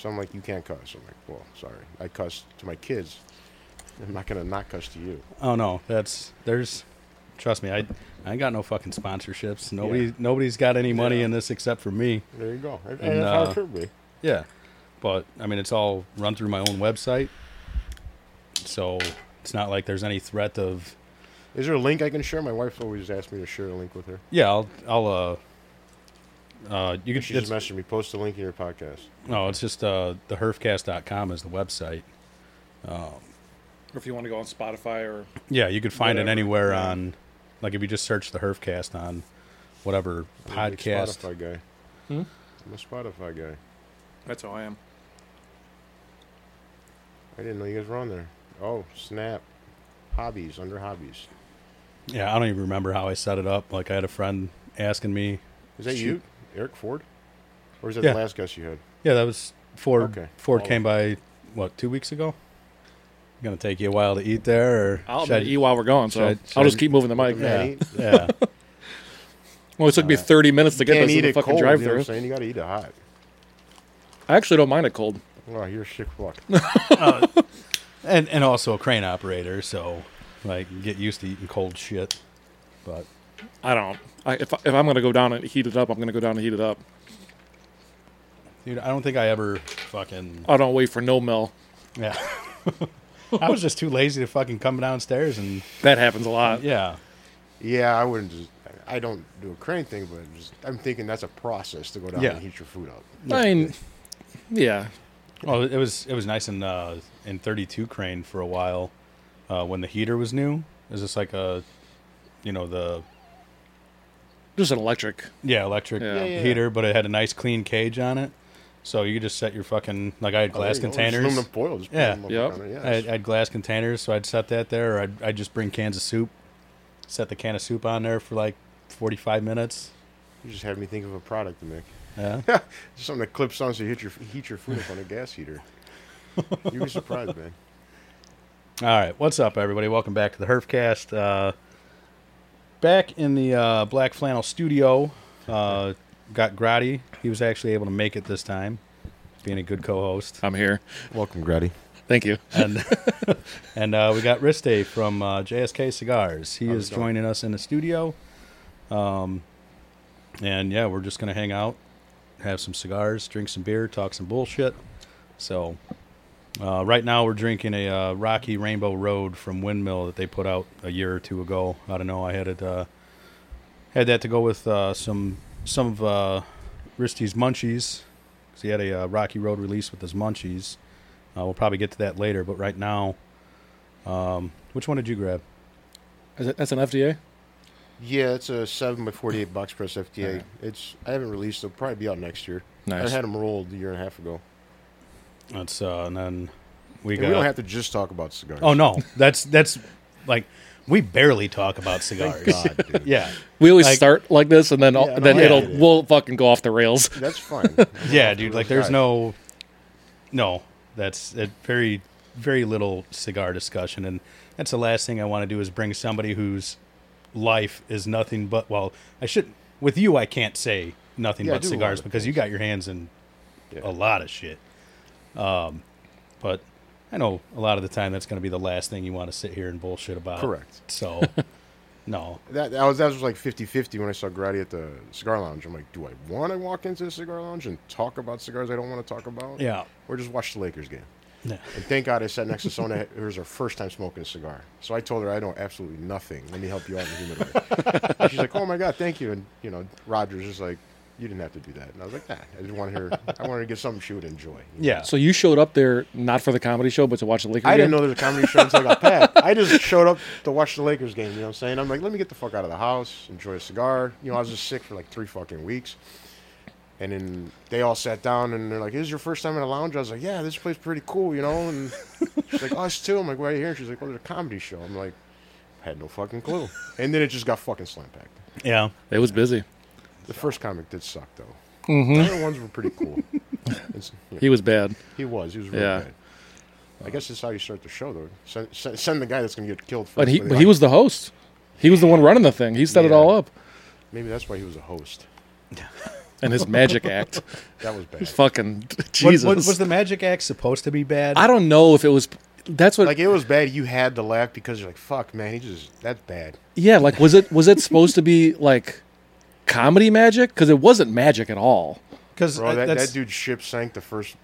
So I'm like, you can't cuss. I'm like, well, sorry. I cuss to my kids. I'm not going to not cuss to you. Oh, no. Trust me, I ain't got no fucking sponsorships. Nobody's got any money in this except for me. There you go. And that's how it should be. Yeah. But, I mean, it's all run through my own website. So it's not like there's any threat of... Is there a link I can share? My wife's always asked me to share a link with her. Yeah, you can. She just messaged me. Post a link in your podcast. No, it's just the herfcast.com is the website. Or if you want to go on Spotify or you could find it anywhere on, like if you just search the Herfcast on whatever podcast. Spotify guy. I'm a Spotify guy. That's how I am. I didn't know you guys were on there. Oh snap! Hobbies under hobbies. Yeah, I don't even remember how I set it up. Like I had a friend asking me. Is that you, Eric Ford? Or is that the last guest you had? Yeah, that was Ford. Okay. Ford came by, what, 2 weeks ago? Going to take you a while to eat there? Or I'll eat while we're going, so I'll just keep moving the mic. Yeah. Well, it took me 30 minutes to get this in the fucking drive-thru. You know what I'm saying? You got to eat it hot. I actually don't mind it cold. Well, you're a sick fuck. And also a crane operator, so like get used to eating cold shit. But... I don't. If I'm going to go down and heat it up, I'm going to go down and heat it up. Dude, I don't think I ever fucking... I don't wait for no mill. Yeah. I was just too lazy to fucking come downstairs and... That happens a lot. Yeah. Yeah, I wouldn't just... I don't do a crane thing, but I'm thinking that's a process to go down and heat your food up. I mean, yeah. Well, it was nice in 32 crane for a while when the heater was new. It was just like a, you know, the... Just an electric. Yeah, electric heater, but it had a nice clean cage on it. So you could just set your fucking... Like I had glass containers. Aluminum foil. Just I had glass containers, so I'd set that there, or I'd just bring cans of soup, set the can of soup on there for like 45 minutes. You just had me think of a product to make. Yeah. Just something that clips on so you heat your food up on a gas heater. You'd be surprised, man. All right. What's up, everybody? Welcome back to the Herfcast. Back in the Black Flannel studio, got Grotty. He was actually able to make it this time, being a good co-host. I'm here. Welcome, Grotty. Thank you. And we got Riste from JSK Cigars. He is joining us in the studio. And we're just going to hang out, have some cigars, drink some beer, talk some bullshit. So right now we're drinking a Rocky Rainbow Road from Windmill that they put out a year or two ago. I don't know. I had it had that to go with some of Risty's munchies, because he had a Rocky Road release with his munchies. We'll probably get to that later, but right now, which one did you grab? That's an FDA? Yeah, it's a 7x48 box press FDA. Right. I haven't released. It'll probably be out next year. Nice. I had them rolled a year and a half ago. That's and then we don't have to just talk about cigars. Oh no, that's like we barely talk about cigars. God, dude. Yeah, we always start like this, and we'll fucking go off the rails. That's fine. Yeah, dude. Like there's no. That's very very little cigar discussion, and that's the last thing I want to do is bring somebody whose life is nothing but with you I can't say nothing but cigars because you got your hands in a lot of shit. But I know a lot of the time that's going to be the last thing you want to sit here and bullshit about. Correct. So, no. That was like 50-50 when I saw Grady at the cigar lounge. I'm like, do I want to walk into the cigar lounge and talk about cigars I don't want to talk about? Yeah. Or just watch the Lakers game? Yeah. And thank God I sat next to someone who was her first time smoking a cigar. So I told her, I know absolutely nothing. Let me help you out in the humidor. And she's like, oh my God, thank you. And, you know, Roger's just like, you didn't have to do that. And I was like, nah. I wanted to get something she would enjoy. Yeah. So you showed up there not for the comedy show, but to watch the Lakers game? I didn't know there was a comedy show until I got Pat. I just showed up to watch the Lakers game, you know what I'm saying? I'm like, let me get the fuck out of the house, enjoy a cigar. You know, I was just sick for like 3 fucking weeks. And then they all sat down, and they're like, "Is this your first time in a lounge?" I was like, "Yeah, this place is pretty cool, you know." And she's like, "Us too." I'm like, "Why are you here?" And she's like, "Well, there's a comedy show." I'm like, "I had no fucking clue." And then it just got fucking slam packed. Yeah, it was busy. The first comic did suck, though. Mm-hmm. The other ones were pretty cool. He was bad. He was really bad. I guess that's how you start the show, though. Send the guy that's going to get killed first. But he was the host. He was the one running the thing. He set it all up. Maybe that's why he was a host. and his magic act. That was bad. Fucking Jesus. Was the magic act supposed to be bad? I don't know if it was. That's what. Like, it was bad. You had to laugh because you're like, fuck, man, that's bad. Yeah, like, was it supposed to be like comedy magic? Because it wasn't magic at all. Bro, that dude's ship sank the first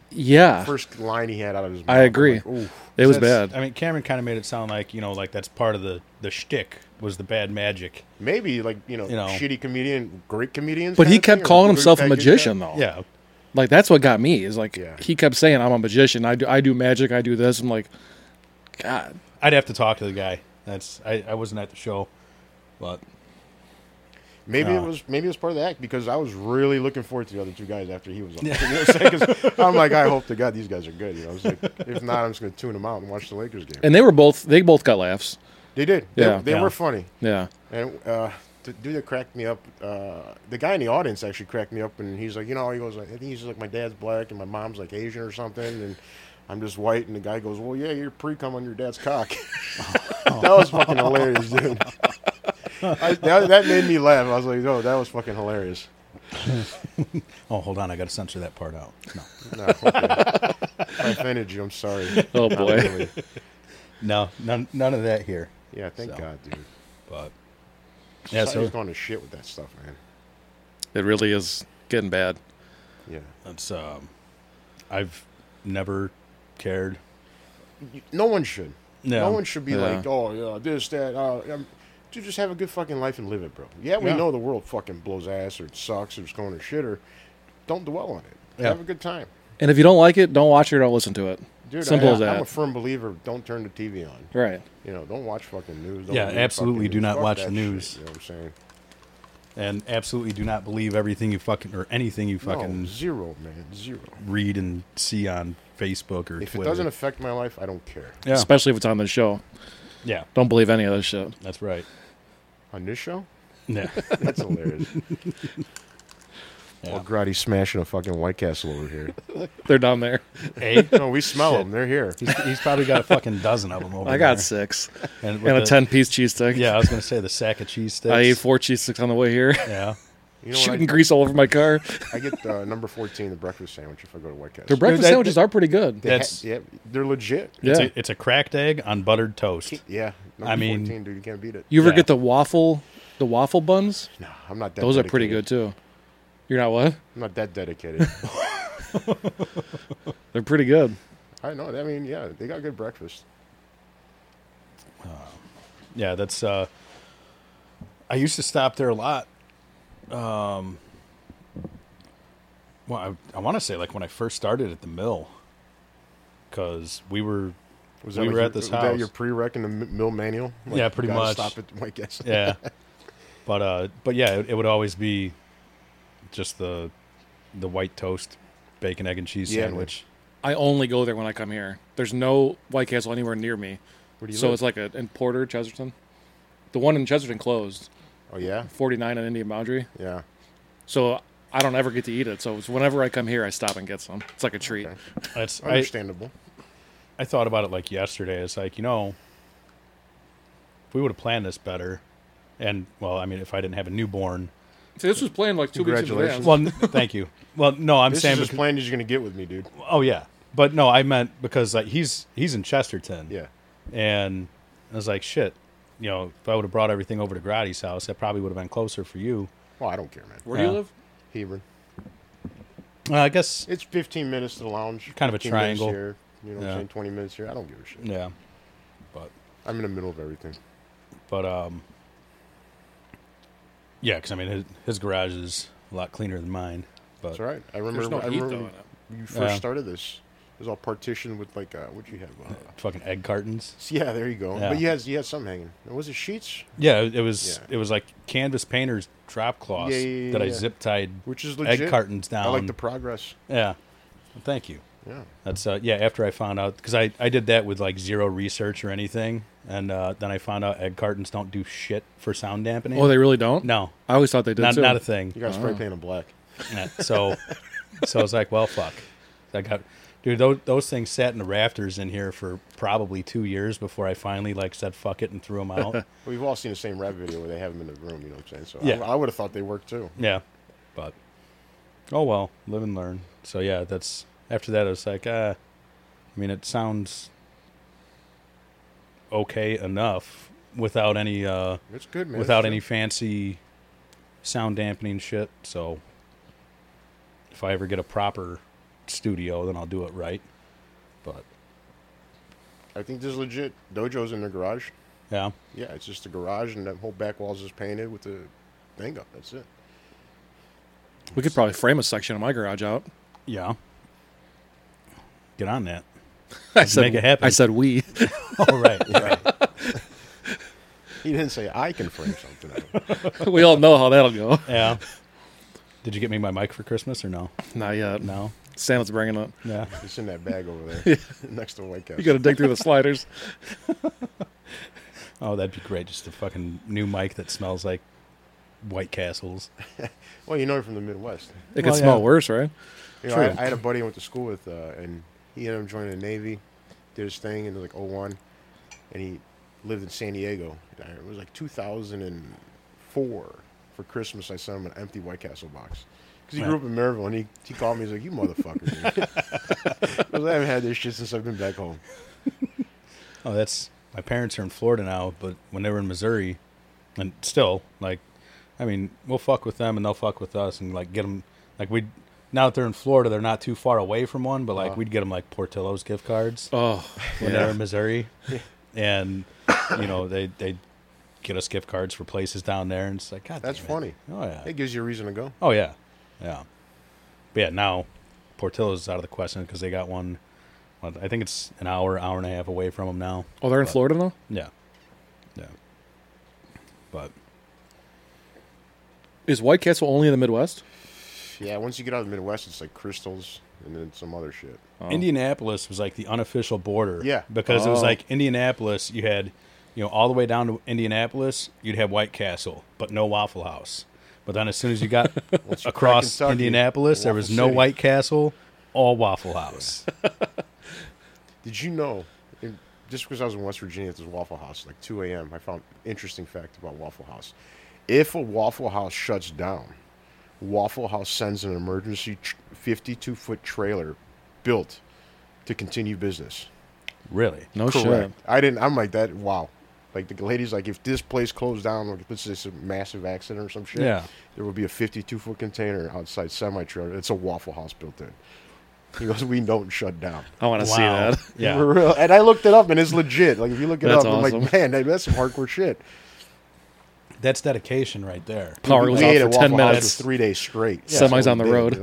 line he had out of his mouth. I agree. Like, it was bad. I mean, Cameron kind of made it sound like, like that's part of the shtick was the bad magic. Maybe, like, shitty comedian, great comedians. But he kept calling himself a magician, though. Yeah. Like, that's what got me is, like, he kept saying, I'm a magician. I do magic. I do this. I'm like, God. I'd have to talk to the guy. I wasn't at the show, but... Maybe it was part of the act because I was really looking forward to the other two guys after he was on. I'm like, I hope to God these guys are good. I was like, if not, I'm just going to tune them out and watch the Lakers game. And they both got laughs. They did. Yeah. They were funny. Yeah. And the dude that cracked me up, the guy in the audience actually cracked me up, and he's like, he goes, like, I think he's like, my dad's black and my mom's like Asian or something, and I'm just white. And the guy goes, well, yeah, you're pre-cum on your dad's cock. That was fucking hilarious, dude. That made me laugh. I was like, "Oh, that was fucking hilarious." Oh, hold on, I gotta censor that part out. No, okay. I offended you. I'm sorry. Oh boy. Really. No, none of that here. Yeah, thank God, dude. But yeah, so he's going to shit with that stuff, man. It really is getting bad. Yeah, that's. I've never cared. No one should. No one should be like, oh yeah, this that. You just have a good fucking life and live it, bro. Yeah, we know the world fucking blows ass or it sucks or it's going to shit or don't dwell on it. Yeah. Have a good time. And if you don't like it, don't watch it or don't listen to it. Dude, simple as that. I'm a firm believer of don't turn the TV on. Right. Don't watch fucking news. Don't absolutely do not watch the news. Shit, you know what I'm saying? And absolutely do not believe everything you fucking or anything you fucking zero. Read and see on Facebook or Twitter. If it doesn't affect my life, I don't care. Yeah. Especially if it's on the show. Yeah. Don't believe any of this shit. That's right. On this show? Yeah. That's hilarious. Yeah. Well, Grotty's smashing a fucking White Castle over here. They're down there. Hey? No, we smell them. They're here. He's probably got a fucking dozen of them over there. I got 6. And a 10-piece cheesesteak. Yeah, I was going to say the sack of cheesesteaks. I ate 4 cheesesteaks on the way here. Yeah. Shooting grease all over my car. I get number 14, the breakfast sandwich, if I go to White Castle. Their breakfast sandwiches are pretty good. They're legit. Yeah. It's a cracked egg on buttered toast. Yeah. Number 14, dude, you can't beat it. You ever get the waffle buns? No, I'm not that dedicated. Those are pretty good, too. You're not what? I'm not that dedicated. They're pretty good. I know. I mean, yeah, they got good breakfast. Yeah, that's... I used to stop there a lot. Well, I want to say like when I first started at the mill, because we were at this house. Was that your prereq in the mill manual? Like, yeah, pretty much. Stop at White Castle. Yeah, but yeah, it would always be just the white toast, bacon, egg, and cheese sandwich. Man. I only go there when I come here. There's no White Castle anywhere near me. Where do you live? It's like in Porter, Chesterton. The one in Chesterton closed. Oh, yeah? 49 on Indian Boundary. Yeah. So I don't ever get to eat it. So it's whenever I come here, I stop and get some. It's like a treat. Okay. That's understandable. I thought about it like yesterday. It's like, if we would have planned this better, and, well, I mean, if I didn't have a newborn. So this was planned like 2 weeks ago. Congratulations. Well, thank you. Well, no, I'm saying. This is as planned as you're going to get with me, dude. Oh, yeah. But, no, I meant because like, he's in Chesterton. Yeah. And I was like, shit. If I would have brought everything over to Grotty's house, that probably would have been closer for you. Well, I don't care, man. Where do you live? Hebron. I guess... It's 15 minutes to the lounge. Kind of a triangle. Here, what I'm saying? 20 minutes here. I don't give a shit. Yeah. But... I'm in the middle of everything. But, yeah, because, I mean, his garage is a lot cleaner than mine. But that's right. I remember when you first started this. It was all partitioned with, like, what'd you have? Fucking egg cartons. Yeah, there you go. Yeah. But you had some hanging. Was it sheets? Yeah, it was like canvas painters drop cloths that I zip-tied egg cartons down. I like the progress. Yeah. Well, thank you. Yeah. That's, after I found out, because I did that with, like, zero research or anything, and then I found out egg cartons don't do shit for sound dampening. Oh, they really don't? No. I always thought they did, too. Not a thing. You got to spray paint them black. Yeah, so I was like, well, fuck. I got... Dude, those things sat in the rafters in here for probably 2 years before I finally, like, said fuck it and threw them out. We've all seen the same rap video where they have them in the room, you know what I'm saying? So I would have thought they worked, too. Yeah. But, Oh, well, live and learn. So, yeah, that's after that, I was like, I mean, it sounds okay enough without any it's good, man. Without any fancy sound dampening shit. So if I ever get a proper studio, then I'll do it right. But I think there's legit dojos in the garage. Yeah. Yeah, it's just a garage, and that whole back wall is just painted with the thing up. That's it. We could probably frame a section of my garage out. Yeah. Get on that. Make it happen. I said we. Oh, right. He didn't say I can frame something out. We all know how that'll go. Yeah. Did you get me my mic for Christmas or no? Not yet. No. Santa's bringing it. Yeah. It's in that bag over there next to the White Castle. You got to dig through the sliders. Oh, that'd be great. Just a fucking new mic that smells like White Castles. Well, you know you're from the Midwest. It could smell worse, right? You know, I had a buddy I went to school with, and he ended up joining the Navy, did his thing in like 2001, and he lived in San Diego. It was like 2004. For Christmas, I sent him an empty White Castle box. Because he grew up in Maryville, and he called me. He's like, you motherfucker. I haven't had this shit since I've been back home. Oh, that's... My parents are in Florida now, but when they were in Missouri, and still, like, I mean, we'll fuck with them, and they'll fuck with us, and, like, get them... Like, we'd... Now that they're in Florida, they're not too far away from one, but, like, we'd get them, like, Portillo's gift cards. Oh, when they were in Missouri. Yeah. And, you know, they get us gift cards for places down there, and it's like, God, that's funny. Oh, yeah. It gives you a reason to go. Oh, yeah. Yeah. But, yeah, now Portillo's is out of the question because they got one, I think it's an hour and a half away from them now. Oh, they're in Florida now? Yeah. Yeah. But. Is White Castle only in the Midwest? Yeah, once you get out of the Midwest, it's like Crystals and then some other shit. Oh. Indianapolis was like the unofficial border. Yeah. Because it was like Indianapolis, you had, you know, all the way down to Indianapolis, you'd have White Castle, but no Waffle House. But then as soon as you got across Indianapolis, there was no White Castle, all Waffle House. Yeah. Did you know, just because I was in West Virginia at this Waffle House, like 2 a.m., I found an interesting fact about Waffle House. If a Waffle House shuts down, Waffle House sends an emergency 52-foot trailer built to continue business. Really? No shit. I didn't. I'm like that. Wow. Like the lady's like, if this place closed down, like this is a massive accident or some shit. Yeah. There will be a 52-foot container outside semi trailer. It's a Waffle House built in. He goes, we don't shut down. I want to see that. Yeah. For real. And I looked it up, and it's legit. Like if you look it up, awesome. I'm like, man, that's some hardcore shit. That's dedication right there. Power goes out for 10 minutes. 3 days straight. Yeah, semis on the road.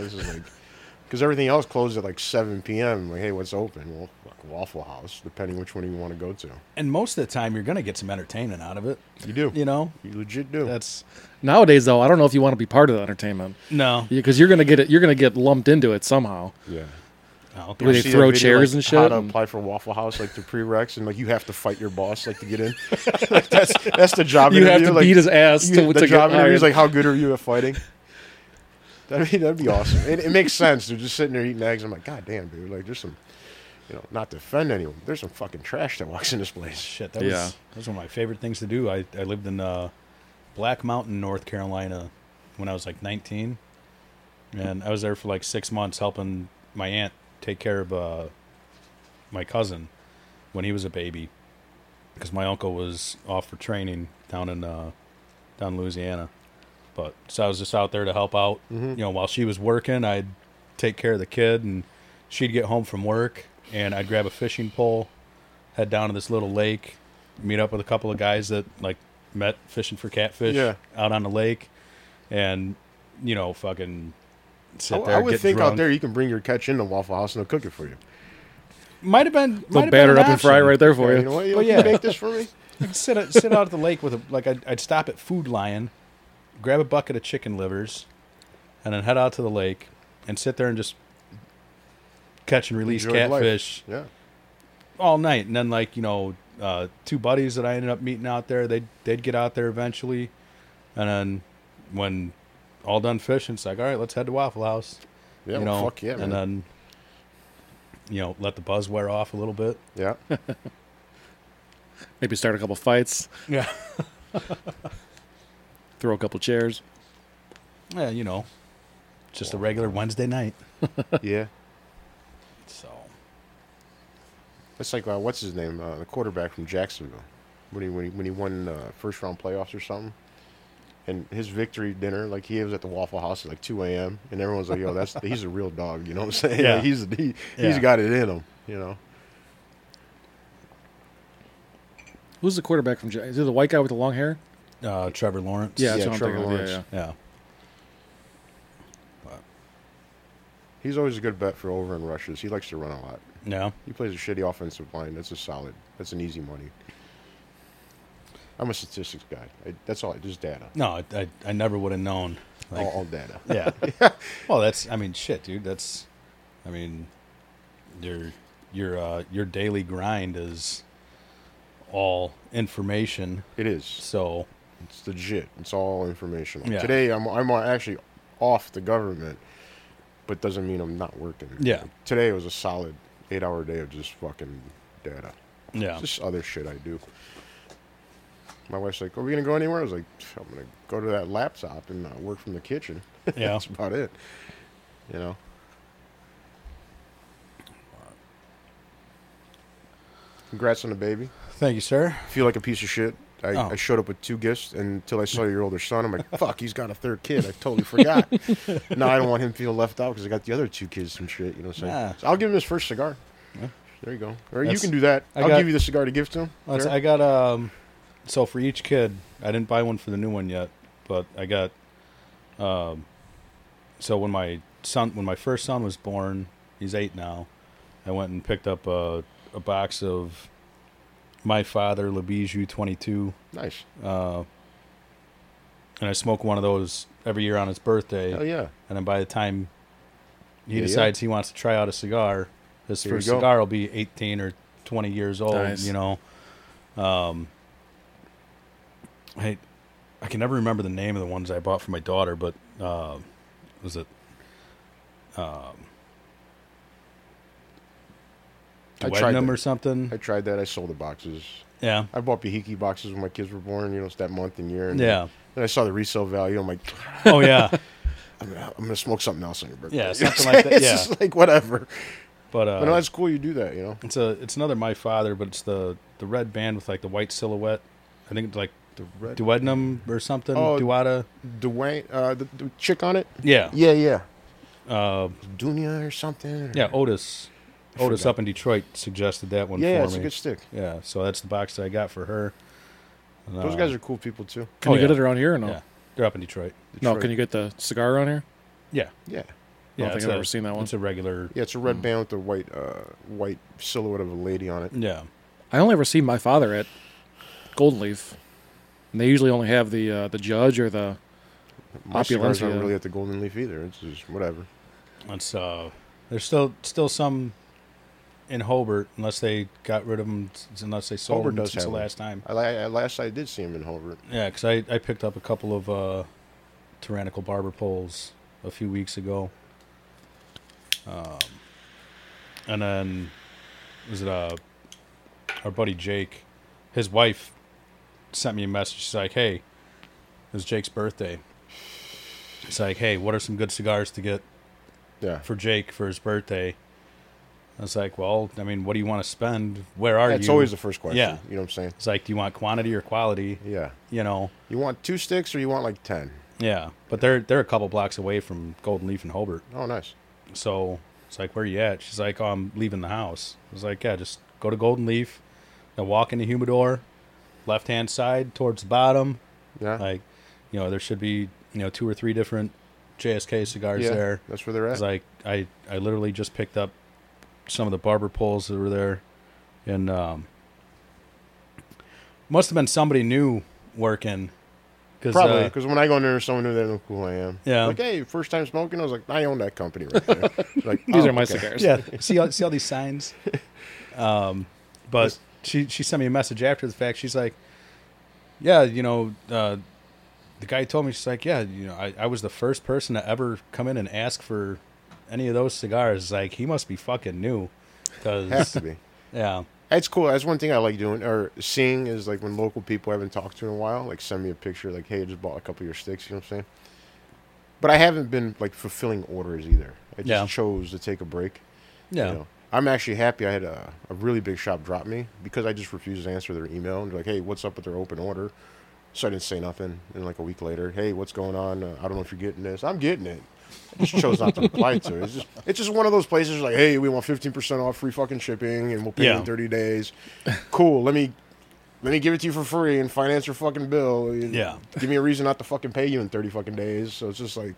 Because everything else closed at like 7 p.m. Like, hey, what's open? Well, like Waffle House, depending which one you want to go to. And most of the time, you're going to get some entertainment out of it. You do. You know? You legit do. That's nowadays, though, I don't know if you want to be part of the entertainment. No. Because you're going to get it. You're going to get lumped into it somehow. Yeah. Oh, where they throw chairs like, and shit. How to apply for Waffle House, like the prereqs, and like you have to fight your boss, like to get in. Like that's the job. You have to like, beat his ass. The job interview is like, how good are you at fighting? That'd be awesome. It makes sense. They're just sitting there eating eggs. I'm like, God damn, dude. Like there's some, you know, not to offend anyone. There's some fucking trash that walks in this place. Shit, that was one of my favorite things to do. I lived in Black Mountain, North Carolina, when I was like 19, and I was there for like 6 months helping my aunt take care of my cousin when he was a baby, because my uncle was off for training down in Louisiana. But so I was just out there to help out, you know, while she was working. I'd take care of the kid, and she'd get home from work, and I'd grab a fishing pole, head down to this little lake, meet up with a couple of guys that like met fishing for catfish out on the lake, and you know, fucking. Sit there, I would think drunk. Out there you can bring your catch into Waffle House and they'll cook it for you. Might have been. They'll batter it up option. And fry right there for you. You know what? You make this for me. I could sit out at the lake with a like. I'd stop at Food Lion, grab a bucket of chicken livers, and then head out to the lake and sit there and just catch and release catfish. Yeah. All night, and then like you know, two buddies that I ended up meeting out there. They'd get out there eventually, and then when. All done fishing. It's like, all right, let's head to Waffle House. Yeah, you know, well, fuck yeah, man. And then, you know, let the buzz wear off a little bit. Yeah. Maybe start a couple fights. Yeah. Throw a couple chairs. Yeah, you know. Just a regular Wednesday night. Yeah. So. That's like, what's his name? The quarterback from Jacksonville. When he won first-round playoffs or something. And his victory dinner, like, he was at the Waffle House at, like, 2 a.m. And everyone's like, yo, he's a real dog, you know what I'm saying? Yeah. Like, he's got it in him, you know. Who's the quarterback from Jacksonville? Is it the white guy with the long hair? Trevor Lawrence. Yeah, that's Trevor Lawrence. Yeah. But he's always a good bet for overrun rushes. He likes to run a lot. Yeah. He plays a shitty offensive line. That's an easy money. I'm a statistics guy. That's all. Just data. No, I never would have known. Like, all data. Yeah. Well, shit, dude. Your daily grind is all information. It is. So it's legit. It's all informational. Yeah. Today I'm actually off the government, but doesn't mean I'm not working. Yeah. Today was a solid 8-hour day of just fucking data. Yeah. Just other shit I do. My wife's like, "Are we gonna go anywhere?" I was like, "I'm gonna go to that laptop and work from the kitchen." Yeah, that's about it. You know. Congrats on the baby. Thank you, sir. I feel like a piece of shit. I showed up with 2 gifts, and until I saw your older son, I'm like, "Fuck, he's got a third kid." I totally forgot. Now I don't want him feeling left out because I got the other 2 kids and shit. You know what I'm saying? Nah. So I'll give him his first cigar. Yeah. There you go. Or you can do that. I'll give you the cigar to give to him. I got So for each kid, I didn't buy one for the new one yet, but I got. So when my first son was born, he's 8 now. I went and picked up a box of My Father Le Bijou 22. Nice. And I smoke one of those every year on his birthday. Hell yeah! And then by the time he decides he wants to try out a cigar, his first cigar will be 18 or 20 years old. Nice. You know. I can never remember the name of the ones I bought for my daughter, but was it? Duegnum or something? I tried that. I sold the boxes. Yeah. I bought Behiki boxes when my kids were born. You know, it's that month and year. And then I saw the resale value. I'm like, oh, yeah. I'm going to smoke something else on your birthday. Yeah, something like that. It's just like whatever. But no, it's cool you do that, you know? It's another My Father, but it's the red band with like the white silhouette. I think it's like Duegnum or something. Oh, Duata. Dwayne, the chick on it? Yeah. Yeah. Dunya or something? Or... Yeah, Otis. Otis up in Detroit suggested that one for me. Yeah, it's a good stick. Yeah, so that's the box that I got for her. And, those guys are cool people, too. Can you get it around here or no? Yeah, they're up in Detroit. No, can you get the cigar around here? Yeah. Yeah. Yeah, I don't think I've ever seen that one. It's a regular... Yeah, it's a red band with the white silhouette of a lady on it. Yeah. I only ever see My Father at Gold Leaf. And they usually only have the Judge or the Opulence. My cigars aren't really at the Golden Leaf either. It's just whatever. There's still some in Hobart, unless they got rid of them, unless they sold them since the last time. Last I did see them in Hobart. Yeah, because I picked up a couple of Tyrannical Barber poles a few weeks ago. And then, was it our buddy Jake, his wife... sent me a message. She's like, "Hey, it was Jake's birthday." It's like, "Hey, what are some good cigars to get for Jake for his birthday?" I was like, "Well, what do you want to spend? Where are you?" That's always the first question. Yeah. You know what I'm saying? It's like, do you want quantity or quality? Yeah. You know, you want 2 sticks or you want like 10? Yeah, but they're a couple blocks away from Golden Leaf and Hobart. Oh, nice. So it's like, "Where are you at?" She's like, "Oh, I'm leaving the house." I was like, "Yeah, just go to Golden Leaf and walk in the humidor. Left hand side towards the bottom." Yeah. Like, you know, there should be, 2 or 3 different JSK cigars there. That's where they're at. Like, I literally just picked up some of the barber poles that were there, and must have been somebody new working. Probably, because when I go in there, someone knew they know who I am. Yeah. Like, "Hey, first time smoking?" I was like, "I own that company right there." Like, these are my cigars. Yeah. See all these signs? But... She sent me a message after the fact. She's like, "Yeah, the guy told me," she's like, "Yeah, I was the first person to ever come in and ask for any of those cigars." Like, he must be fucking new. Has to be. Yeah. That's cool. That's one thing I like doing or seeing is like when local people I haven't talked to in a while, like send me a picture like, "Hey, I just bought a couple of your sticks." You know what I'm saying? But I haven't been like fulfilling orders either. I just chose to take a break. Yeah. You know, I'm actually happy I had a really big shop drop me because I just refused to answer their email and be like, hey, what's up with their open order? So I didn't say nothing. And like a week later, hey, what's going on? I don't know if you're getting this. I'm getting it. I just chose not to reply to it. It's just one of those places like, hey, we want 15% off free fucking shipping and we'll pay you in 30 days. Cool. Let me give it to you for free and finance your fucking bill. Yeah. Give me a reason not to fucking pay you in 30 fucking days. So it's just like,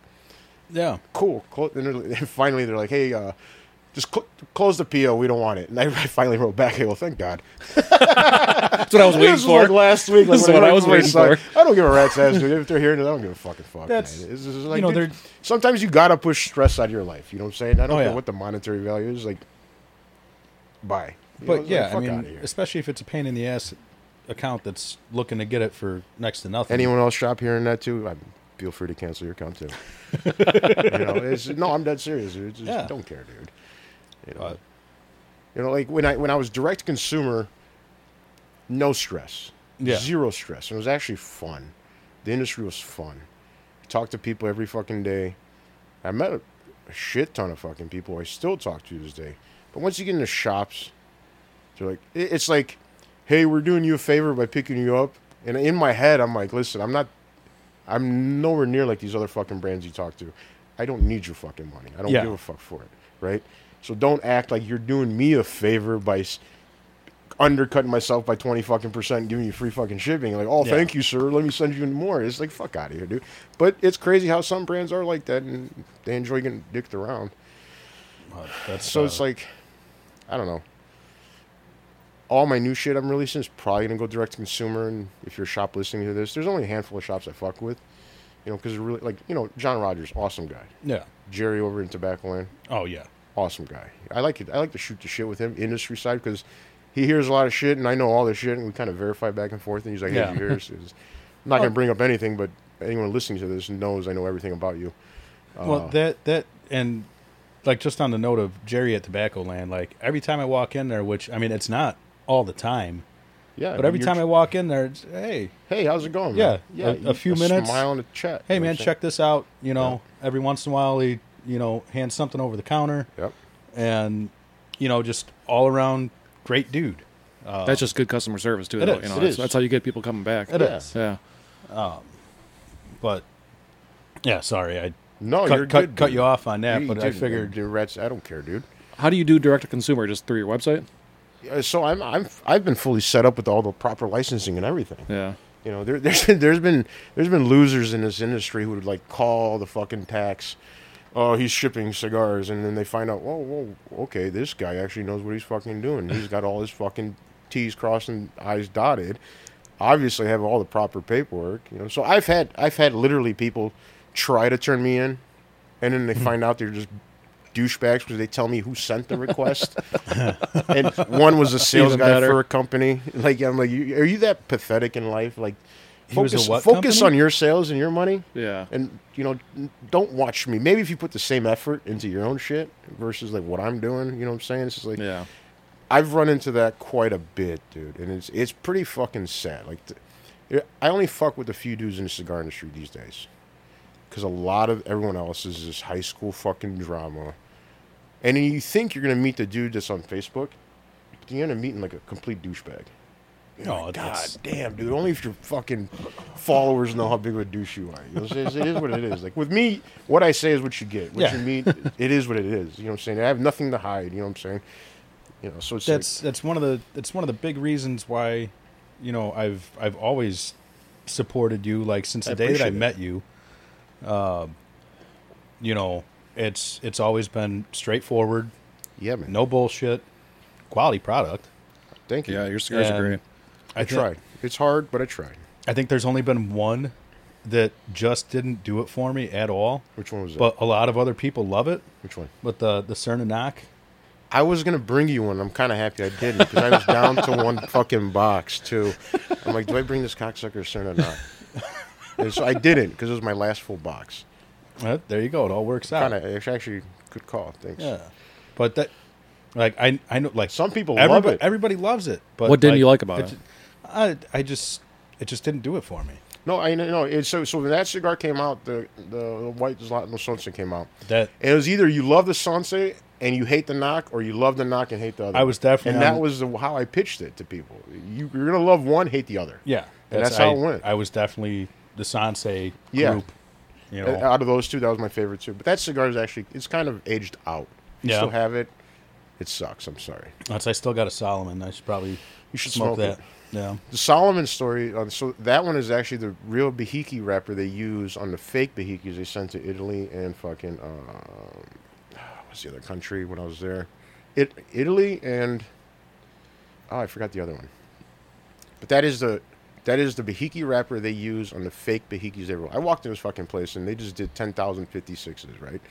yeah, cool. And finally, they're like, hey, just close the PO. We don't want it. And I finally wrote back, hey, well, thank God. That's what I was waiting for. Like last week. That's what I was waiting for. I don't give a rat's ass, dude. If they're hearing it, I don't give a fucking fuck. That's, man. It's like, you know, dude, sometimes you got to push stress out of your life. You know what I'm saying? I don't know what the monetary value is. Like, bye. You but, know, yeah, like, I mean, especially if it's a pain in the ass account that's looking to get it for next to nothing. Anyone else shop hearing that, too? Feel free to cancel your account, too. You know, no, I'm dead serious, dude. Just don't care, dude. You know, like when I was direct to consumer, no stress, zero stress, and it was actually fun. The industry was fun. I talked to people every fucking day. I met a shit ton of fucking people I still talk to this day. But once you get into shops, they're like, it's like, hey, we're doing you a favor by picking you up. And in my head, I'm like, listen, I'm nowhere near like these other fucking brands you talk to. I don't need your fucking money. I don't give a fuck for it, right? So don't act like you're doing me a favor by undercutting myself by 20 fucking %, and giving you free fucking shipping. Like, oh, thank you, sir. Let me send you more. It's like, fuck out of here, dude. But it's crazy how some brands are like that, and they enjoy getting dicked around. It's like, I don't know. All my new shit I'm releasing is probably going to go direct to consumer. And if you're a shop listening to this, there's only a handful of shops I fuck with, you know, because really, like, you know, John Rogers, awesome guy. Yeah. Jerry over in Tobaccoland. Oh yeah. Awesome guy. I like it. I like to shoot the shit with him, industry side, because he hears a lot of shit, and I know all this shit, and we kind of verify back and forth, and he's like, hey, you hear this? I'm not going to bring up anything, but anyone listening to this knows I know everything about you. Well, that, and, like, just on the note of Jerry at Tobaccoland, like, every time I walk in there, which, I mean, it's not all the time. Yeah. But every time I walk in there, it's, hey. Hey, how's it going, man? Yeah. A few minutes. Smile and a chat. Hey, man, check this out. You know, every once in a while, he... you know, hand something over the counter. Yep. And, you know, just all around great dude. That's just good customer service, too. It is. You know, that's how you get people coming back. It is. Yeah. But, yeah, sorry. I cut you off on that, but I figured... I don't care, dude. How do you do direct-to-consumer? Just through your website? Yeah, so I've been fully set up with all the proper licensing and everything. Yeah. You know, there's been losers in this industry who would, like, call the fucking tax... oh, he's shipping cigars, and then they find out, whoa, okay, this guy actually knows what he's fucking doing. He's got all his fucking T's crossed and I's dotted. Obviously, have all the proper paperwork, you know. So I've had literally people try to turn me in, and then they find out they're just douchebags because they tell me who sent the request. And one was a sales guy for a company. Like I'm like, are you that pathetic in life? Like. Focus on your sales and your money. Yeah. And, you know, don't watch me. Maybe if you put the same effort into your own shit versus, like, what I'm doing, you know what I'm saying? It's just like, yeah. I've run into that quite a bit, dude. And it's pretty fucking sad. Like, I only fuck with a few dudes in the cigar industry these days. Because a lot of everyone else is this high school fucking drama. And you think you're going to meet the dude that's on Facebook, but you end up meeting, like, a complete douchebag. You know, God damn, dude. Only if your fucking followers know how big of a douche you are. You know, it is what it is. Like, with me, what I say is what you get. What you meet, it is what it is. You know what I'm saying? I have nothing to hide. You know what I'm saying? You know, so that's one of the big reasons why, you know, I've always supported you, like, since the day that I met you. You know, it's always been straightforward. Yeah, man. No bullshit. Quality product. Thank you. Yeah, your cigars are great. I tried. It's hard, but I tried. I think there's only been one that just didn't do it for me at all. Which one was that? But a lot of other people love it. Which one? But the Cernanak. I was going to bring you one. I'm kind of happy I didn't because I was down to one fucking box, too. I'm like, do I bring this cocksucker Cernanak? And so I didn't because it was my last full box. Well, there you go. It all works out. It's actually a good call. Thanks. Yeah. But that... like, I know, like, some people love it. Everybody loves it. But what didn't you like about it? It just didn't do it for me. No, I know. So when that cigar came out, the White Zlatno Sunset came out. It was either you love the Sunset and you hate the knock, or you love the knock and hate the other. I was definitely... And that was how I pitched it to people. You're going to love one, hate the other. Yeah. That's how it went. I was definitely the Sanse group. Yeah. You know. Out of those two, that was my favorite too. But that cigar is actually... It's kind of aged out. If you still have it, it sucks. I'm sorry. I still got a Solomon. I should probably... You should smoke that. Yeah. The Solomon story... So that one is actually the real Behiki wrapper they use on the fake Behikis they sent to Italy and fucking... the other country when I was there, Italy and I forgot the other one, but that is the Behiki wrapper they use on the fake Behikis everywhere. I walked in this fucking place and they just did 10,056s, right?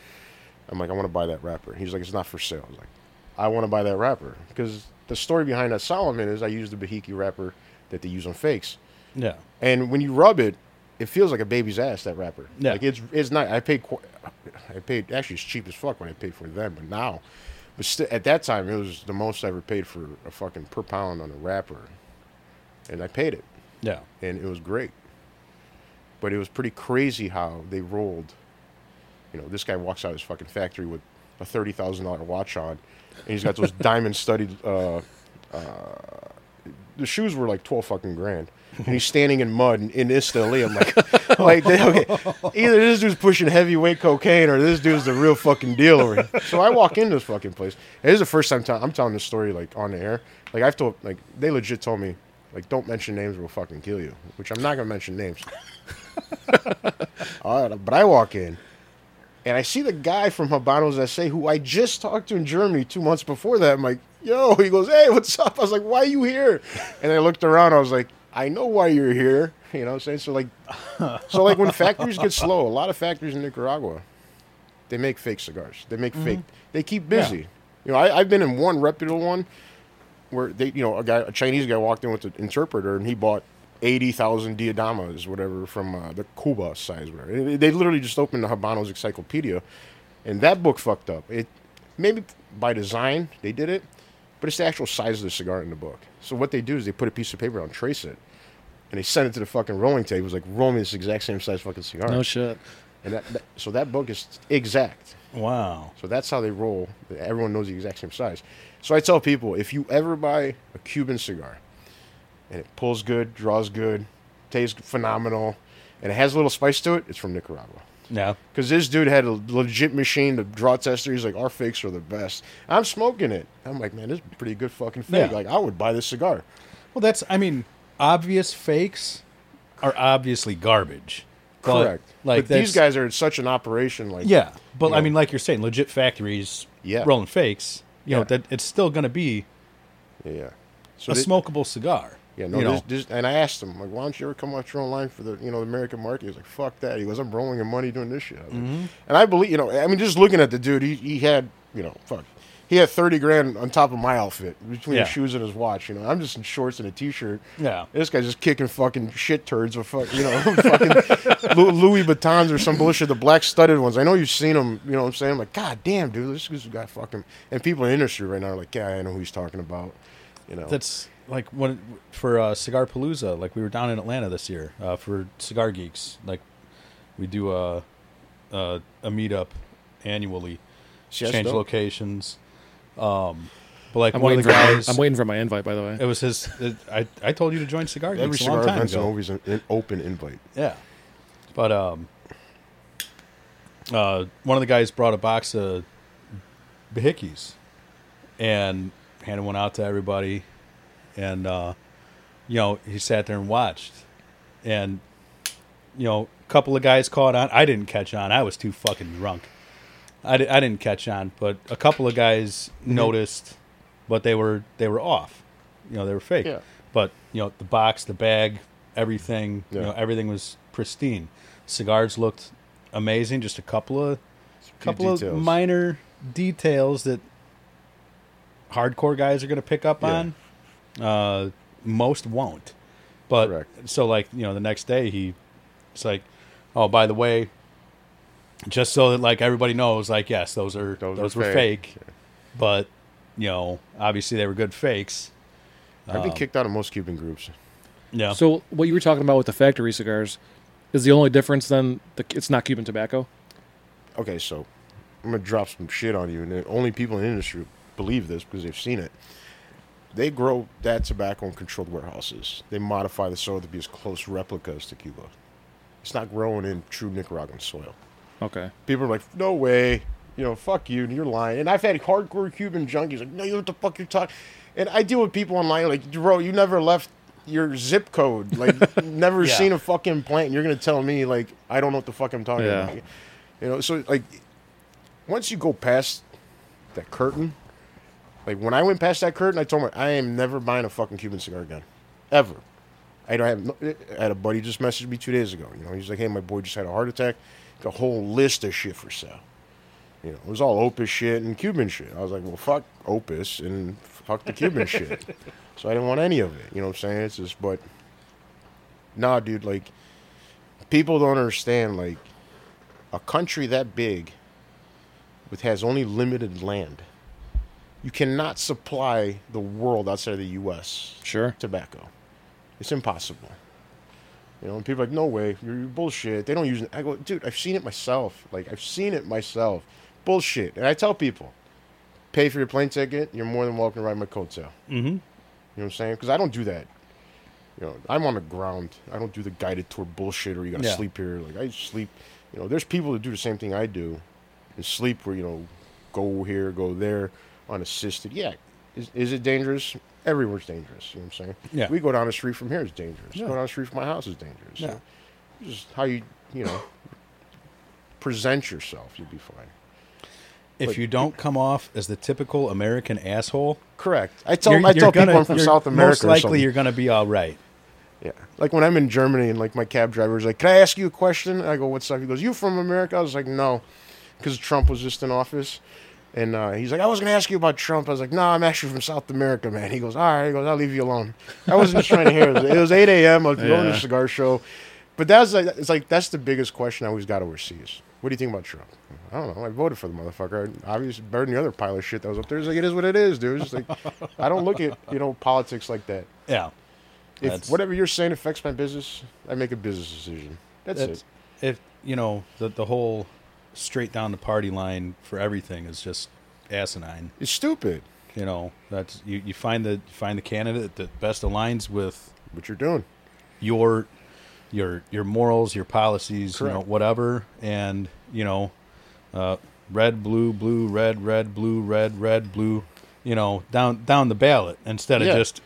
I'm like, I want to buy that wrapper. He's like, it's not for sale. I was like, I want to buy that wrapper because the story behind that Solomon is I use the Behiki wrapper that they use on fakes. Yeah, and when you rub it, it feels like a baby's ass, that wrapper. Yeah. Like it's not. I paid actually it's cheap as fuck when I paid for it then, but now, at that time it was the most I ever paid for a fucking per pound on a wrapper, and I paid it. Yeah. And it was great. But it was pretty crazy how they rolled. You know, this guy walks out of his fucking factory with a $30,000 watch on, and he's got those diamond studded. The shoes were like 12 fucking grand. And he's standing in mud in Istali. I'm like, either this dude's pushing heavyweight cocaine or this dude's the real fucking deal over here. So I walk into this fucking place. And this is the first time I'm telling this story like on the air. Like I've told, like they legit told me, like don't mention names or we'll fucking kill you. Which I'm not gonna mention names. But I walk in and I see the guy from Habanos SA who I just talked to in Germany 2 months before that. I'm like, yo. He goes, hey, what's up? I was like, why are you here? And I looked around. I was like, I know why you're here, you know what I'm saying? So like when factories get slow, a lot of factories in Nicaragua, they make fake cigars. They make fake. They keep busy. Yeah. You know, I've been in one reputable one where they, you know, a Chinese guy walked in with an interpreter and he bought 80,000 diadamas, whatever, from the Cuba size, whatever. They literally just opened the Habanos Encyclopedia, and that book fucked up. It maybe by design they did it. But it's the actual size of the cigar in the book. So what they do is they put a piece of paper on, trace it, and they send it to the fucking rolling table. It was like, roll me this exact same size fucking cigar. No shit. And so that book is exact. Wow. So that's how they roll. Everyone knows the exact same size. So I tell people, if you ever buy a Cuban cigar, and it pulls good, draws good, tastes phenomenal, and it has a little spice to it, it's from Nicaragua. No. Because this dude had a legit machine to draw tester. He's like, our fakes are the best. I'm smoking it. I'm like, man, this is a pretty good fucking fake. Yeah. Like, I would buy this cigar. Well, obvious fakes are obviously garbage. Correct. But these guys are in such an operation. Yeah. But, like you're saying, legit factories rolling fakes, you know, that it's still going to be a smokable cigar. Yeah, no, this, and I asked him, like, why don't you ever come out your own line for the, the American market? He was like, fuck that. He goes, I'm rolling in money doing this shit. And I believe, just looking at the dude, he had, he had $30,000 on top of my outfit between his shoes and his watch. I'm just in shorts and a t-shirt. Yeah. This guy's just kicking fucking shit turds with fucking Louis Vuittons or some bullshit, the black studded ones. I know you've seen them, you know what I'm saying? I'm like, god damn, dude, this guy fucking, and people in the industry right now are like, yeah, I know who he's talking about, That's... Like when for Cigar Palooza, like we were down in Atlanta this year for Cigar Geeks. Like we do a meetup annually, change locations. But like one of the guys, I'm waiting for my invite. By the way, it was his. I told you to join Cigar Geeks a long time ago. Always an open invite. Yeah, but one of the guys brought a box of Behikis and handed one out to everybody. And, he sat there and watched. And, a couple of guys caught on. I didn't catch on. I was too fucking drunk. I didn't catch on. But a couple of guys noticed, but they were off. They were fake. Yeah. But, the box, the bag, everything, everything was pristine. Cigars looked amazing. Just a couple of minor details that hardcore guys are going to pick up on. Most won't, but correct. So the next day it's like, oh, by the way, just so that everybody knows, yes, those were fake. Yeah. But obviously they were good fakes. I've been kicked out of most Cuban groups. Yeah. So what you were talking about with the factory cigars is the only difference then it's not Cuban tobacco? Okay, so I'm going to drop some shit on you, and the only people in the industry believe this because they've seen it. They grow that tobacco in controlled warehouses. They modify the soil to be as close replicas to Cuba. It's not growing in true Nicaraguan soil. Okay. People are like, no way. You know, fuck you. You're lying. And I've had hardcore Cuban junkies like, no, you know what the fuck you're talking. And I deal with people online like, bro, you never left your zip code. Like, never seen a fucking plant. And you're going to tell me, like, I don't know what the fuck I'm talking about. You know, so, like, once you go past that curtain, like, when I went past that curtain, I told him, I am never buying a fucking Cuban cigar again. Ever. I had a buddy just messaged me 2 days ago. You know, he's like, hey, my boy just had a heart attack. Got a whole list of shit for sale. You know, it was all Opus shit and Cuban shit. I was like, well, fuck Opus and fuck the Cuban shit. So I didn't want any of it. You know what I'm saying? It's just, but, nah, dude, like, people don't understand, like, a country that big which has only limited land. You cannot supply the world outside of the U.S. Sure. Tobacco. It's impossible. You know, and people are like, no way, you're bullshit. They don't use it. I go, dude, I've seen it myself. Like, I've seen it myself. Bullshit. And I tell people, pay for your plane ticket, you're more than welcome to ride my coattail. Mm-hmm. You know what I'm saying? Because I don't do that. You know, I'm on the ground. I don't do the guided tour bullshit or you got to sleep here. Like, I sleep. You know, there's people that do the same thing I do and sleep where, you know, go here, go there. Unassisted. Yeah. Is it dangerous? Everywhere's dangerous. You know what I'm saying? Yeah. We go down the street from here is dangerous. Yeah. Go down the street from my house is dangerous. Yeah. So just how you know, present yourself, you'll be fine. If you don't come off as the typical American asshole. Correct. I tell people I'm from South America. Most likely you're going to be all right. Yeah. Like when I'm in Germany and like my cab driver's like, can I ask you a question? I go, what's up? He goes, you from America? I was like, no, because Trump was just in office. And he's like, I was going to ask you about Trump. I was like, no, I'm actually from South America, man. He goes, all right. He goes, I'll leave you alone. I wasn't just trying to hear it. It was 8 a.m. I was going to a cigar show. But that's the biggest question I always got overseas. What do you think about Trump? I don't know. I voted for the motherfucker. Obviously, better than the other pile of shit that was up there. It's like, it is what it is, dude. It's just like, I don't look at, you know, politics like that. Yeah. If whatever you're saying affects my business, I make a business decision. That's it. If, you know, the whole straight down the party line for everything is just asinine. It's stupid. You know, that's you find the candidate that best aligns with what you're doing, your morals, your policies, correct, you know, whatever. And you know, red, blue, red, blue, red, blue. You know, down the ballot instead of just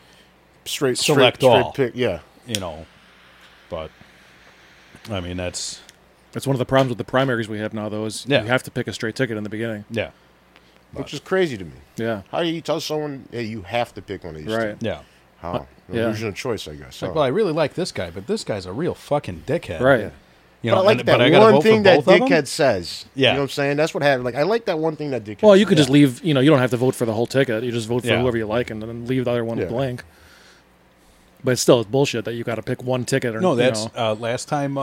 select all. Pick, yeah, you know. But I mean, that's one of the problems with the primaries we have now, though, is you have to pick a straight ticket in the beginning. Yeah. Which is crazy to me. Yeah. How do you tell someone, hey, you have to pick one of these two? Yeah. How? Illusion of choice, I guess. Like, well, I really like this guy, but this guy's a real fucking dickhead. Right. Yeah. You know, but I like that one thing that dickhead says. Yeah. You know what I'm saying? That's what happened. Like, I like that one thing that dickhead says. Well, you could just leave, you know, you don't have to vote for the whole ticket. You just vote for whoever you like and then leave the other one blank. But it's still, it's bullshit that you got to pick one ticket. Or, no, that's last time...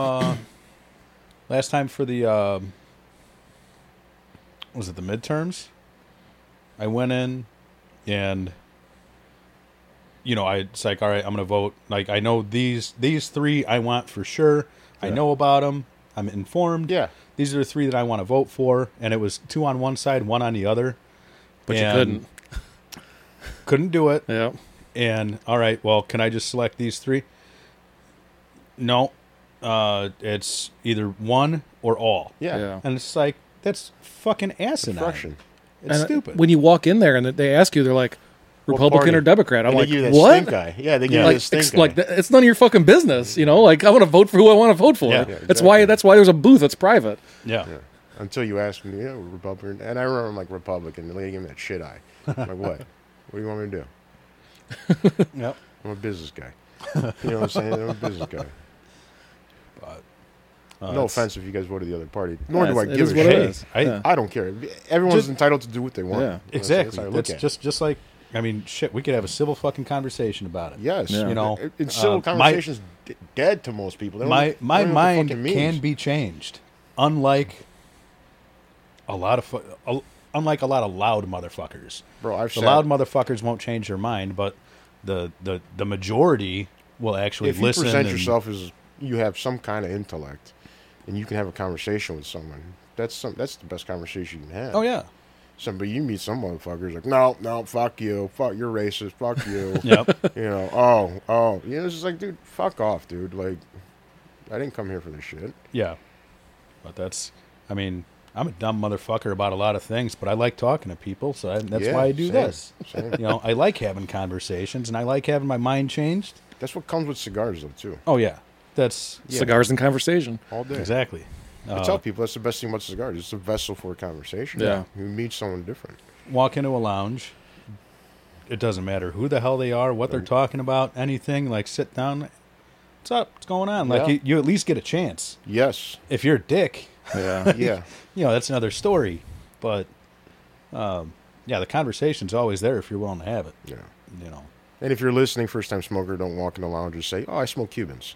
Last time for the, was it the midterms? I went in and, you know, it's like, all right, I'm going to vote. Like, I know these three I want for sure. Yeah. I know about them. I'm informed. Yeah. These are the three that I want to vote for. And it was two on one side, one on the other. But you couldn't do it. Yeah. And, all right, well, can I just select these three? No. It's either one or all. Yeah. And it's like, that's fucking asinine. It's stupid. When you walk in there and they ask you, they're like, Republican or Democrat. I'm like, what? Yeah, they give you the stink eye. Like, it's none of your fucking business, you know? Like, I want to vote for who I want to vote for. Yeah, exactly. That's why there's a booth that's private. Yeah. Until you ask me, yeah, Republican. And I remember I'm like, Republican. They gave me that shit eye. I'm like, what? What do you want me to do? Yep. I'm a business guy. You know what I'm saying? I'm a business guy. No offense if you guys voted the other party. Nor do I give a shit. I don't care. Everyone's entitled to do what they want. Yeah, exactly. That's just like, I mean, shit, we could have a civil fucking conversation about it. Yes. Yeah. You know, civil conversation's dead to most people. My mind can be changed. Unlike a lot of loud motherfuckers. Bro, I've said loud motherfuckers won't change their mind, but the majority will actually listen. If you present yourself as you have some kind of intellect and you can have a conversation with someone, that's the best conversation you can have. Oh, yeah. Somebody, you meet some motherfuckers like, no, fuck you. Fuck, you're racist. Fuck you. Yep. You know, oh. You know, it's just like, dude, fuck off, dude. Like, I didn't come here for this shit. Yeah. But that's, I mean, I'm a dumb motherfucker about a lot of things, but I like talking to people, so that's why I do this. Same. You know, I like having conversations, and I like having my mind changed. That's what comes with cigars, though, too. Oh, yeah. That's cigars and conversation. All day. Exactly. I tell people that's the best thing about cigars. It's a vessel for a conversation. Yeah. You meet someone different. Walk into a lounge. It doesn't matter who the hell they are, what they're talking about, anything. Like, sit down. What's up? What's going on? Like, you at least get a chance. Yes. If you're a dick. Yeah. Yeah. You know, that's another story. But, the conversation's always there if you're willing to have it. Yeah. You know. And if you're listening, first-time smoker, don't walk in the lounge and say, I smoke Cubans.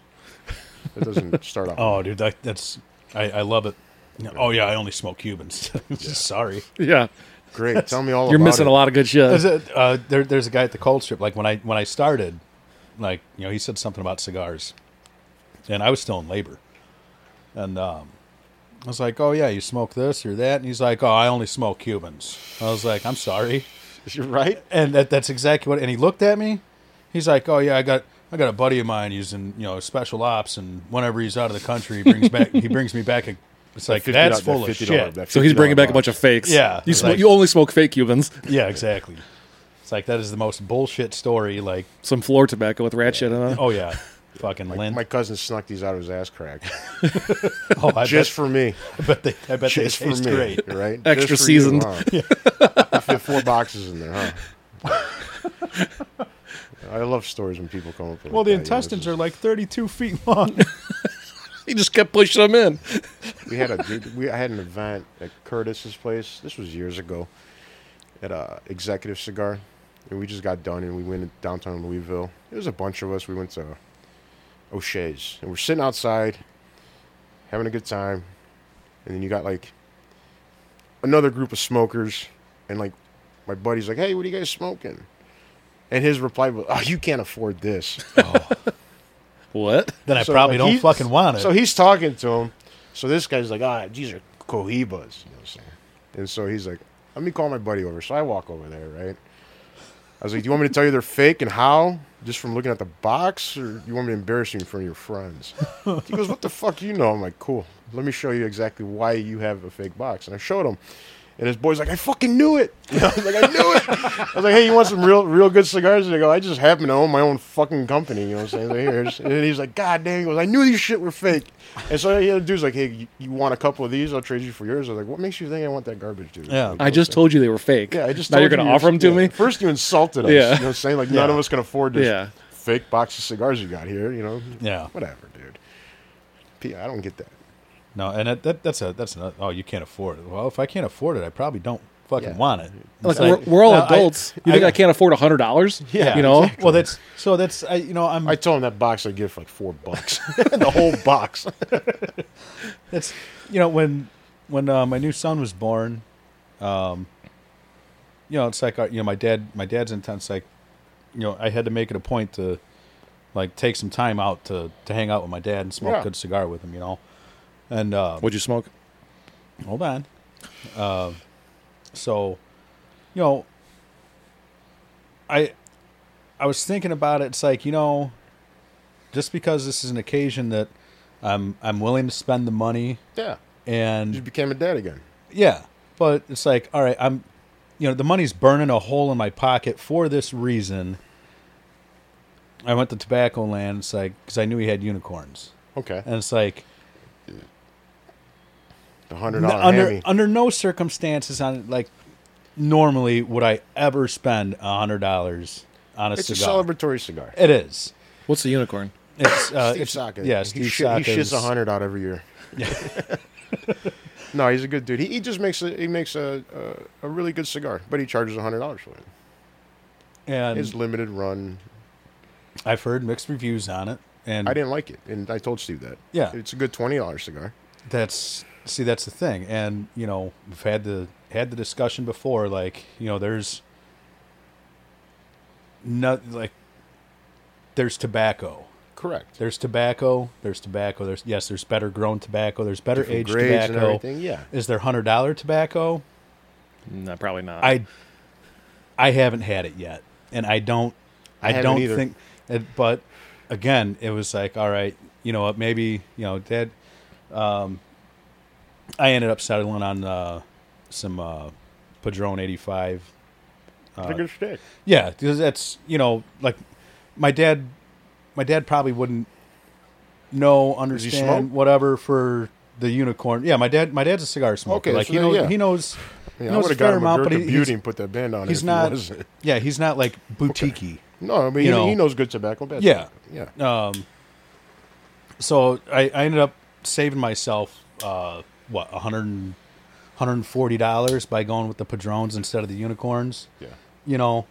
It doesn't start off. Oh, dude, that's... I love it. Oh, yeah, I only smoke Cubans. Sorry. Yeah. Great. Tell me all about it. You're missing a lot of good shit. There's a guy at the cold strip. Like, when I started, like, you know, he said something about cigars. And I was still in labor. And I was like, oh, yeah, you smoke this or that? And he's like, oh, I only smoke Cubans. I was like, I'm sorry. You're right. And that's exactly what... And he looked at me. He's like, oh, yeah, I got a buddy of mine using, you know, special ops, and whenever he's out of the country, he brings me back. It's like that's full of shit. So he's bringing back a bunch of fakes. Yeah, you only smoke fake Cubans. Yeah, exactly. It's like that is the most bullshit story. Like some floor tobacco with rat shit on it. Oh yeah, fucking lint. My cousin snuck these out of his ass crack. For me. I bet they taste great, right? Extra seasoned. You, huh? Yeah. 4 boxes in there, huh? I love stories when people come up with the intestines are like 32 feet long. He just kept pushing them in. I had an event at Curtis's place. This was years ago at Executive Cigar. And we just got done and we went to downtown Louisville. There was a bunch of us. We went to O'Shea's. And we're sitting outside having a good time. And then you got like another group of smokers. And like my buddy's like, hey, what are you guys smoking? And his reply was, oh, you can't afford this. Oh. What? Then I probably don't fucking want it. So he's talking to him. So this guy's like, these are Cohibas. You know what I'm saying? And so he's like, let me call my buddy over. So I walk over there, right? I was like, do you want me to tell you they're fake and how? Just from looking at the box? Or you want me to embarrass you in front of your friends? He goes, what the fuck you know? I'm like, cool. Let me show you exactly why you have a fake box. And I showed him. And his boy's like, I fucking knew it. And I was like, I knew it. I was like, hey, you want some real good cigars? And I go, I just happen to own my own fucking company. You know what I'm saying? And he's like, God damn. He goes, I knew these shit were fake. And so the dude's like, hey, you want a couple of these? I'll trade you for yours. I was like, what makes you think I want that garbage, dude? Yeah. I just told you they were fake. Yeah, I just told you. Now you're going to offer them to me? First you insulted us. Yeah. You know what I'm saying? Like, none of us can afford this fake box of cigars you got here, you know? Yeah. Whatever, dude. I don't get that. No, and that's oh, you can't afford it. Well, if I can't afford it, I probably don't fucking want it. Like, we're all adults. You think I can't afford $100? Yeah, you know. Exactly. Well, I told him that box I give for like $4, the whole box. That's when my new son was born, it's like my dad's intense. Like, I had to make it a point to like take some time out to hang out with my dad and smoke a good cigar with him. You know. And what'd you smoke? Hold on. I was thinking about it. It's like, just because this is an occasion that I'm willing to spend the money. Yeah. And you became a dad again. Yeah, but it's like, all right, I'm, the money's burning a hole in my pocket for this reason. I went to Tobacco Land. It's like because I knew he had unicorns. Okay. And it's like. $100 under no circumstances on like normally would I ever spend $100 on a cigar. It's a celebratory cigar. It is. What's the unicorn? It's Steve Saka. Yeah, Steve Saka. He shits $100 out every year. Yeah. No, he's a good dude. He just makes a really good cigar, but he charges $100 for it. And his limited run. I've heard mixed reviews on it, and I didn't like it, and I told Steve that. Yeah, it's a good $20 cigar. That's the thing. And, we've had the discussion before, like, there's tobacco. Correct. There's tobacco. There's better grown tobacco. There's better aged tobacco. And everything, yeah. Is there $100 tobacco? No, probably not. I haven't had it yet, and I don't think. But again, it was like, all right, you know what? Maybe, you know, Dad. I ended up settling on some Padron 85. It's a good stick. Yeah, because that's, you know, like my dad probably wouldn't know, understand, whatever, for the unicorn. Yeah, my dad's a cigar smoker. Okay, like so he knows. Yeah, he knows a fair amount, but Beauty and put that band on. He's not. Yeah, he's not like boutiquey. Okay. No, I mean he knows good tobacco. Bad tobacco. Yeah. So I ended up saving myself $140 by going with the Padrones instead of the unicorns. Yeah. You know,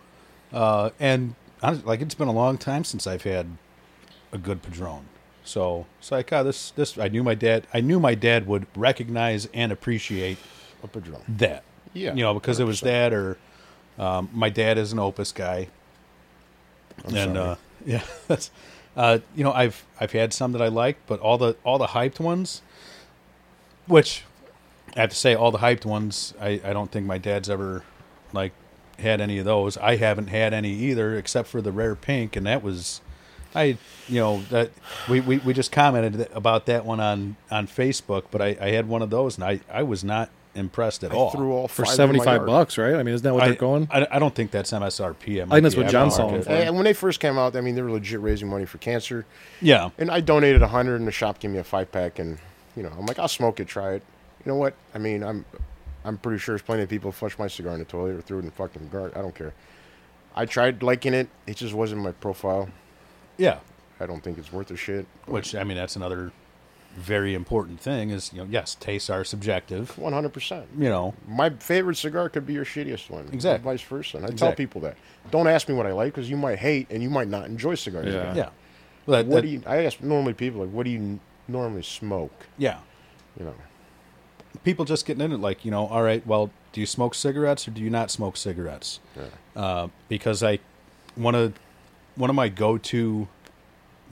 and honestly, like, it's been a long time since I've had a good Padron. So it's like, God, this I knew my dad would recognize and appreciate a Padron. That. Yeah. You know, because 100%. It was that, or my dad is an Opus guy. Yeah, that's you know, I've had some that I liked, but all the hyped ones, which I have to say, all the hyped ones, I don't think my dad's ever, like, had any of those. I haven't had any either, except for the rare pink, and that was, we just commented about that one on Facebook, but I had one of those, and I was not impressed at all. I threw all for $75, right? I mean, isn't that what they're going? I don't think that's MSRP. I think that's what John saw. And when they first came out, I mean, they were legit raising money for cancer. Yeah. And I donated $100, and the shop gave me a 5-pack, and, you know, I'm like, I'll smoke it, try it. You know what? I mean, I'm pretty sure there's plenty of people who flushed my cigar in the toilet or threw it in the fucking garbage. I don't care. I tried liking it. It just wasn't my profile. Yeah. I don't think it's worth a shit. Which, I mean, that's another very important thing is, you know, yes, tastes are subjective. 100%. You know. My favorite cigar could be your shittiest one. Exactly. Vice versa. And I tell people that. Don't ask me what I like, because you might hate and you might not enjoy cigars. Yeah. Again. Yeah. Well, I ask normally people, like, what do you normally smoke? Yeah. You know. People just getting into it, like, you know, all right, well, do you smoke cigarettes or do you not smoke cigarettes? Yeah. Because one of my go-to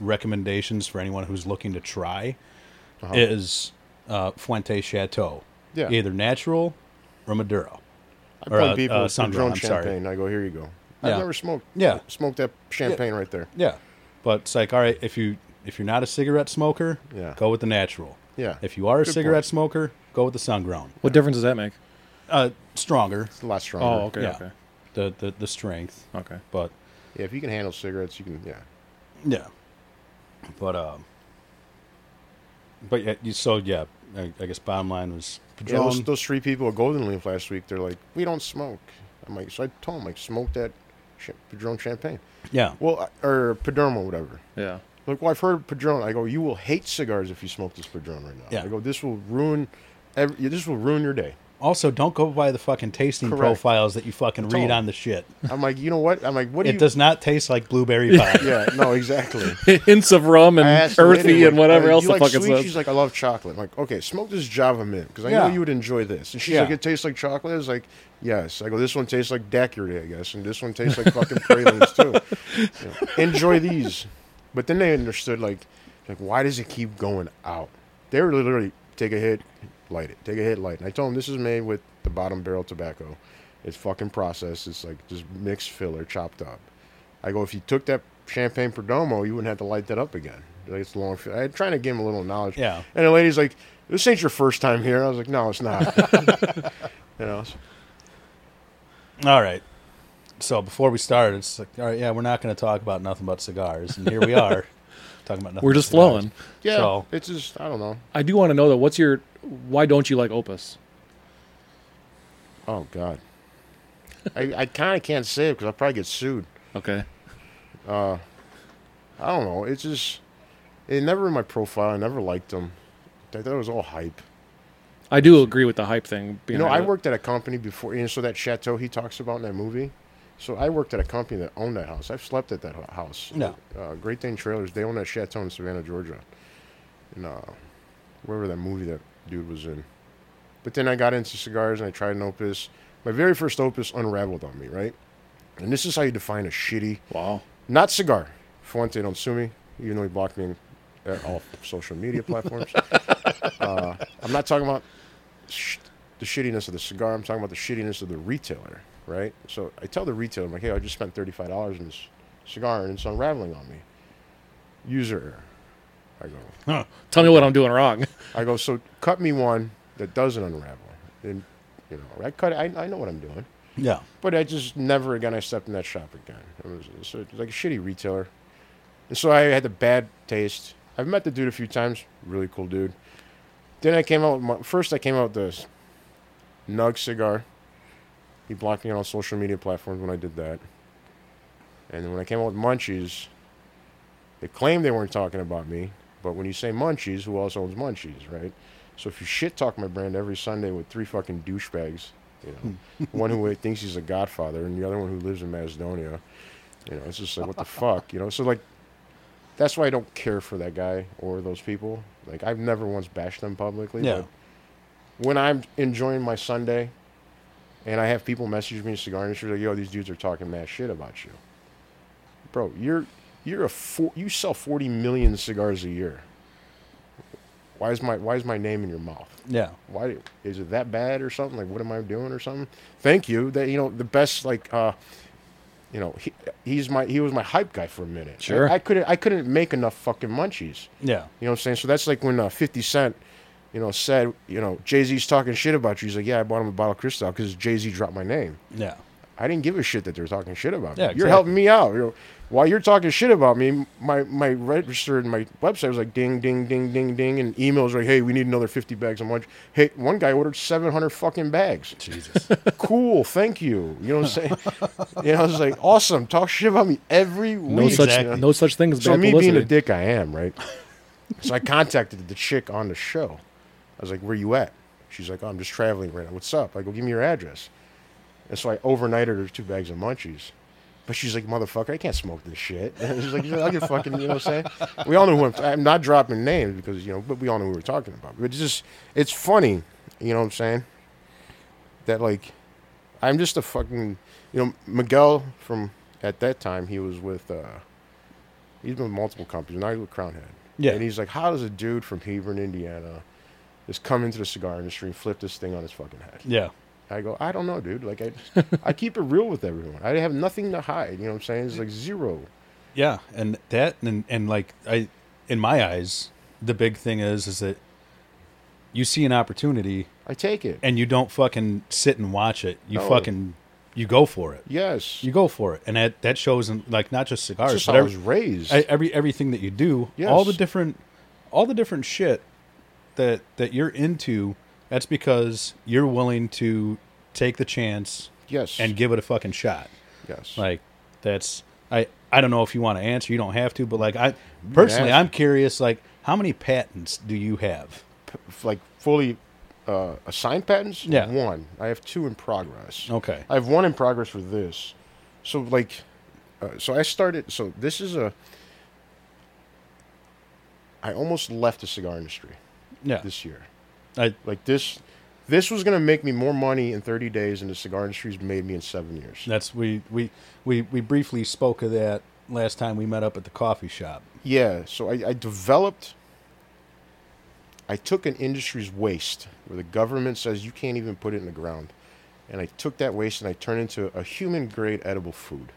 recommendations for anyone who's looking to try is Fuente Chateau. Yeah. Either natural or Maduro. I play people with Padron champagne. I go, here you go. I've never smoked. Yeah. Smoked that champagne right there. Yeah. But it's like, all right, if you're not a cigarette smoker, go with the natural. Yeah. If you are a cigarette smoker, go with the sun grown. What difference does that make? Stronger. It's a lot stronger. Oh, okay. Yeah. Okay. The strength. Okay. But yeah, if you can handle cigarettes, you can. Yeah. Yeah. But yeah, I guess bottom line was. Padron. Yeah, those three people at Golden Leaf last week, they're like, we don't smoke. I'm like, so I told them, like, smoke that Padron champagne. Yeah. Well, or Padron or whatever. Yeah. Like, well, I've heard Padron. I go, you will hate cigars if you smoke this Padron right now. Yeah. I go, this will ruin your day. Also, don't go by the fucking tasting profiles that you fucking read on the shit. I'm like, you know what? I'm like, what do you... It does not taste like blueberry pie. Yeah, no, exactly. Hints of rum and earthy and whatever else the fuck it says. She's like, I love chocolate. I'm like, okay, smoke this Java Mint, because I know you would enjoy this. And she's like, it tastes like chocolate? I was like, yes. I go, this one tastes like daiquiri, I guess, and this one tastes like fucking pralines, too. So, enjoy these. But then they understood, like, why does it keep going out? They were literally, take a hit... light it. Take a hit, light it. And I told him this is made with the bottom barrel tobacco. It's fucking processed. It's like just mixed filler, chopped up. I go, if you took that champagne Perdomo, you wouldn't have to light that up again. Like, it's long. I'm trying to give him a little knowledge. Yeah. And the lady's like, this ain't your first time here. I was like, no, it's not. You know. All right. So before we started, it's like, all right, yeah, we're not going to talk about nothing but cigars. And here we are. Talking about nothing. We're just flowing. Yeah. So, it's just, I don't know. I do want to know, though, why don't you like Opus? Oh, God. I kind of can't say it because I'll probably get sued. Okay. I don't know. It's just, it never in my profile. I never liked them. I thought it was all hype. I do agree with the hype thing. You know, I worked at a company before, you know, so that chateau he talks about in that movie. So I worked at a company that owned that house. I've slept at that house. No. Great Dane Trailers. They own that chateau in Savannah, Georgia. And wherever that movie that dude was in. But then I got into cigars and I tried an Opus. My very first Opus unraveled on me, right? And this is how you define a shitty. Wow. Not cigar. Fuente, don't sue me. even though he blocked me on all social media platforms. I'm not talking about the shittiness of the cigar. I'm talking about the shittiness of the retailer, right? So I tell the retailer, I'm like, hey, I just spent $35 on this cigar, and it's unraveling on me. User error. I go, huh, tell me what I'm doing wrong. I go, so cut me one that doesn't unravel. And, you know, I cut it. I know what I'm doing. Yeah. But I just never again, I stepped in that shop again. It was like a shitty retailer. And so I had the bad taste. I've met the dude a few times. Really cool dude. Then I came out with I came out with this Nug cigar. He blocked me on all social media platforms when I did that. And then when I came out with Munchies, they claimed they weren't talking about me. But when you say Munchies, who else owns Munchies, right? So if you shit-talk my brand every Sunday with three fucking douchebags, you know, one who thinks he's a godfather and the other one who lives in Macedonia, you know, it's just like, what the fuck, you know? So, like, that's why I don't care for that guy or those people. Like, I've never once bashed them publicly. Yeah. But when I'm enjoying my Sunday and I have people message me in cigar industry, like, yo, these dudes are talking mad shit about you. Bro, you sell 40 million cigars a year. Why is my name in your mouth? Yeah. Why is it that bad or something? Like, what am I doing or something? Thank you. That, you know, the best, like, you know, he was my hype guy for a minute. Sure. I couldn't make enough fucking Munchies. Yeah. You know what I'm saying? So that's like when 50 Cent, you know, said, you know, Jay-Z's talking shit about you. He's like, yeah, I bought him a bottle of Cristal because Jay-Z dropped my name. Yeah. I didn't give a shit that they were talking shit about me. Yeah, exactly. You're helping me out. You know, while you're talking shit about me, my register and my website was like ding, ding, ding, ding, ding, and emails like, hey, we need another 50 bags of Munch. Hey, one guy ordered 700 fucking bags. Jesus. Cool. Thank you. You know what I'm saying? You know, I was like, awesome. Talk shit about me every week. No such thing as bad publicity. So me being a dick, I am, right? So I contacted the chick on the show. I was like, where you at? She's like, oh, I'm just traveling right now. What's up? I go, give me your address. And so I overnighted her 2 bags of Munchies. But she's like, motherfucker, I can't smoke this shit. And she's like, I'll get fucking, you know what I'm saying? We all know who I'm not dropping names because, you know, but we all know who we're talking about. But it's just, it's funny, you know what I'm saying? That, like, I'm just a fucking, you know, Miguel from, at that time, he was with, he's been with multiple companies. Now he's with Crown Head. Yeah. And he's like, how does a dude from Hebron, Indiana, just come into the cigar industry and flip this thing on his fucking head? Yeah. I go, I don't know, dude. Like, I keep it real with everyone. I have nothing to hide. You know what I'm saying? It's like zero. Yeah, and that, and like, in my eyes, the big thing is that you see an opportunity. I take it. And you don't fucking sit and watch it. You go for it. Yes. You go for it. And that shows in, like, not just cigars. It's just how I was raised. Everything that you do, yes. all the different shit that you're into, that's because you're willing to take the chance, yes, and give it a fucking shot. Yes. Like, that's, I don't know if you want to answer. You don't have to, but, like, I personally, I'm curious, like, how many patents do you have? Like, fully assigned patents? Yeah. 1. I have 2 in progress. Okay. I have 1 in progress for this. So, like, so this is I almost left the cigar industry, yeah, this year. This was going to make me more money in 30 days than the cigar industry's made me in 7 years. That's we briefly spoke of that last time we met up at the coffee shop. Yeah, so I took an industry's waste where the government says you can't even put it in the ground. And I took that waste and I turned it into a human-grade edible food.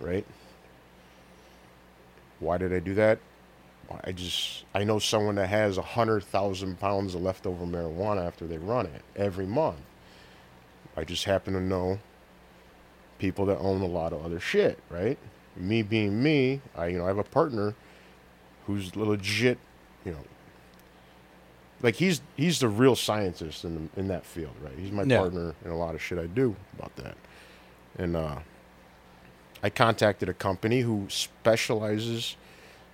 Right? Why did I do that? I know someone that has 100,000 pounds of leftover marijuana after they run it every month. I just happen to know people that own a lot of other shit, right? Me being me, I have a partner who's legit, you know, like he's the real scientist in that field, right? He's my partner in a lot of shit I do about that. And I contacted a company who specializes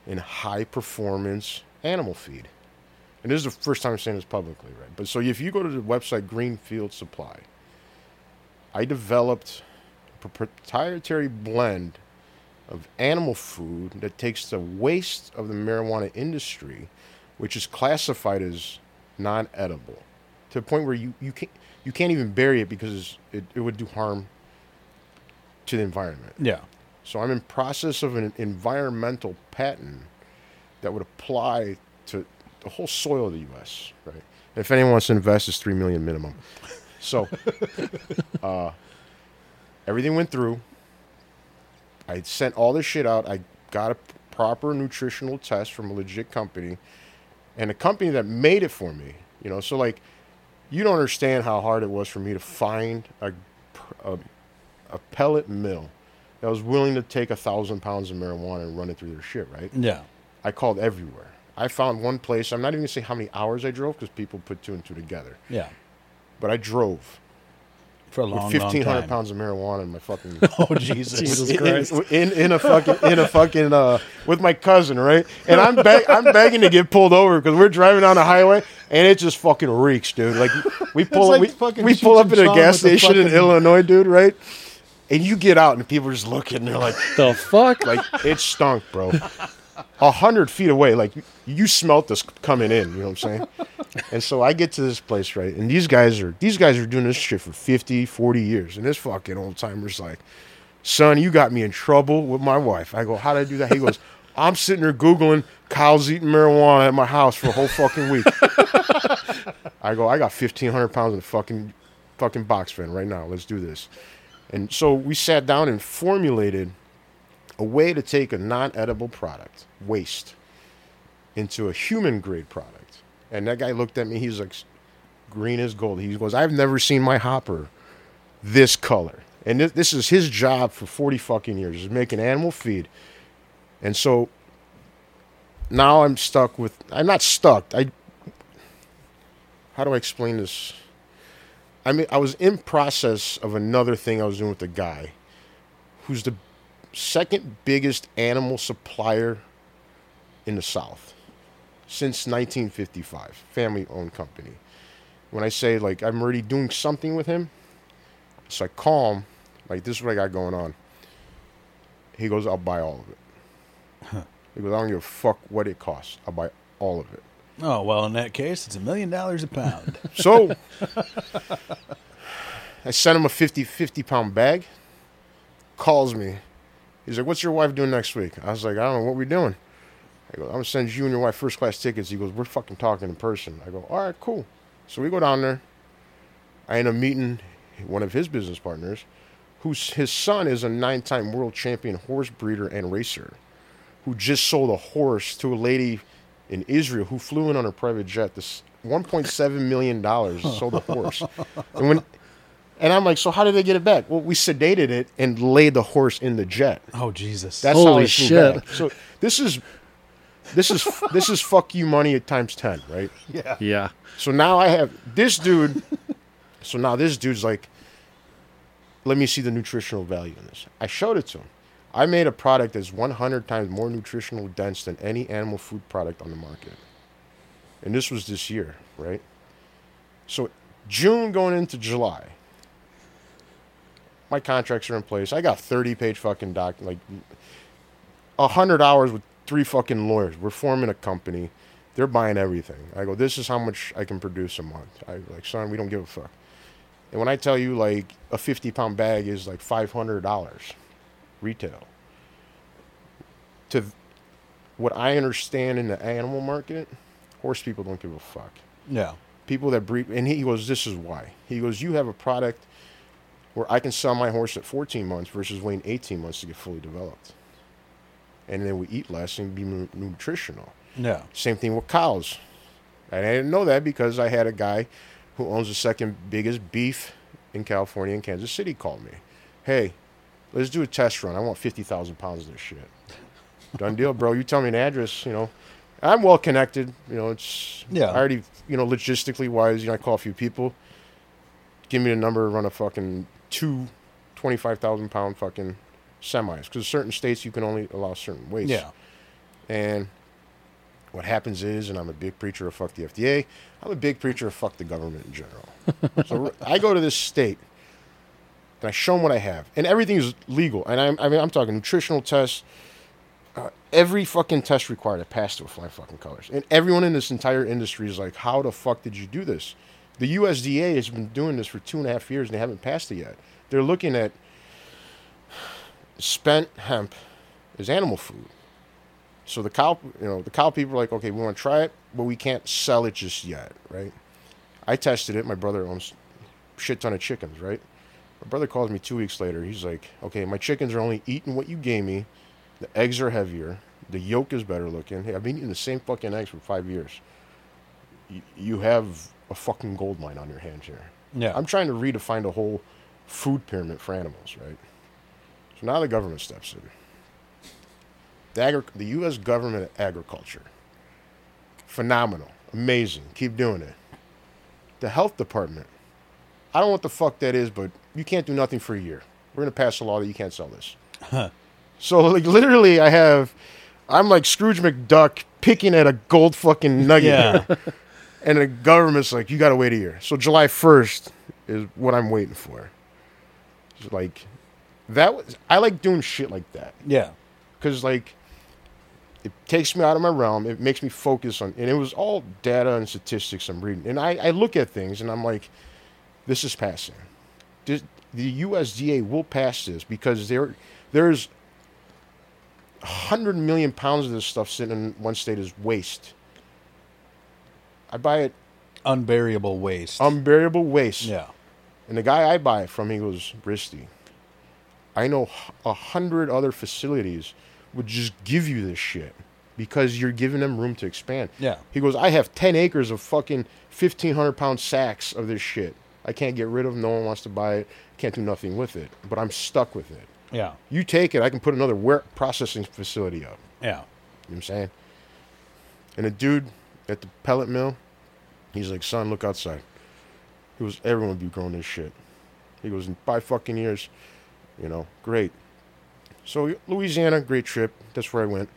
in high-performance animal feed. And this is the first time I'm saying this publicly, right? But so if you go to the website Greenfield Supply, I developed a proprietary blend of animal food that takes the waste of the marijuana industry, which is classified as non-edible, to the point where you can't even bury it because it would do harm to the environment. Yeah. So I'm in process of an environmental patent that would apply to the whole soil of the U.S., right? And if anyone wants to invest, it's $3 million minimum. So everything went through. I sent all this shit out. I got a proper nutritional test from a legit company, and a company that made it for me, you know. So, like, you don't understand how hard it was for me to find a pellet mill that was willing to take 1,000 pounds of marijuana and run it through their shit, right? Yeah. I called everywhere. I found one place. I'm not even going to say how many hours I drove because people put two and two together. Yeah. But I drove for a long, with 1,500 pounds of marijuana in my fucking oh Jesus, Jesus Christ in a fucking with my cousin, right? And I'm begging to get pulled over because we're driving down the highway and it just fucking reeks, dude. Like we pull up at a gas station in Illinois, dude, right? And you get out and people are just looking. And they're like, the fuck? Like, it stunk, bro. 100 feet away, like you smelt this coming in. You know what I'm saying? And so I get to this place, right? And these guys are doing this shit for 50, 40 years. And this fucking old timer's like, son, you got me in trouble with my wife. I go, how did I do that? He goes, I'm sitting there Googling cows eating marijuana at my house for a whole fucking week. I go, I got 1,500 pounds in the fucking box fan right now. Let's do this. And so we sat down and formulated a way to take a non-edible product, waste, into a human-grade product. And that guy looked at me. He's like, green as gold. He goes, I've never seen my hopper this color. And this is his job for 40 fucking years, is making animal feed. And so now I'm stuck with... I'm not stuck. How do I explain this? I mean, I was in process of another thing I was doing with a guy who's the second biggest animal supplier in the South since 1955, family-owned company. When I say, like, I'm already doing something with him, so I call him, like, this is what I got going on. He goes, I'll buy all of it. Huh. He goes, I don't give a fuck what it costs. I'll buy all of it. Oh, well, in that case, it's $1 million a pound. So I sent him a 50-pound bag. Calls me. He's like, what's your wife doing next week? I was like, I don't know what we're doing. I go, I'm going to send you and your wife first-class tickets. He goes, we're fucking talking in person. I go, all right, cool. So we go down there. I end up meeting one of his business partners, who's his son is a 9-time world champion horse breeder and racer, who just sold a horse to a lady in Israel, who flew in on a private jet, this $1.7 million sold the horse. And I'm like, so how did they get it back? Well, we sedated it and laid the horse in the jet. Oh, Jesus. That's holy how shit. Back. So this is fuck you money at times 10, right? Yeah. Yeah. So now I have this dude. So now this dude's like, let me see the nutritional value in this. I showed it to him. I made a product that's 100 times more nutritional dense than any animal food product on the market. And this was this year, right? So June going into July, my contracts are in place. I got 30-page fucking doc, like 100 hours with 3 fucking lawyers. We're forming a company. They're buying everything. I go, this is how much I can produce a month. I like, son, we don't give a fuck. And when I tell you, like, a 50-pound bag is like $500 retail, to what I understand in the animal market, horse people don't give a fuck. Yeah. People that breed, and he goes, this is why. He goes, you have a product where I can sell my horse at 14 months versus waiting 18 months to get fully developed. And then we eat less and be nutritional. Yeah. Same thing with cows. And I didn't know that because I had a guy who owns the second biggest beef in California and Kansas City called me. Hey, let's do a test run. I want 50,000 pounds of this shit. Done deal, bro. You tell me an address, you know. I'm well connected. You know, it's... Yeah. I already, you know, logistically wise, you know, I call a few people. Give me the number, run a fucking 25,000-pound fucking semis. Because certain states, you can only allow certain weights. Yeah. And what happens is, and I'm a big preacher of fuck the FDA, I'm a big preacher of fuck the government in general. So I go to this state, and I show them what I have. And everything is legal. And I'm talking nutritional tests. Every fucking test required. I passed with flying fucking colors. And everyone in this entire industry is like, how the fuck did you do this? The USDA has been doing this for 2.5 years, and they haven't passed it yet. They're looking at spent hemp is animal food. So the cow people are like, okay, we want to try it, but we can't sell it just yet, right? I tested it. My brother owns a shit ton of chickens, right? My brother calls me 2 weeks later. He's like, okay, my chickens are only eating what you gave me. The eggs are heavier. The yolk is better looking. Hey, I've been eating the same fucking eggs for 5 years. You have a fucking gold mine on your hands here. Yeah. I'm trying to redefine the whole food pyramid for animals, right? So now the government steps in. The U.S. government of agriculture. Phenomenal. Amazing. Keep doing it. The health department. I don't know what the fuck that is, but you can't do nothing for a year. We're going to pass a law that you can't sell this. Huh. So, like, literally, I'm like Scrooge McDuck picking at a gold fucking nugget. Yeah. And the government's like, you got to wait a year. So July 1st is what I'm waiting for. It's like, I like doing shit like that. Yeah. Because, like, it takes me out of my realm. It makes me focus on, and it was all data and statistics I'm reading. And I look at things and I'm like, this is passing. The USDA will pass this because there's 100 million pounds of this stuff sitting in one state as waste. I buy it. Unburiable waste. Unburiable waste. Yeah. And the guy I buy it from, he goes, Bristy, I know 100 other facilities would just give you this shit because you're giving them room to expand. Yeah. He goes, I have 10 acres of fucking 1,500-pound sacks of this shit. I can't get rid of them. No one wants to buy it. Can't do nothing with it. But I'm stuck with it. Yeah. You take it, I can put another processing facility up. Yeah. You know what I'm saying? And a dude at the pellet mill, he's like, son, look outside. He goes, everyone would be growing this shit. He goes, in 5 fucking years, you know, great. So Louisiana, great trip. That's where I went.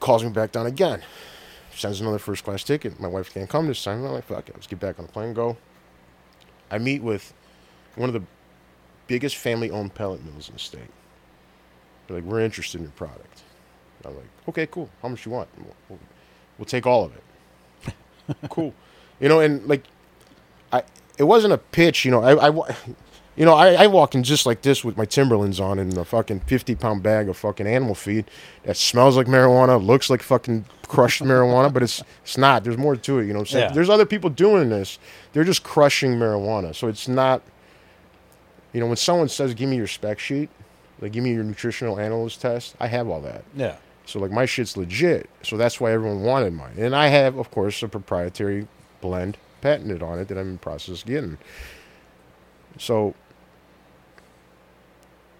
Calls me back down again. Sends another first-class ticket. My wife can't come this time. I'm like, fuck it. Let's get back on the plane and go. I meet with one of the biggest family-owned pellet mills in the state. They're like, we're interested in your product. I'm like, okay, cool. How much you want? We'll take all of it. Cool. You know, and like, it wasn't a pitch, you know. I walk in just like this with my Timberlands on and a fucking 50-pound bag of fucking animal feed that smells like marijuana, looks like fucking crushed marijuana, but it's not. There's more to it, you know what I'm saying? Yeah. There's other people doing this. They're just crushing marijuana. So it's not, you know, when someone says, give me your spec sheet, like give me your nutritional analyst test, I have all that. Yeah. So like my shit's legit. So that's why everyone wanted mine. And I have, of course, a proprietary blend patented on it that I'm in the process of getting. So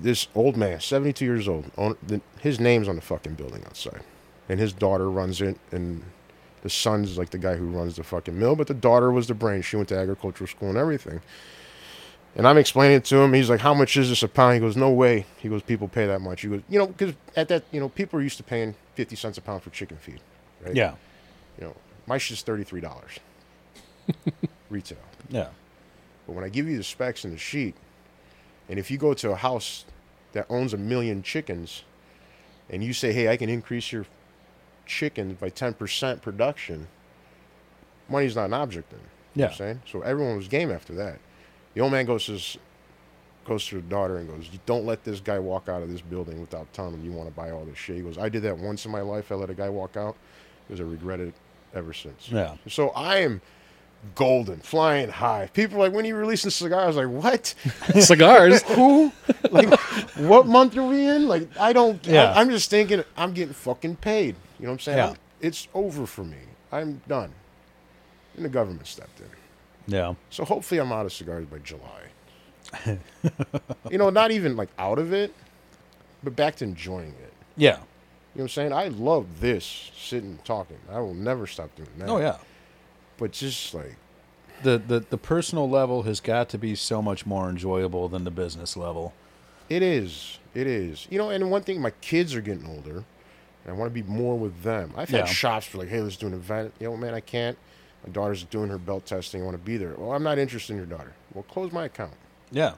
this old man, 72 years old, his name's on the fucking building outside. And his daughter runs it, and the son's like the guy who runs the fucking mill, but the daughter was the brain. She went to agricultural school and everything. And I'm explaining it to him. He's like, how much is this a pound? He goes, no way. He goes, people pay that much. He goes, you know, because at that, you know, people are used to paying 50 cents a pound for chicken feed, right? Yeah. You know, my shit's $33 retail. Yeah. But when I give you the specs in the sheet, and if you go to a house that owns 1 million chickens, and you say, hey, I can increase your chickens by 10% production, money's not an object then. Yeah. You know what I'm saying? So everyone was game after that. The old man goes to the daughter and goes, don't let this guy walk out of this building without telling him you want to buy all this shit. He goes, I did that once in my life. I let a guy walk out because I regretted it ever since. Yeah. So I am golden, flying high. People are like, when are you releasing cigars? I was like, what? Cigars? Who? Like, what month are we in? Like, I don't, yeah. I'm just thinking, I'm getting fucking paid. You know what I'm saying? Yeah. It's over for me. I'm done. And the government stepped in. Yeah. So hopefully I'm out of cigars by July. You know, not even like out of it, but back to enjoying it. Yeah. You know what I'm saying? I love this, sitting and talking. I will never stop doing that. Oh, yeah. But just like the personal level has got to be so much more enjoyable than the business level. It is. It is. You know, and one thing, my kids are getting older, and I want to be more with them. I've had shops for like, hey, let's do an event. You know, man, I can't. My daughter's doing her belt testing. I want to be there. Well, I'm not interested in your daughter. Well, close my account. Yeah.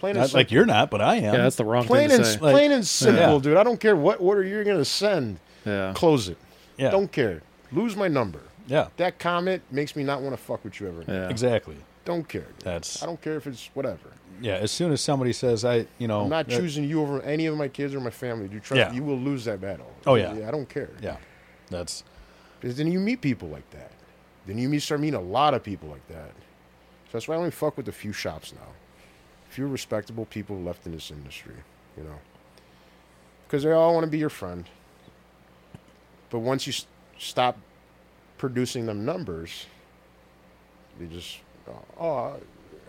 Plain and simple. Like you're not, but I am. Yeah, that's the wrong thing to say. Plain and simple, dude. I don't care what order you're going to send. Yeah. Close it. Yeah. Don't care. Lose my number. Yeah. That comment makes me not want to fuck with you ever. Yeah. Exactly. Don't care. Dude. I don't care if it's whatever. Yeah, as soon as somebody says, I'm not choosing you over any of my kids or my family. Do you trust me? You will lose that battle. Oh, yeah. I don't care. Yeah. That's... Because then you meet people like that. Then you start meeting a lot of people like that. So that's why I only fuck with a few shops now. A few respectable people left in this industry, you know. Because they all want to be your friend. But once you stop producing them numbers, they just, I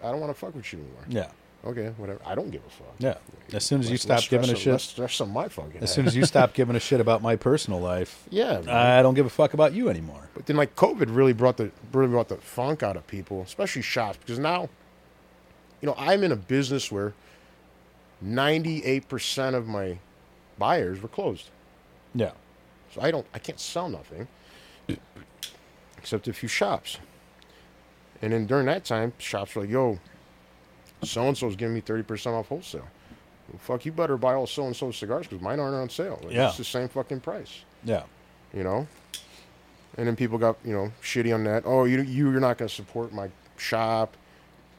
don't want to fuck with you anymore. Yeah. Okay, whatever. I don't give a fuck. Yeah. As soon as you stop giving a shit. That's some my fucking ass. As soon as you stop giving a shit about my personal life, yeah, man. I don't give a fuck about you anymore. But then, like, COVID really brought the funk out of people, especially shops, because now, you know, I'm in a business where 98% of my buyers were closed. Yeah. So I can't sell nothing except a few shops. And then during that time, shops were like, yo, so-and-so's giving me 30% off wholesale. Well, fuck, you better buy all so-and-so's cigars because mine aren't on sale. Like, yeah. It's the same fucking price. Yeah. You know? And then people got, you know, shitty on that. Oh, you're not going to support my shop.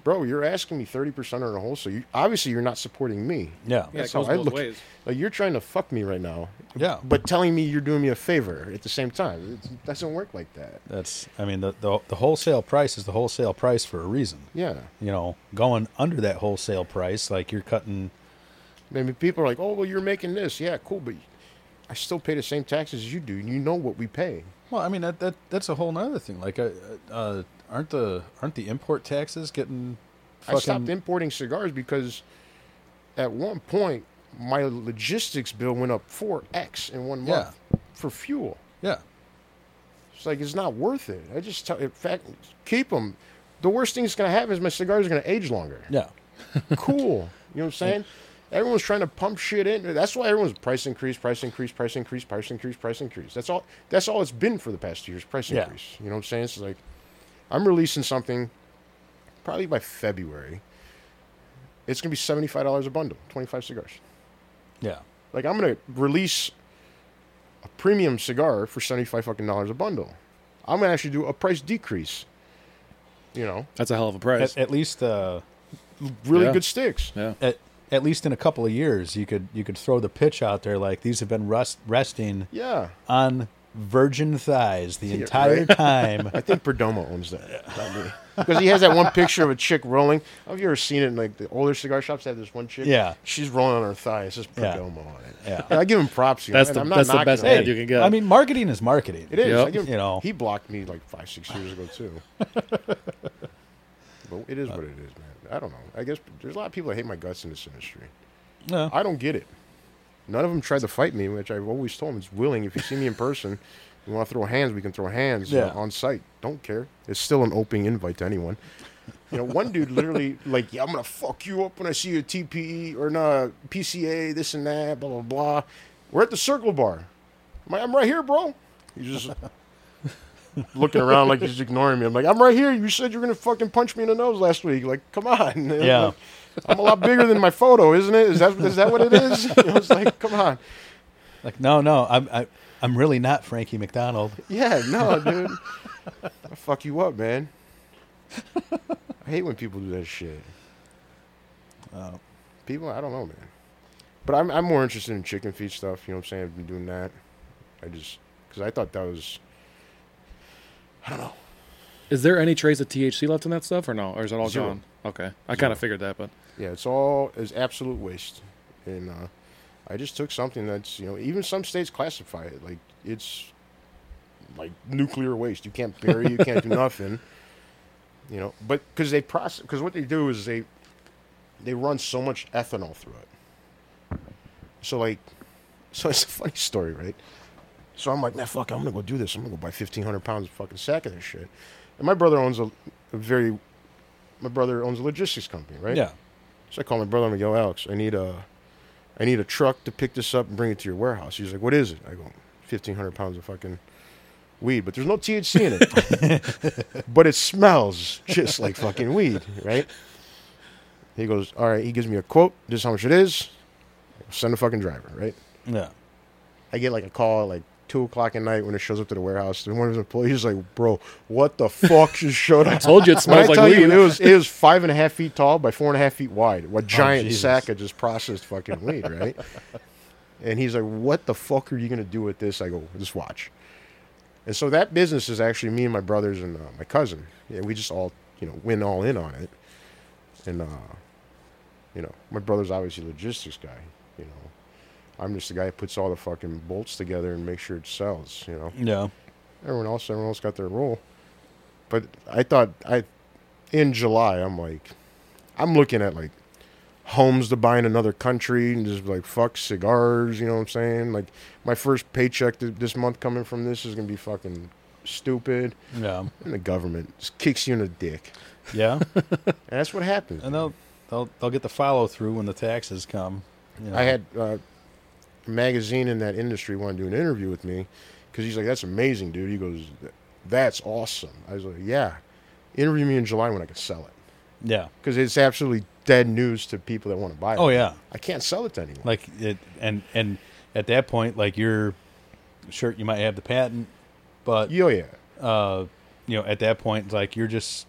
Bro, you're asking me 30% on a wholesale. Obviously, you're not supporting me. Yeah. That's how I look. Like, you're trying to fuck me right now. Yeah. But telling me you're doing me a favor at the same time. It doesn't work like that. The wholesale price is the wholesale price for a reason. Yeah. You know, going under that wholesale price, like you're cutting. I mean, people are like, oh, well, you're making this. Yeah, cool, but I still pay the same taxes as you do. You know what we pay. Well, I mean, that's a whole nother thing. Like, Aren't the import taxes getting fucking... I stopped importing cigars because at one point my logistics bill went up 4x in 1 month for fuel. Yeah. It's like, it's not worth it. I just tell... In fact, keep them. The worst thing that's going to happen is my cigars are going to age longer. Yeah. Cool. You know what I'm saying? Everyone's trying to pump shit in. That's why everyone's price increase. That's all it's been for the past 2 years, price increase. You know what I'm saying? It's like... I'm releasing something probably by February. It's going to be $75 a bundle, 25 cigars. Yeah. Like, I'm going to release a premium cigar for $75 fucking dollars a bundle. I'm going to actually do a price decrease. You know? That's a hell of a price. At least... really good sticks. Yeah. At least in a couple of years, you could throw the pitch out there like, these have been resting on... virgin thighs the entire time. I think Perdomo owns that. Probably. Because he has that one picture of a chick rolling. Have you ever seen it in like the older cigar shops? They have this one chick. Yeah. She's rolling on her thigh. It's just Perdomo on it. Yeah. And I give him props. That's the best ad you can get. I mean, marketing is marketing. It is. Yep. He blocked me like 5-6 years ago too. But it is what it is, man. I don't know. I guess there's a lot of people that hate my guts in this industry. No. I don't get it. None of them tried to fight me, which I've always told them is willing. If you see me in person, you want to throw hands, we can throw hands on site. Don't care. It's still an open invite to anyone. You know, one dude literally like, yeah, I'm going to fuck you up when I see you at TPE or not PCA, this and that, blah, blah, blah. We're at the Circle Bar. I'm right here, bro. He's just looking around like he's ignoring me. I'm like, I'm right here. You said you were going to fucking punch me in the nose last week. Like, come on. Yeah. Like, I'm a lot bigger than my photo, isn't it? Is that what it is? You know, it's like, come on. Like, no, I'm really not Frankie McDonald. Yeah, no, dude. I'll fuck you up, man. I hate when people do that shit. People, I don't know, man. But I'm more interested in chicken feet stuff. You know what I'm saying? I've been doing that. Because I thought that was, I don't know. Is there any trace of THC left in that stuff or no? Or is it all gone? Okay. I kind of figured that, but... Yeah, it's absolute waste. And I just took something that's, you know, even some states classify it. Like, it's like nuclear waste. You can't bury, you can't do nothing. You know, but because they process... Because what they do is they run so much ethanol through it. So it's a funny story, right? So I'm like, nah, fuck, I'm going to go do this. I'm going to go buy 1,500 pounds of fucking sack of this shit. And my brother owns a logistics company, right? Yeah. So I call my brother. I'm like, yo, Alex, I need a truck to pick this up and bring it to your warehouse. He's like, what is it? I go, 1,500 pounds of fucking weed, but there's no THC in it. But it smells just like fucking weed, right? He goes, all right. He gives me a quote. This is how much it is. Send a fucking driver, right? Yeah. I get like a call at like 2:00 at night when it shows up to the warehouse. And one of his employees is like, bro, what the fuck just showed up? I told you it smells like weed. It was 5.5 feet tall by 4.5 feet wide. What giant sack of just processed fucking weed, right? And he's like, what the fuck are you going to do with this? I go, just watch. And so that business is actually me and my brothers and my cousin. Yeah, we just all, went all in on it. And, my brother's obviously a logistics guy, I'm just the guy who puts all the fucking bolts together and makes sure it sells, Yeah. Everyone else got their role. But I thought, in July, I'm looking at, homes to buy in another country and just, fuck cigars, you know what I'm saying? My first paycheck this month coming from this is going to be fucking stupid. Yeah. And the government just kicks you in the dick. Yeah. And that's what happens. And they'll get the follow-through when the taxes come. You know. I had... magazine in that industry wanted to do an interview with me because he's like, that's amazing, dude. He goes, that's awesome. I was like, yeah, interview me in July when I can sell it. Yeah, because it's absolutely dead news to people that want to buy it. Oh yeah, I can't sell it to anyone. And at that point, you're sure you might have the patent, but at that point, you're just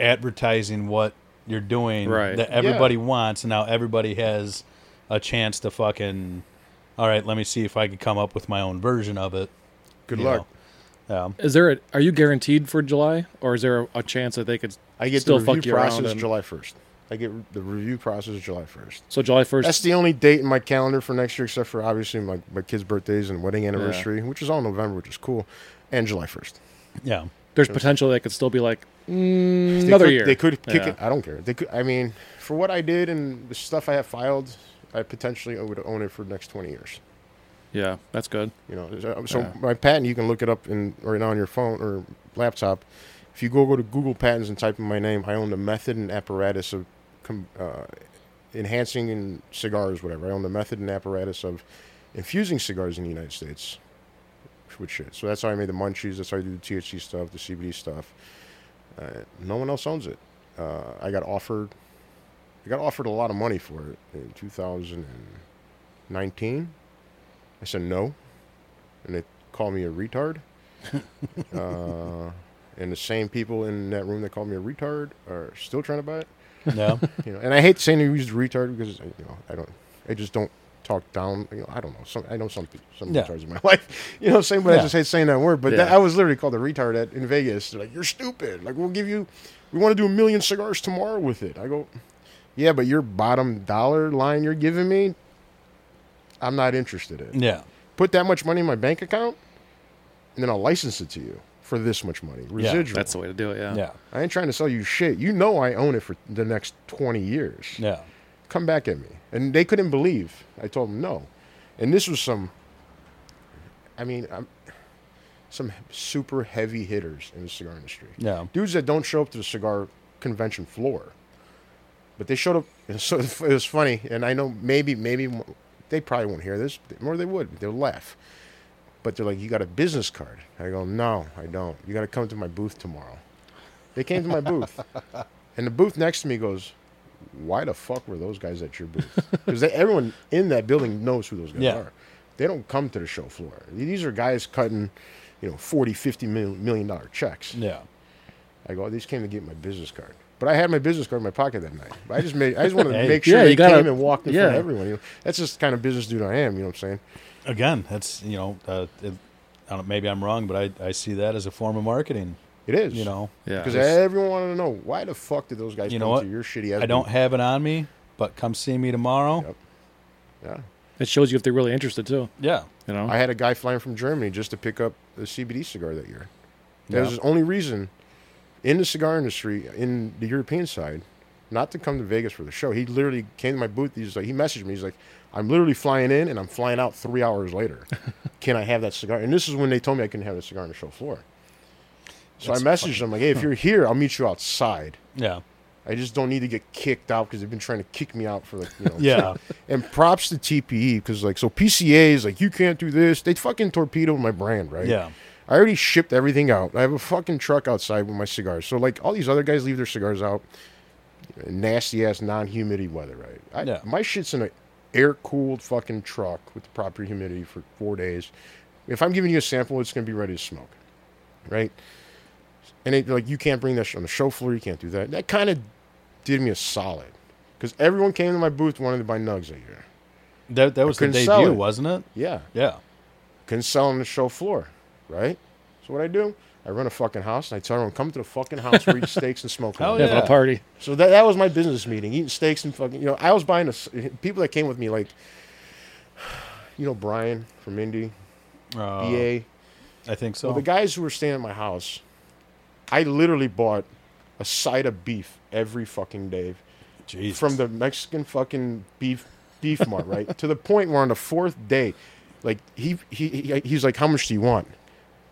advertising what you're doing, right, that everybody wants, and now everybody has a chance to fucking, all right, let me see if I could come up with my own version of it. Good luck. Yeah. Are you guaranteed for July, or is there a chance that they could still fuck you around? I get the review process July 1st. So July 1st. That's the only date in my calendar for next year, except for obviously my kids' birthdays and wedding anniversary, which is all November, which is cool, and July 1st. Yeah. There's potential they could still be another year. They could kick it. I don't care. They could. I mean, for what I did and the stuff I have filed, I potentially would own it for the next 20 years. Yeah, that's good. My patent, you can look it up right on your phone or laptop. If you go to Google Patents and type in my name, I own the method and apparatus of enhancing in cigars, whatever. I own the method and apparatus of infusing cigars in the United States. So that's how I made the munchies. That's how I do the THC stuff, the CBD stuff. No one else owns it. I got offered a lot of money for it in 2019. I said no, and they called me a retard. And the same people in that room that called me a retard are still trying to buy it. No, and I hate saying they used retard because I just don't talk down. I don't know. I know some retards in my life. You know what I'm saying? But I just hate saying that word. But I was literally called a retard in Vegas. They're like, you're stupid. We want to do 1,000,000 cigars tomorrow with it. I go, yeah, but your bottom dollar line you're giving me, I'm not interested in. Yeah. Put that much money in my bank account, and then I'll license it to you for this much money. Residual. Yeah, that's the way to do it, yeah. I ain't trying to sell you shit. I own it for the next 20 years. Yeah. Come back at me. And they couldn't believe. I told them no. And this was some super heavy hitters in the cigar industry. Yeah. Dudes that don't show up to the cigar convention floor. But they showed up, and so it was funny, and I know maybe they probably won't hear this, or they would. They'll laugh. But they're like, you got a business card? I go, no, I don't. You got to come to my booth tomorrow. They came to my booth, and the booth next to me goes, why the fuck were those guys at your booth? Because everyone in that building knows who those guys are. They don't come to the show floor. These are guys cutting, $40-50 million checks. Yeah. I go, these came to get my business card. But I had my business card in my pocket that night. But I just wanted to make sure they came and walked in front of everyone. That's just the kind of business dude I am. You know what I'm saying? Again, that's I don't, maybe I'm wrong, but I see that as a form of marketing. It is, because everyone wanted to know why the fuck did those guys come to your shitty ass. I don't have it on me, but come see me tomorrow. Yep. Yeah, it shows you if they're really interested too. Yeah, I had a guy flying from Germany just to pick up the CBD cigar that year. That was the only reason. In the cigar industry, in the European side, not to come to Vegas for the show. He literally came to my booth. He messaged me. He's like, I'm literally flying in and I'm flying out 3 hours later. Can I have that cigar? And this is when they told me I couldn't have the cigar on the show floor. So I messaged him, hey, if you're here, I'll meet you outside. Yeah. I just don't need to get kicked out because they've been trying to kick me out for And props to TPE because PCA is you can't do this. They fucking torpedoed my brand, right? Yeah. I already shipped everything out. I have a fucking truck outside with my cigars. So, all these other guys leave their cigars out. Nasty-ass, non-humidity weather, right? My shit's in an air-cooled fucking truck with the proper humidity for 4 days. If I'm giving you a sample, it's going to be ready to smoke, right? And it, like, you can't bring that on the show floor. You can't do that. That kind of did me a solid because everyone came to my booth wanted to buy nugs that year. That was the debut, wasn't it? Yeah. Yeah. Couldn't sell on the show floor, right? So what I do, I run a fucking house, and I tell everyone, come to the fucking house, we eat steaks and smoke. Oh, yeah. Have a party. So that was my business meeting, eating steaks and fucking, you know, I was buying, people that came with me, like, you know, Brian from Indy, BA. I think so. Well, the guys who were staying at my house, I literally bought a side of beef every fucking day. Jesus. From the Mexican fucking beef mart, right? To the point where on the fourth day, like, he's like, how much do you want?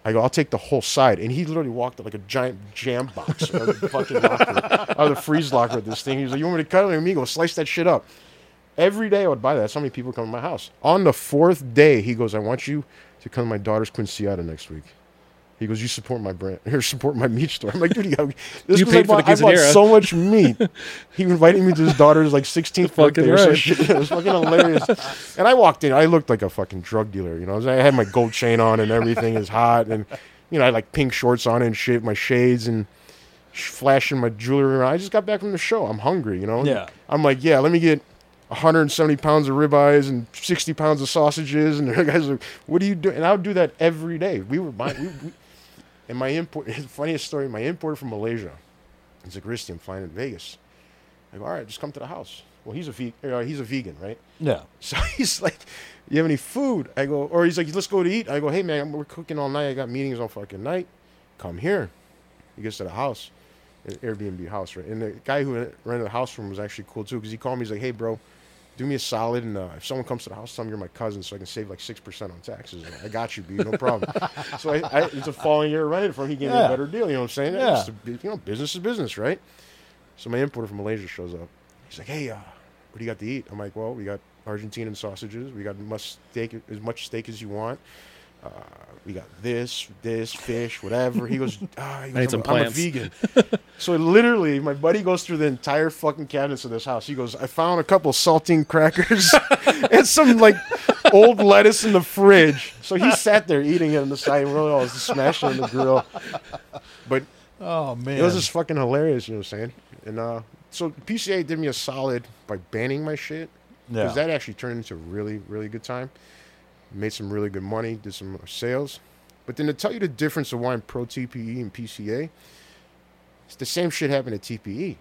I go, I'll take the whole side. And he literally walked up like a giant jam box out of the fucking locker, out of the freeze locker of this thing. He's like, you want me to cut it? And me go, slice that shit up. Every day I would buy that. That's how many people come to my house. On the fourth day, he goes, I want you to come to my daughter's Quinceañera next week. He goes, you support my brand. Here, support my meat store. I'm like, dude, I bought so much meat. He invited me to his daughter's, like, 16th birthday or some shit. It was fucking hilarious. And I walked in. I looked like a fucking drug dealer, you know. I had my gold chain on and everything is hot. And, you know, I had, like, pink shorts on and shit, my shades and flashing my jewelry around. I just got back from the show. I'm hungry, you know. Yeah. I'm like, yeah, let me get 170 pounds of ribeyes and 60 pounds of sausages. And the guys are like, what do you do? And I would do that every day. We were buying... And my import, the funniest story, my importer from Malaysia, he's like, Risty, I'm flying to Vegas. I go, all right, just come to the house. Well, he's a vegan, right? Yeah. So he's like, you have any food? I go, or he's like, let's go to eat. I go, hey, man, we're cooking all night. I got meetings all fucking night. Come here. He gets to the house, an Airbnb house, right? And the guy who rented the house from was actually cool, too, because he called me. He's like, hey, bro, do me a solid, and if someone comes to the house, tell me you're my cousin so I can save like 6% on taxes. I got you, B, no problem. So it's a following year I rented from. He gave me a better deal, you know what I'm saying? Yeah. Business is business, right? So my importer from Malaysia shows up. He's like, hey, what do you got to eat? I'm like, well, we got Argentinian sausages. We got as much steak as you want. We got this, fish, whatever. He goes, I'm a vegan. So literally, my buddy goes through the entire fucking cabinets of this house. He goes, I found a couple saltine crackers and some, like, old lettuce in the fridge. So he sat there eating it on the side. Really, I was just smashing on the grill. But oh man, it was just fucking hilarious, you know what I'm saying? And so PCA did me a solid by banning my shit. Because that actually turned into a really, really good time. Made some really good money, did some sales. But then to tell you the difference of why I'm pro TPE and PCA, it's the same shit happened at TPE.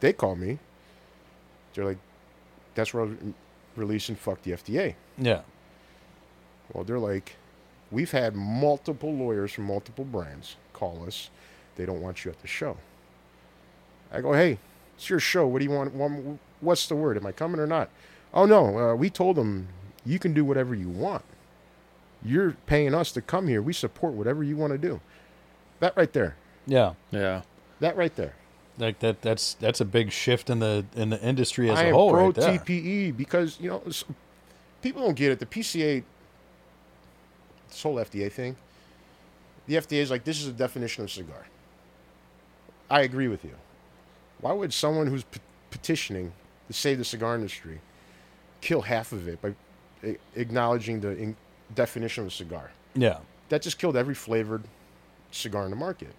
They called me. They're like, that's where I was releasing Fuck the FDA. Yeah. Well, they're like, we've had multiple lawyers from multiple brands call us. They don't want you at the show. I go, hey, it's your show. What do you want? What's the word? Am I coming or not? Oh, no. We told them, you can do whatever you want. You're paying us to come here. We support whatever you want to do. That right there. Yeah. Yeah. That right there. Like that's a big shift in the industry as a whole right there. I am pro TPE because, you know, people don't get it. The PCA, this whole FDA thing, the FDA is like, this is a definition of cigar. I agree with you. Why would someone who's petitioning to save the cigar industry kill half of it by acknowledging the definition of a cigar? Yeah. That just killed every flavored cigar in the market.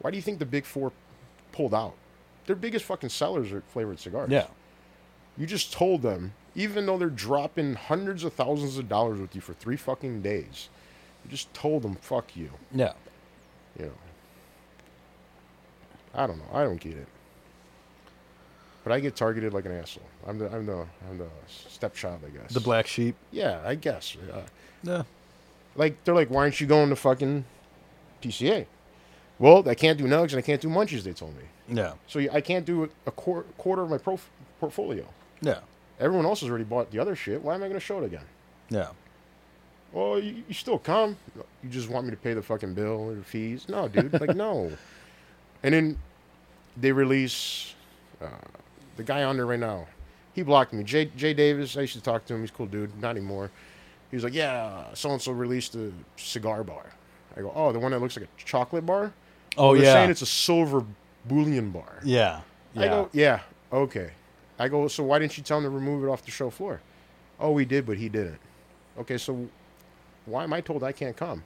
Why do you think the big four pulled out? Their biggest fucking sellers are flavored cigars. Yeah. You just told them, even though they're dropping hundreds of thousands of dollars with you for 3 fucking days, you just told them, fuck you. Yeah. You know. I don't know. I don't get it. But I get targeted like an asshole. I'm the stepchild, I guess. The black sheep. Yeah, I guess. Yeah. Like they're like, why aren't you going to fucking PCA? Well, I can't do nugs and I can't do munchies. They told me. Yeah. So I can't do a quarter of my portfolio. Yeah. Everyone else has already bought the other shit. Why am I going to show it again? Yeah. Well, you still come. You just want me to pay the fucking bill or the fees? No, dude. Like no. And then they release. The guy on there right now, he blocked me. Jay Davis, I used to talk to him. He's a cool dude. Not anymore. He was like, yeah, so-and-so released a cigar bar. I go, oh, the one that looks like a chocolate bar? Oh, well, yeah. They're saying it's a silver bullion bar. Yeah. I go, yeah, okay. I go, so why didn't you tell him to remove it off the show floor? Oh, we did, but he didn't. Okay, so Why am I told I can't come?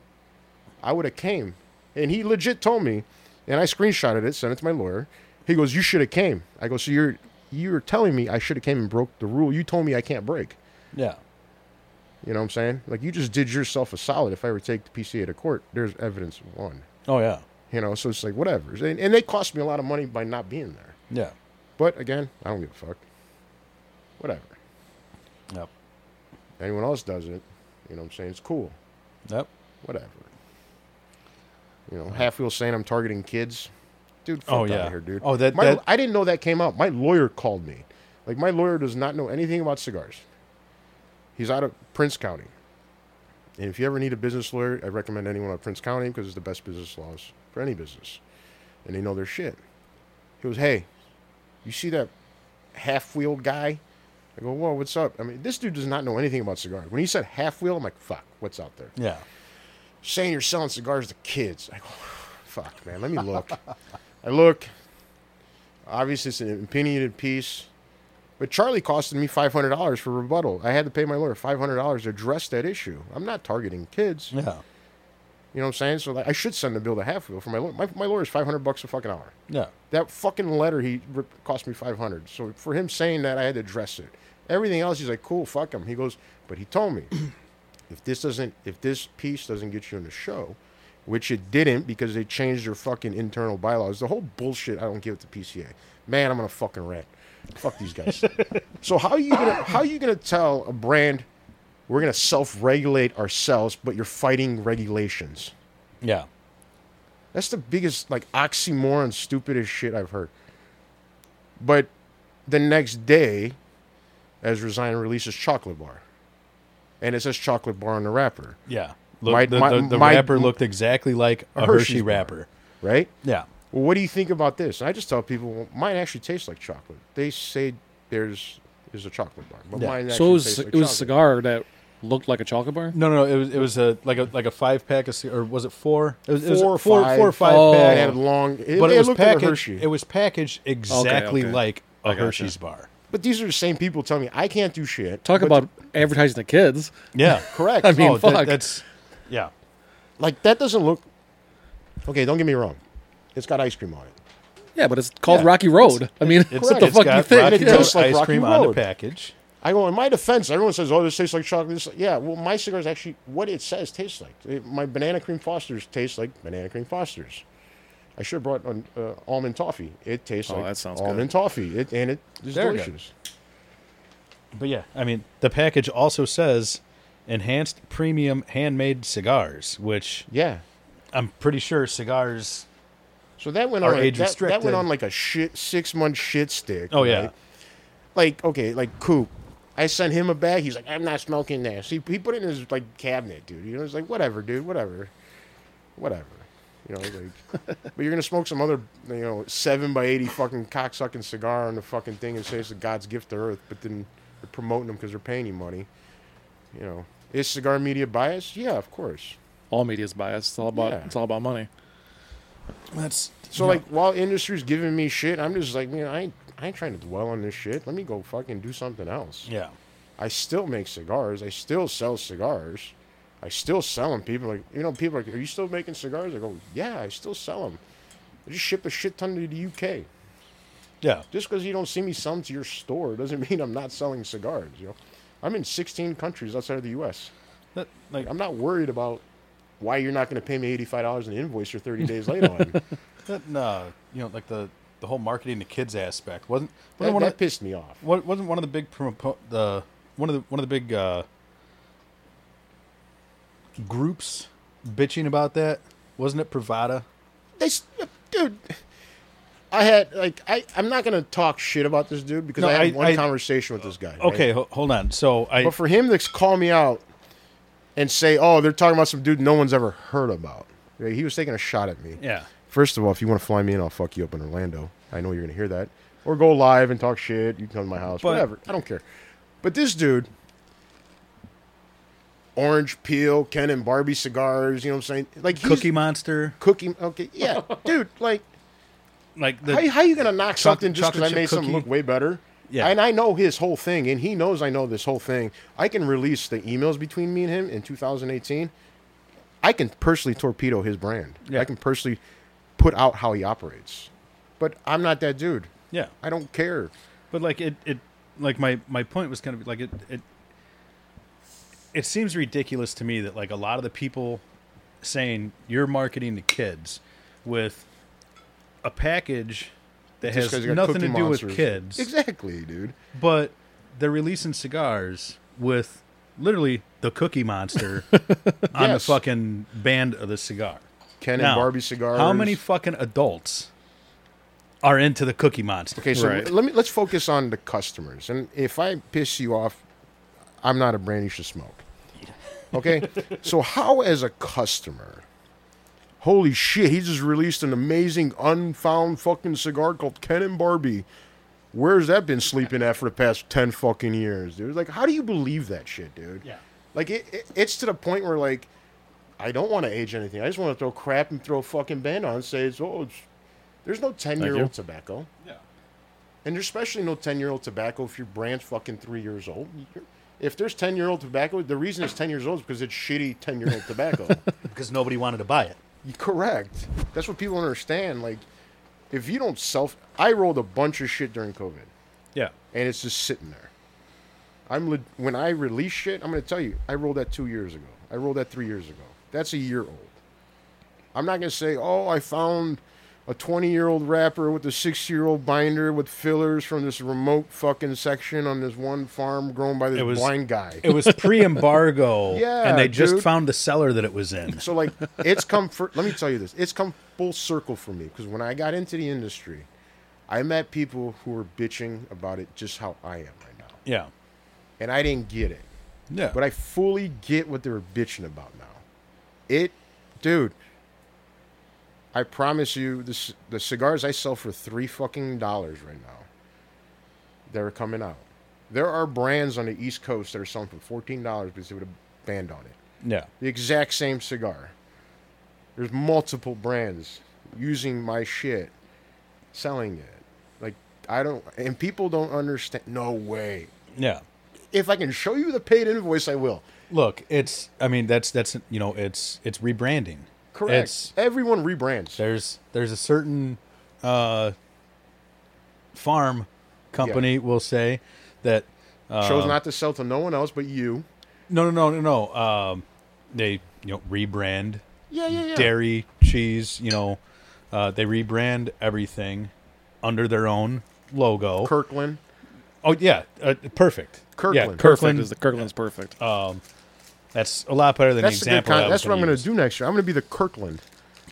I would have came. And he legit told me, and I screenshotted it, sent it to my lawyer. He goes, you should have came. I go, so you're telling me I should have came and broke the rule. You told me I can't break. Yeah. You know what I'm saying? Like, you just did yourself a solid. If I were to take the PCA to court, there's evidence of one. Oh, yeah. You know, so it's like, whatever. And they cost me a lot of money by not being there. Yeah. But, again, I don't give a fuck. Whatever. Yep. Anyone else does it, you know what I'm saying? It's cool. Yep. Whatever. You know, half wheel saying I'm targeting kids. Dude, fuck out of here, dude. Oh, that I didn't know that came out. My lawyer called me. Like, my lawyer does not know anything about cigars. He's out of Prince County. And if you ever need a business lawyer, I recommend anyone out of Prince County because it's the best business laws for any business. And they know their shit. He goes, hey, you see that half-wheel guy? I go, whoa, what's up? I mean, this dude does not know anything about cigars. When he said half-wheel, I'm like, fuck, what's out there? Yeah. Saying you're selling cigars to kids. I go, fuck, man, let me look. I look. Obviously, it's an opinionated piece. But Charlie costed me $500 for rebuttal. I had to pay my lawyer $500 to address that issue. I'm not targeting kids. Yeah. You know what I'm saying? So like, I should send a bill to Halfwheel for my lawyer. My lawyer is $500 a fucking hour. Yeah. That fucking letter, he cost me $500. So for him saying that, I had to address it. Everything else, he's like, cool, fuck him. He goes, but he told me, if this piece doesn't get you in the show, which it didn't because they changed their fucking internal bylaws, the whole bullshit I don't give to PCA. Man, I'm going to fucking rant. Fuck these guys. So how are you gonna tell a brand we're gonna self-regulate ourselves, but you're fighting regulations? Yeah, that's the biggest like oxymoron, stupidest shit I've heard. But the next day, Ezra Zion releases chocolate bar, and it says chocolate bar on the wrapper. Yeah, the wrapper looked exactly like a Hershey wrapper, right? Yeah. Well, what do you think about this? And I just tell people, well, mine actually tastes like chocolate. They say there's a chocolate bar, but mine actually tastes like chocolate. So it was a cigar that looked like a chocolate bar? No. It was a 5-pack of, or was it 4? It was four or five. Oh. Pack. It had long. It was packaged exactly like a Hershey's bar. But these are the same people telling me I can't do shit. Talk about advertising to kids. Yeah, correct. I mean, fuck. That's yeah. Like that doesn't look. Okay, don't get me wrong. It's got ice cream on it. Yeah, but it's called Rocky Road. What the fuck do you think? It tastes like ice cream on the package. I go, in my defense, everyone says, oh, this tastes like chocolate. Well, my cigar is actually what it says tastes like. My Banana Cream Fosters tastes like Banana Cream Fosters. I should have brought an almond toffee. It tastes like almond toffee. It is delicious. But yeah, I mean, the package also says enhanced premium handmade cigars, which I'm pretty sure cigars... So that went on. That went on like a 6-month shit stick. Oh yeah. Right? Like Coop, I sent him a bag. He's like, I'm not smoking this. He put it in his like cabinet, dude. You know, it's like whatever, dude, whatever. You know, like, but you're gonna smoke some other 7x80 fucking cocksucking cigar on the fucking thing and say it's a God's gift to Earth, but then they're promoting them because they're paying you money. You know, is cigar media biased? Yeah, of course. All media is biased. It's all about money. While industry's giving me shit, I'm just like, man, I ain't trying to dwell on this shit. Let me go fucking do something else. Yeah. I still make cigars. I still sell cigars. I still sell them. People are like, are you still making cigars? I go, yeah, I still sell them. I just ship a shit ton to the UK. Yeah. Just because you don't see me sell them to your store doesn't mean I'm not selling cigars. You know, I'm in 16 countries outside of the U.S. I'm not worried about why you're not going to pay me $85 an invoice you're 30 days late on. No, the whole marketing to kids aspect wasn't pissed me off. Wasn't one of the big groups bitching about that? Wasn't it Privada? Dude, I had I'm not going to talk shit about this dude because I had one conversation with this guy. Okay, right? Hold on. But for him to call me out and say, oh, they're talking about some dude no one's ever heard about. He was taking a shot at me. Yeah. First of all, if you want to fly me in, I'll fuck you up in Orlando. I know you're going to hear that. Or go live and talk shit. You can come to my house. Whatever. I don't care. But this dude, Orange Peel, Ken and Barbie cigars, you know what I'm saying? Like Cookie Monster. Okay, yeah. Dude, how are you going to knock something just because I made something look way better? Yeah. And I know his whole thing, and he knows I know this whole thing. I can release the emails between me and him in 2018. I can personally torpedo his brand. Yeah. I can personally put out how he operates. But I'm not that dude. Yeah. I don't care. But, like, it like, my point was kind of, like, it seems ridiculous to me that, like, a lot of the people saying you're marketing to kids with a package that just has nothing to do with kids. Exactly, dude. But they're releasing cigars with literally the Cookie Monster on the fucking band of the cigar. Ken and Barbie cigars. How many fucking adults are into the Cookie Monster? Okay, so let's focus on the customers. And if I piss you off, I'm not a brand you should smoke. Okay? So how, as a customer... Holy shit, he just released an amazing, unfound fucking cigar called Ken and Barbie. Where's that been sleeping at for the past 10 fucking years, dude? Like, how do you believe that shit, dude? Yeah. Like, it's to the point where, like, I don't want to age anything. I just want to throw crap and throw a fucking band on and say, there's no 10-year-old tobacco. Yeah. And there's especially no 10-year-old tobacco if your brand's fucking 3 years old. If there's 10-year-old tobacco, the reason it's 10 years old is because it's shitty 10-year-old tobacco. Because nobody wanted to buy it. Correct. That's what people don't understand. Like, if you don't I rolled a bunch of shit during COVID. Yeah. And it's just sitting there. When I release shit, I'm going to tell you, I rolled that 2 years ago. I rolled that 3 years ago. That's a year old. I'm not going to say, oh, I found a 20-year-old wrapper with a 6-year-old binder with fillers from this remote fucking section on this one farm grown by this blind guy. It was pre-embargo, and they just found the cellar that it was in. So, like, let me tell you this. It's come full circle for me, because when I got into the industry, I met people who were bitching about it just how I am right now. Yeah. And I didn't get it. Yeah. But I fully get what they were bitching about now. Dude... I promise you, the cigars I sell for $3 right now, they're coming out. There are brands on the East Coast that are selling for $14 because they would have banned on it. Yeah. The exact same cigar. There's multiple brands using my shit, selling it. Like, and people don't understand. No way. Yeah. If I can show you the paid invoice, I will. Look, it's rebranding. Correct. Everyone rebrands. There's a certain farm company will say that chose not to sell to no one else but you. No. They rebrand. Yeah. Dairy, cheese. They rebrand everything under their own logo. Kirkland. Oh yeah, perfect. Kirkland. Yeah, Kirkland is Kirkland's perfect. That's a lot better than the example. That's what I'm going to do next year. I'm going to be the Kirkland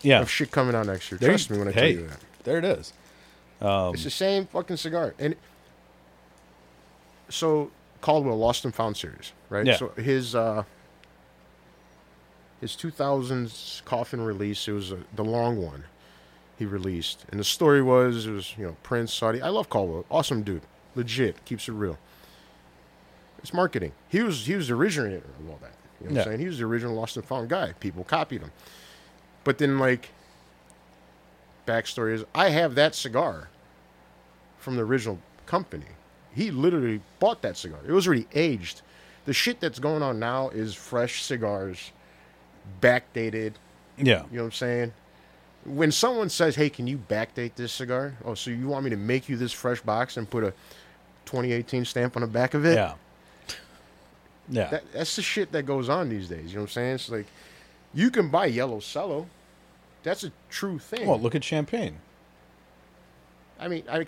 of shit coming out next year. Trust me when I tell you that. There it is. It's the same fucking cigar. And so Caldwell Lost and Found series, right? Yeah. So his 2000s Coffin release, it was the long one he released. And the story was, it was Prince, Saudi. I love Caldwell. Awesome dude. Legit. Keeps it real. It's marketing. He was the originator of all that. You know what I'm saying? He was the original Lost and Found guy. People copied him. But then, like, backstory is, I have that cigar from the original company. He literally bought that cigar. It was already aged. The shit that's going on now is fresh cigars, backdated. Yeah. You know what I'm saying? When someone says, hey, can you backdate this cigar? Oh, so you want me to make you this fresh box and put a 2018 stamp on the back of it? Yeah. Yeah, that's the shit that goes on these days. You know what I'm saying? It's like, you can buy Yellow Cello. That's a true thing. Well, look at Champagne. I mean, I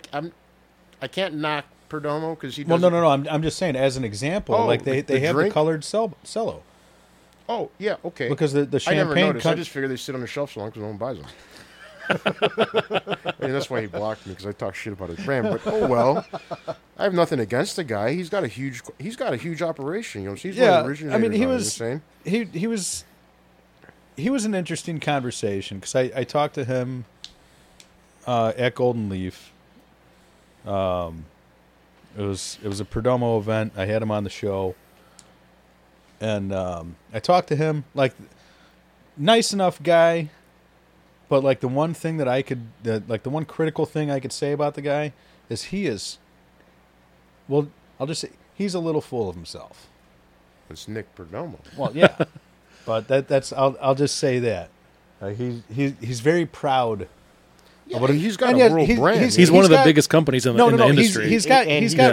can't knock Perdomo because he doesn't... Well, no. I'm just saying, as an example, they have the colored Cello. Oh, yeah, okay. Because the Champagne... I never noticed. I just figured they sit on the shelf so long because no one buys them. I mean, that's why he blocked me, because I talk shit about his brand. But oh well, I have nothing against the guy. He's got a huge operation. You know, he's one of the originators. I mean, he was an interesting conversation, because I talked to him at Golden Leaf. It was a Perdomo event. I had him on the show, and I talked to him, like, nice enough guy. But, like, the one critical thing I could say about the guy is he is Well, I'll just say he's a little full of himself. It's Nick Perdomo. Well, yeah, but that's I'll just say that he's very proud. Yeah, but he's got a real brand. He's one of the biggest companies in the industry. He's got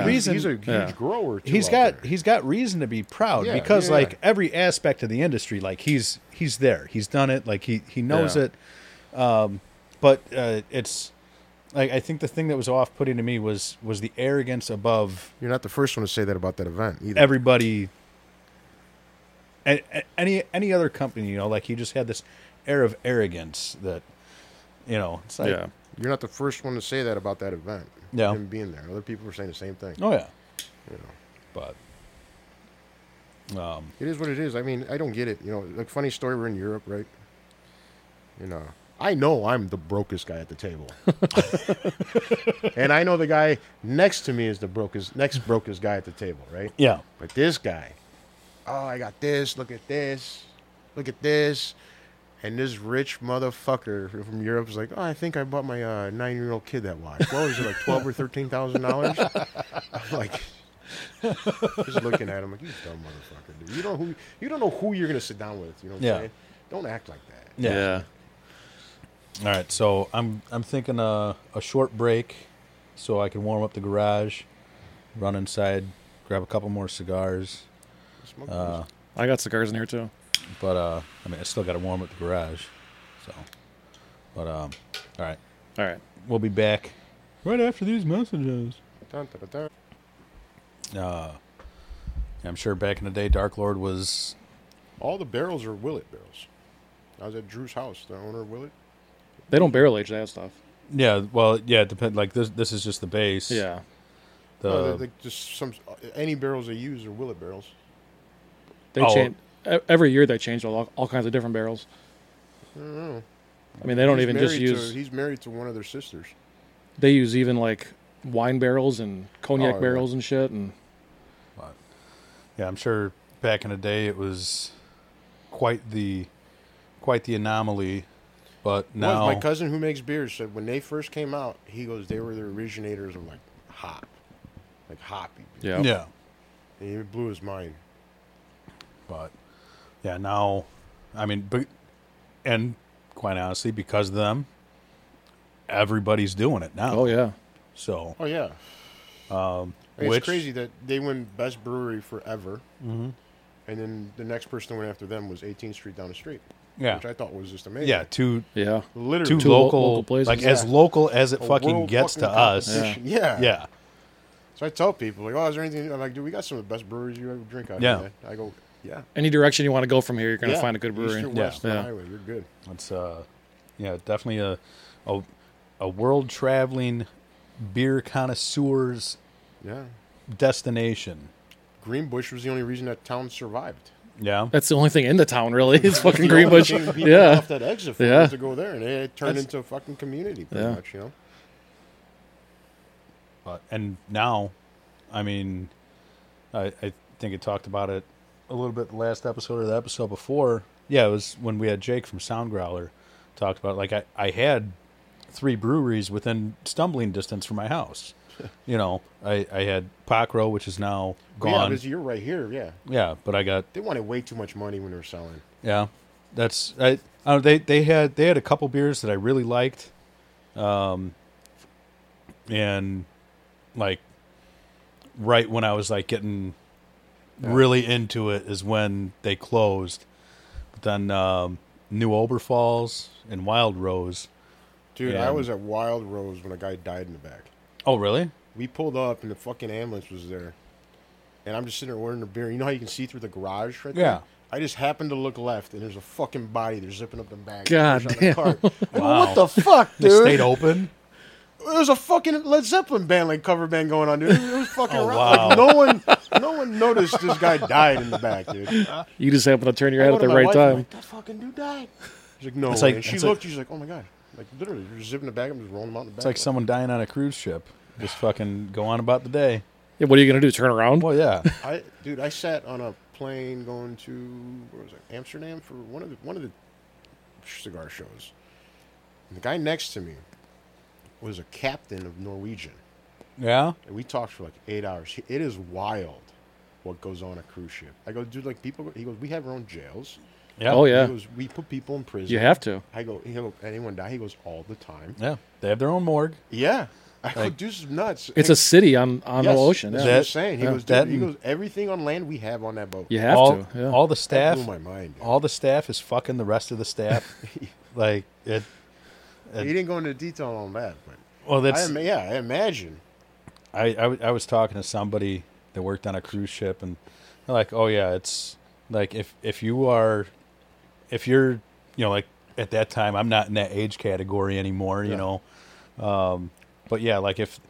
reason. He's a huge grower. He's got reason to be proud because like every aspect of the industry, like he's there. He's done it. Like he knows it. But it's like I think the thing that was off-putting to me was the arrogance above. You're not the first one to say that about that event either. Everybody, any other company, like he just had this air of arrogance that. It's like you're not the first one to say that about that event. Yeah, him being there, other people were saying the same thing. Oh yeah, but it is what it is. I mean, I don't get it. Like funny story. We're in Europe, right? I know I'm the brokest guy at the table, and I know the guy next to me is the next brokest guy at the table, right? Yeah. But this guy, I got this. Look at this. Look at this. And this rich motherfucker from Europe is like, I think I bought my 9-year-old kid that watch. What was it, like $12,000 or $13,000? I'm like, just looking at him like, you dumb motherfucker, dude. You don't know who you're gonna sit down with. You know what I'm saying? Don't act like that. Yeah. All right, so I'm thinking a short break, so I can warm up the garage, run inside, grab a couple more cigars. I got cigars in here too. But, I still got to warm up the garage. So, but, all right. We'll be back right after these messages. I'm sure back in the day, Dark Lord was... All the barrels are Willett barrels. I was at Drew's house, the owner of Willett. They don't barrel age that stuff. Yeah, well, yeah, it depends. Like, this is just the base. Yeah. Any barrels they use are Willett barrels. Every year they change all kinds of different barrels. I don't know. I mean, they don't even just use... He's married to one of their sisters. They use even, like, wine barrels and cognac barrels and shit. And yeah, I'm sure back in the day it was quite the anomaly, but now... My cousin who makes beers said when they first came out, he goes, they were the originators of, like, hop. Like, hoppy. Yeah. Yeah. And it blew his mind. But... Yeah, now, I mean, and quite honestly, because of them, everybody's doing it now. Oh, yeah. So. Oh, yeah. It's crazy that they win Best Brewery forever, mm-hmm. and then the next person that went after them was 18th Street down the street. Yeah. Which I thought was just amazing. Yeah, literally. Two local places. Like, as local as it fucking gets to us. Yeah. So I tell people, like, is there anything? I'm like, dude, we got some of the best breweries you ever drink out here. Yeah. I go... Yeah. Any direction you want to go from here, you're going to find a good brewery. West Highway, you're good. It's definitely a world traveling beer connoisseurs destination. Greenbush was the only reason that town survived. Yeah, that's the only thing in the town really. It's fucking Greenbush. Yeah, off that exit to go there, and it turned into a fucking community pretty much. But and now, I mean, I think it talked about it. A little bit the last episode or the episode before. Yeah, it was when we had Jake from Sound Growler talked about it. Like I had 3 breweries within stumbling distance from my house. I had Pakro, which is now gone. Yeah, you're right here, yeah. Yeah, but they wanted way too much money when they were selling. Yeah. That's they had a couple beers that I really liked. And like right when I was like getting really into it is when they closed. But then New Ober Falls and Wild Rose. Dude, I was at Wild Rose when a guy died in the back. Oh, really? We pulled up and the fucking ambulance was there. And I'm just sitting there ordering a beer. You know how you can see through the garage right there? Yeah. I just happened to look left and there's a fucking body. They're zipping up the bag. God damn. Cart. Wow. What the fuck, dude? They stayed open? There was a fucking Led Zeppelin band, like cover band going on, dude. It was fucking wow. Like, no one noticed this guy died in the back, dude. You just happened to turn your head at the right time. Like, that fucking dude died. She's like, no. It's like, she looked. She's like, oh my god. Like literally, you're zipping the bag up, just rolling them out in the back. It's like someone dying on a cruise ship. Just fucking go on about the day. Yeah. What are you gonna do? Turn around? Well, yeah. I sat on a plane going to Amsterdam for one of the cigar shows. And the guy next to me was a captain of Norwegian. Yeah? And we talked for like 8 hours. It is wild what goes on a cruise ship. I go, dude, like people, he goes, we have our own jails. Yeah. Oh, yeah. He goes, we put people in prison. You have to. I go, anyone die? He goes, all the time. Yeah. They have their own morgue. Yeah. I go, dude, this is nuts. It's a city on the ocean. That's what I'm saying. He goes, dude, he goes, everything on land we have on that boat. You have all, to. Yeah. All the staff. That blew my mind. Dude. All the staff is fucking the rest of the staff. Like, it. He didn't go into detail on that. But well, that's. I imagine. I was talking to somebody that worked on a cruise ship, and they're like, oh, yeah, it's like if you're, you know, like at that time, I'm not in that age category anymore, you know. But yeah, like if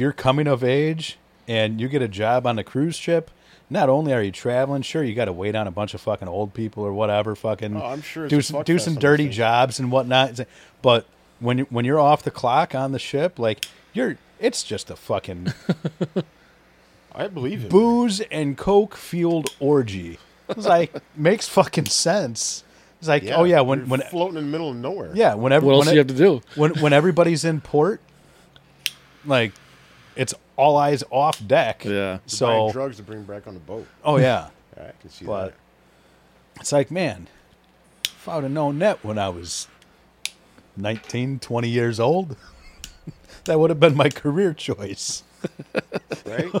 you're coming of age and you get a job on a cruise ship, not only are you traveling, sure, you got to wait on a bunch of fucking old people or whatever, fucking I'm sure do some dirty jobs and whatnot. But when you're off the clock on the ship, like it's just a fucking I believe it. Booze and coke fueled orgy. It's like makes fucking sense. It's like, yeah, oh yeah, when floating in the middle of nowhere. Yeah, whenever what else do you have to do when everybody's in port, like it's all eyes off deck. Yeah, so they're buying drugs to bring back on the boat. Oh yeah, I can see that. It's like, man, if I would have known that when I was 19, 20 years old, that would have been my career choice. Right?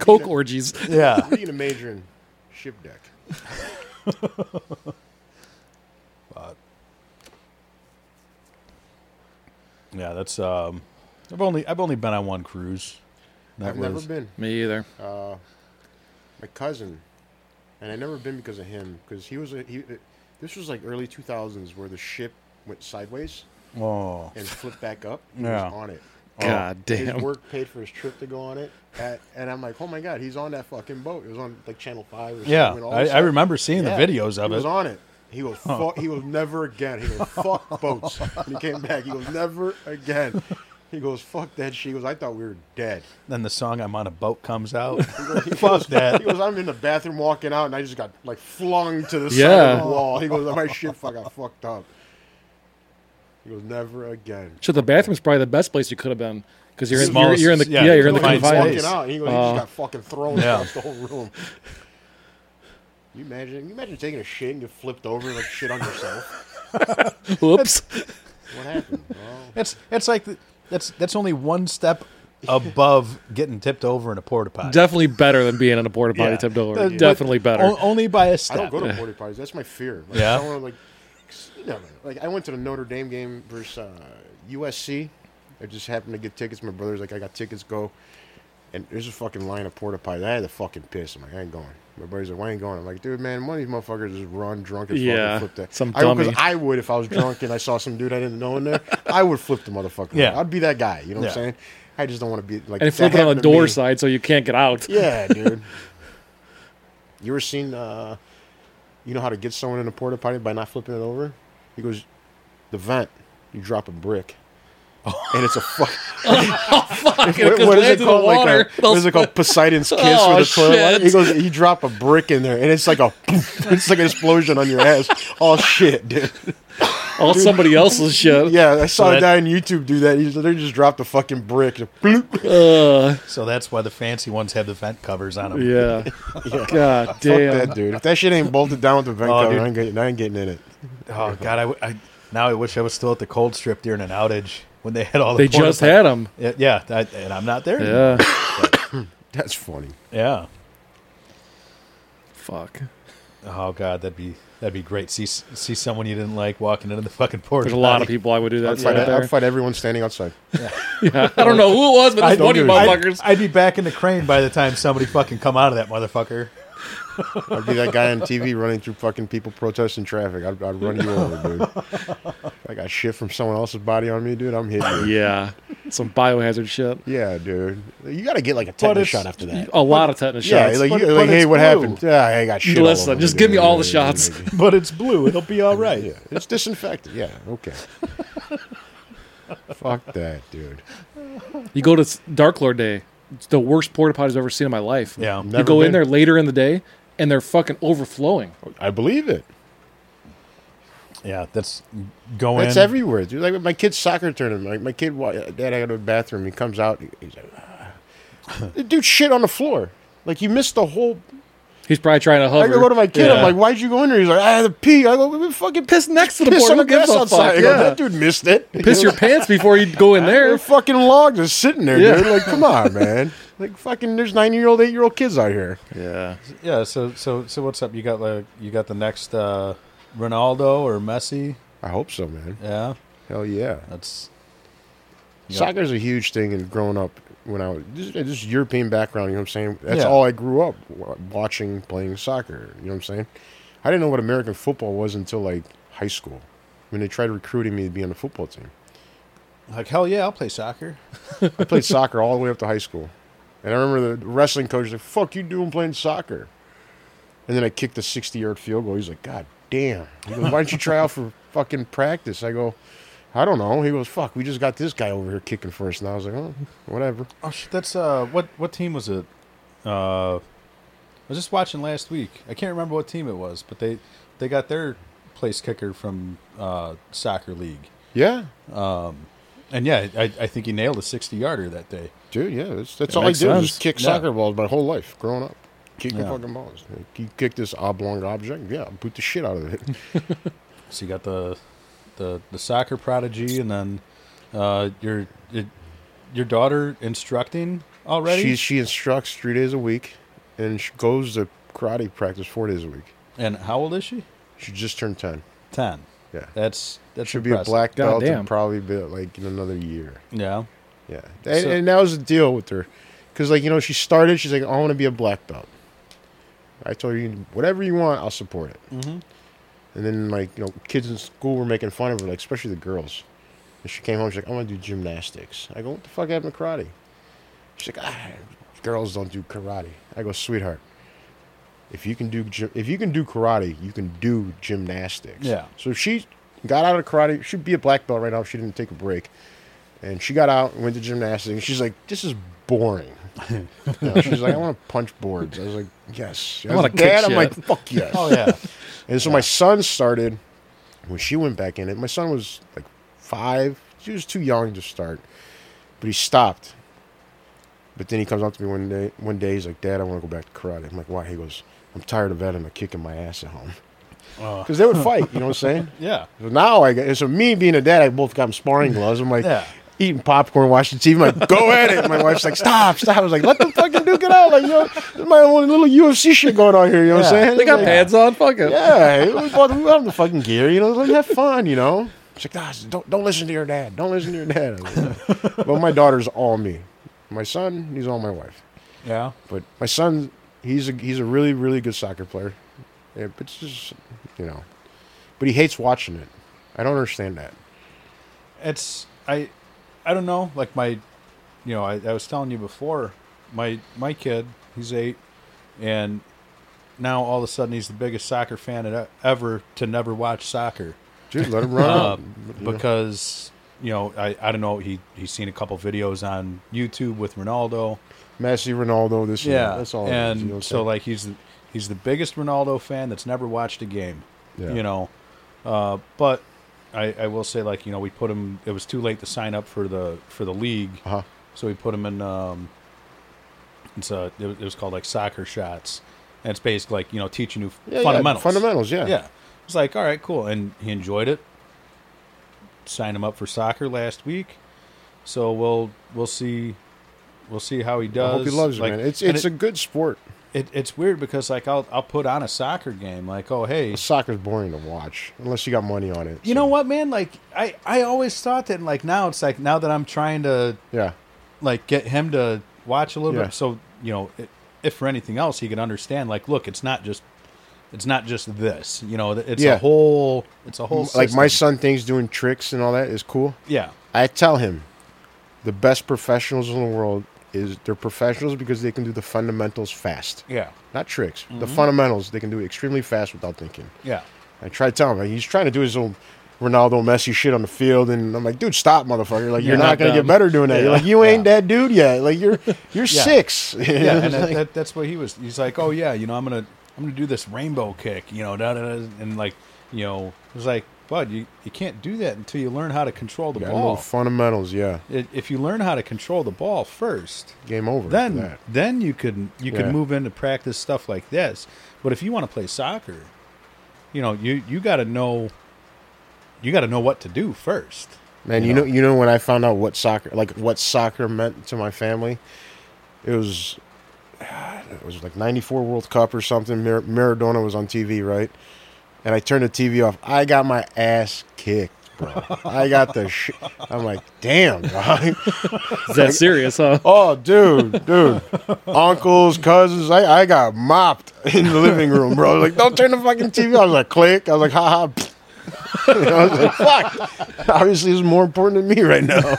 Coke orgies. Yeah, what are you gonna major in? Ship deck. But yeah, that's I've only been on one cruise. I've never been. Me either. My cousin, and I never been because of him, because he was this was like early 2000s where the ship went sideways and flipped back up. Yeah. He was on it. God damn. His work paid for his trip to go on it. And I'm like, oh my God, he's on that fucking boat. It was on like Channel 5 or something. Yeah, I remember seeing the videos of it. He was on it. He goes, he goes, never again. He goes, fuck boats. And he came back. He goes, never again. He goes, fuck that shit. He goes, I thought we were dead. Then the song I'm on a boat comes out. Fuck that. He goes, I'm in the bathroom walking out, and I just got like flung to the side of the wall. He goes, my shit got fucked up. He goes, never again. So the bathroom's probably the best place you could have been, because you're in the you're in the confined space. Out. He goes, he just got fucking thrown across the whole room. You imagine taking a shit and get flipped over and like shit on yourself. Whoops. What happened? Well, that's like that's only one step above getting tipped over in a porta potty. Definitely better than being in a porta potty tipped over. Definitely better. Only by a step. I don't go to porta potties. That's my fear. Like, I don't want to like. No, like I went to the Notre Dame game versus USC. I just happened to get tickets. My brother's like, I got tickets, go. And there's a fucking line of porta potties. I had to fucking piss. I'm like, I ain't going. My brother's like, why ain't going? I'm like, dude, man, one of these motherfuckers just run drunk and fucking flip that. Some dummy. Because I would, if I was drunk and I saw some dude I didn't know in there, I would flip the motherfucker. Yeah. I'd be that guy. You know what I'm saying? I just don't want to be like. And flip it on the door side so you can't get out. Yeah, dude. You ever seen? You know how to get someone in a porta potty by not flipping it over? He goes, the vent, you drop a brick. And it's a fuck. What is it called? What is it called? Poseidon's Kiss with a toilet light? He goes, you drop a brick in there, and it's like it's like an explosion on your ass. Oh shit, dude. All somebody else's shit. Yeah, I saw a guy on YouTube do that. They just dropped a fucking brick. So that's why the fancy ones have the vent covers on them. Yeah. God damn. Fuck that, dude. If that shit ain't bolted down with the vent cover, I ain't getting in it. Oh, God. Now I wish I was still at the cold strip during an outage when they had all the had them. Yeah. And I'm not there. Yeah. That's funny. Yeah. Fuck. Oh, God, that'd be great. See someone you didn't like walking into the fucking porch. There's a lot of people I would do that. I'd fight everyone standing outside. Yeah. I don't know who it was, but there's 20 motherfuckers. I'd be back in the crane by the time somebody fucking come out of that motherfucker. I'd be that guy on TV running through fucking people protesting traffic. I'd run you over, dude. I got shit from someone else's body on me, dude. I'm hitting you. Yeah. Some biohazard shit. Yeah, dude. You got to get like a tetanus shot after that. A lot of tetanus shots. Yeah, like hey, what happened? I got shit. Listen, all over just give me all the shots. But it's blue. It'll be all right. Yeah. It's disinfected. Yeah, okay. Fuck that, dude. You go to Dark Lord Day. It's the worst porta potties I've ever seen in my life. Yeah. You go in there later in the day, and they're fucking overflowing. I believe it. Yeah, that's going. That's everywhere, dude. Like my kid's soccer tournament. Like my kid, Dad, I go to the bathroom. He comes out. He's like, dude, shit on the floor. Like you missed the whole. He's probably trying to hug. I go to my kid. Yeah. I'm like, why'd you go in there? He's like, I had to pee. I go, we fucking pissed next to the board. Who gives a fuck? Yeah. That dude missed it. Piss your pants before you go in there. They're fucking log just sitting there, dude. Like, come on, man. Like, fucking, there's 9-year-old, 8-year-old kids out here. Yeah, yeah. So what's up? You got the next Ronaldo or Messi? I hope so, man. Yeah. Hell yeah. That's soccer's a huge thing in growing up. When I was this European background, you know what I'm saying? That's all I grew up watching, playing soccer. You know what I'm saying? I didn't know what American football was until like high school when they tried recruiting me to be on the football team. Like, hell yeah, I'll play soccer. I played soccer all the way up to high school. And I remember the wrestling coach was like, fuck you doing playing soccer? And then I kicked a 60-yard field goal. He's like, God damn. He goes, why don't you try out for fucking practice? I go, I don't know. He goes, fuck, we just got this guy over here kicking for us. And I was like, oh, whatever. Oh, shit, that's, what team was it? I was just watching last week. I can't remember what team it was, but they got their place kicker from soccer league. Yeah. And, yeah, I think he nailed a 60-yarder that day. Dude, yeah, that's all I did was just kick soccer balls my whole life growing up. Kicking fucking balls. Like, you kick this oblong object, yeah, boot the shit out of it. So you got the soccer prodigy, and then your daughter instructing already? She instructs 3 days a week, and she goes to karate practice 4 days a week. And how old is she? She just turned 10. 10. Yeah. That's should impressive. Be a black belt and probably be like in another year. Yeah. Yeah. And that was the deal with her. Because, like, you know, she started, she's like, I want to be a black belt. I told her, whatever you want, I'll support it. Mm-hmm. And then, like, you know, kids in school were making fun of her, like, especially the girls. And she came home, she's like, I want to do gymnastics. I go, what the fuck happened to karate? She's like, girls don't do karate. I go, sweetheart, if you can do karate, you can do gymnastics. Yeah. So she got out of karate. She'd be a black belt right now if she didn't take a break. And she got out and went to gymnastics. And she's like, this is boring. No, she's like, I want to punch boards. I was like, yes. I want to kick shit. I'm like, fuck yes. Oh, yeah. And so my son started, when she went back in it, my son was like 5. She was too young to start. But he stopped. But then he comes up to me one day, he's like, Dad, I want to go back to karate. I'm like, why? He goes, I'm tired of that. I'm kicking my ass at home. Because they would fight. You know what I'm saying? Yeah. So now, so me being a dad, I both got them sparring gloves. I'm like, eating popcorn, watching TV. I'm like, go at it. My wife's like, stop. I was like, let the fucking duke it out. Like, you know, this is my own little UFC shit going on here. You know what I'm saying? They got pads on. Fuck it. Yeah. We have the fucking gear. You know, like, have fun, you know? She's like, don't listen to your dad. Don't listen to your dad. Like, but my daughter's all me. My son, he's all my wife. Yeah. But my son, he's a really, really good soccer player. Yeah, but it's just, you know. But he hates watching it. I don't understand that. It's... I don't know, like my, you know, I was telling you before, my kid, he's 8, and now all of a sudden he's the biggest soccer fan ever to never watch soccer. Dude, let him run. Because, you know, I don't know, he's seen a couple videos on YouTube with Ronaldo. Messi, Ronaldo, this and that's all. And you know, so, like, he's the biggest Ronaldo fan that's never watched a game, you know, but... I will say, like, you know, we put him. It was too late to sign up for the league, so we put him in. It was called like Soccer Shots, and it's basically like, you know, teaching you fundamentals. Yeah. It's like, all right, cool, and he enjoyed it. Signed him up for soccer last week, so we'll see how he does. I hope he loves it, man. It's a good sport. It's weird because, like, I'll put on a soccer game. Like, oh, hey. Soccer's boring to watch unless you got money on it. You know what, man? Like, I always thought that, like, now it's like, now that I'm trying to, like, get him to watch a little bit. So, you know, if for anything else, he can understand, like, look, it's not just this. You know, it's a whole system. Like, my son thinks doing tricks and all that is cool. Yeah. I tell him the best professionals in the world is they're professionals because they can do the fundamentals fast. Yeah. Not tricks. Mm-hmm. The fundamentals, they can do extremely fast without thinking. Yeah. I try to tell him, like, he's trying to do his own Ronaldo Messi shit on the field, and I'm like, dude, stop, motherfucker. Like, you're not going to get better doing that. You're like, you ain't that dude yet. Like, you're 6. Yeah, and that's what he was. He's like, oh, yeah, you know, I'm going to do this rainbow kick, you know, da, da, da, and, like, you know, it was like, Bud, you can't do that until you learn how to control the ball. Fundamentals, yeah. If you learn how to control the ball first, game over. Then you can move into practice stuff like this. But if you want to play soccer, you got to know. You got to know what to do first. Man, you know when I found out what soccer meant to my family, it was like '94 World Cup or something. Maradona was on TV, right? And I turned the TV off. I got my ass kicked, bro. I got the shit. I'm like, damn, guy. Is that serious, huh? Oh, dude. Uncles, cousins, I got mopped in the living room, bro. Like, don't turn the fucking TV off. I was like, click. I was like, ha ha. I was like, fuck. Obviously, it's more important than me right now.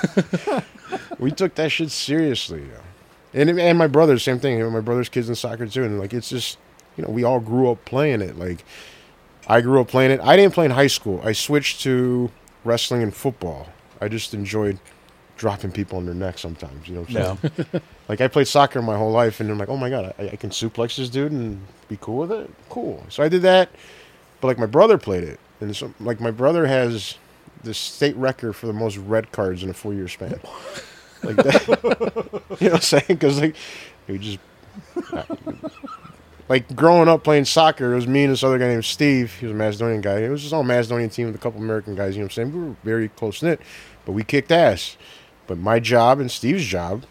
We took that shit seriously. And my brother, same thing. My brother's kids in soccer, too. And, like, it's just, we all grew up playing it. Like, I grew up playing it. I didn't play in high school. I switched to wrestling and football. I just enjoyed dropping people on their neck sometimes. You know what I'm saying? Yeah. Like, I played soccer my whole life, and I'm like, oh, my God, I can suplex this dude and be cool with it? Cool. So I did that, but, like, my brother played it. And so, like, my brother has the state record for the most red cards in a 4-year span. Like that. You know what I'm saying? Because, like, you just... Like, growing up playing soccer, it was me and this other guy named Steve. He was a Macedonian guy. It was just all Macedonian team with a couple American guys. You know what I'm saying? We were very close-knit, but we kicked ass. But my job and Steve's job,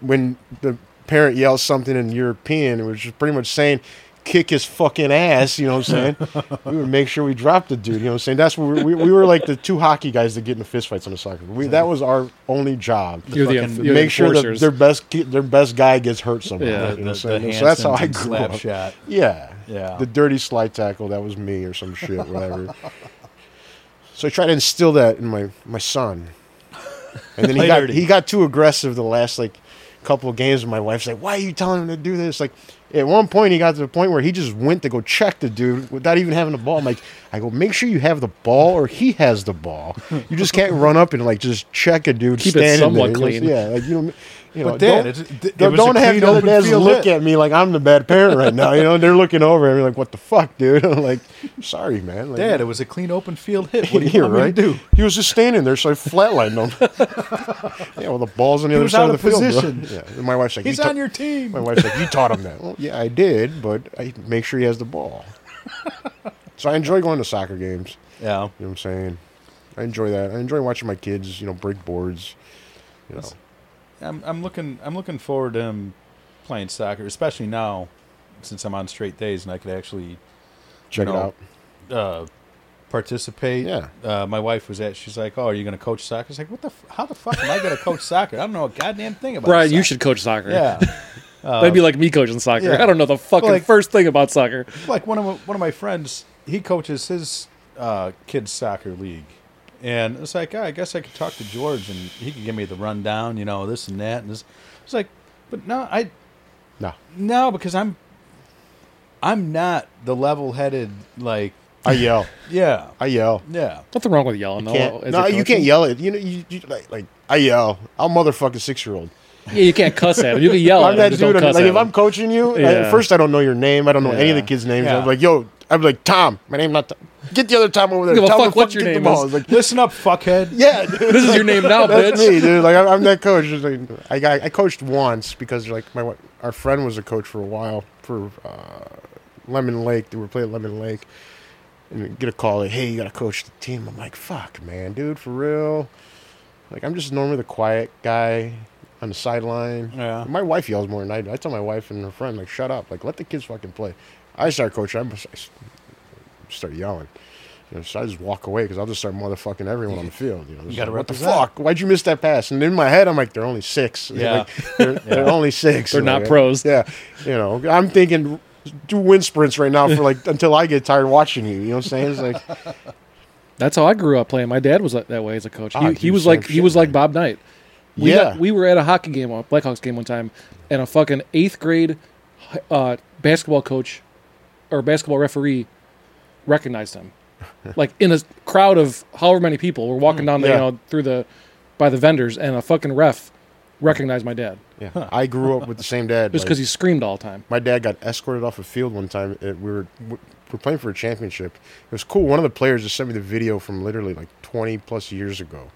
when the parent yells something in European, it was just pretty much saying, kick his fucking ass, you know what I'm saying? We would make sure we dropped the dude, you know what I'm saying? That's what we were like the two hockey guys that get in fistfights on the soccer. That was our only job. Make sure that their best guy gets hurt somewhere. Yeah, right? You know what I'm saying? So that's how I grew up. Shot. Yeah. The dirty slide tackle, that was me or some shit, whatever. So I tried to instill that in my son. And then he got too aggressive the last couple of games, and my wife's like, why are you telling him to do this? Like, at one point, he got to the point where he just went to go check the dude without even having the ball. I'm like, make sure you have the ball or he has the ball. You just can't run up and, like, just check a dude. Keep standing it somewhat there. Clean. Yeah, like, but Dad, don't have the other dads look at me like I'm the bad parent right now. They're looking over at me like, what the fuck, dude? I'm like, sorry, man. Like, Dad, it was a clean open field hit. What do you want me to do? He was just standing there, so I flatlined him. Yeah, well, the ball's on the other side of the position. Field. Yeah. And my wife's like, he's on your team. My wife's like, you taught him that. Well, yeah, I did, but I make sure he has the ball. So I enjoy going to soccer games. Yeah. You know what I'm saying? I enjoy that. I enjoy watching my kids, break boards. I'm looking forward to him playing soccer, especially now since I'm on straight days and I could actually check it out. Participate. Yeah. My wife was she's like, oh, are you going to coach soccer? I was like, how the fuck am I going to coach soccer? I don't know a goddamn thing about Brian, soccer. You should coach soccer. Yeah. That'd be like me coaching soccer. Yeah. I don't know the fucking first thing about soccer. Like one of my friends, he coaches his kids' soccer league. And it's like, I guess I could talk to George and he could give me the rundown, this and that. And this. It's like, but no, because I'm not the level-headed, like... I yell. Yeah. I yell. Yeah. Nothing wrong with yelling, though. You can't yell it. I yell. I'll motherfuck a 6-year-old. Yeah, you can't cuss at him. You can yell at him. I'm that dude. Like, if I'm coaching you, at first I don't know your name. I don't know any of the kids' names. Yeah. I'm like, yo, Tom. My name's not Tom. Get the other Tom over there. Give Tell fuck what your name is. Like, listen up, fuckhead. Yeah. Dude, this is your name now, bitch. That's me, dude. Like, I'm that coach. Like, I coached once because, like, our friend was a coach for a while for Lemon Lake. They were playing Lemon Lake. And we get a call like, hey, you got to coach the team. I'm like, fuck, man, dude, for real. Like, I'm just normally the quiet guy on the sideline. Yeah. My wife yells more than I do. I tell my wife and her friend, like, shut up. Like, let the kids fucking play. I start coaching. I start yelling. So I just walk away because I'll just start motherfucking everyone on the field. You gotta like, what the fuck? Why'd you miss that pass? And in my head, I'm like, they're only six. Yeah. Like, they're only six. They're not pros. Yeah. I'm thinking, do wind sprints right now for until I get tired watching you. You know what I'm saying? It's like... That's how I grew up playing. My dad was that way as a coach. He was like Bob Knight. We were at a hockey game, a Blackhawks game one time, and a fucking 8th grade basketball coach or basketball referee recognized him. Like, in a crowd of however many people were walking down the, through by the vendors, and a fucking ref recognize my dad. Yeah, huh. I grew up with the same dad. Just because he screamed all the time. My dad got escorted off a field one time. We were playing for a championship. It was cool. One of the players just sent me the video from literally like 20 plus years ago.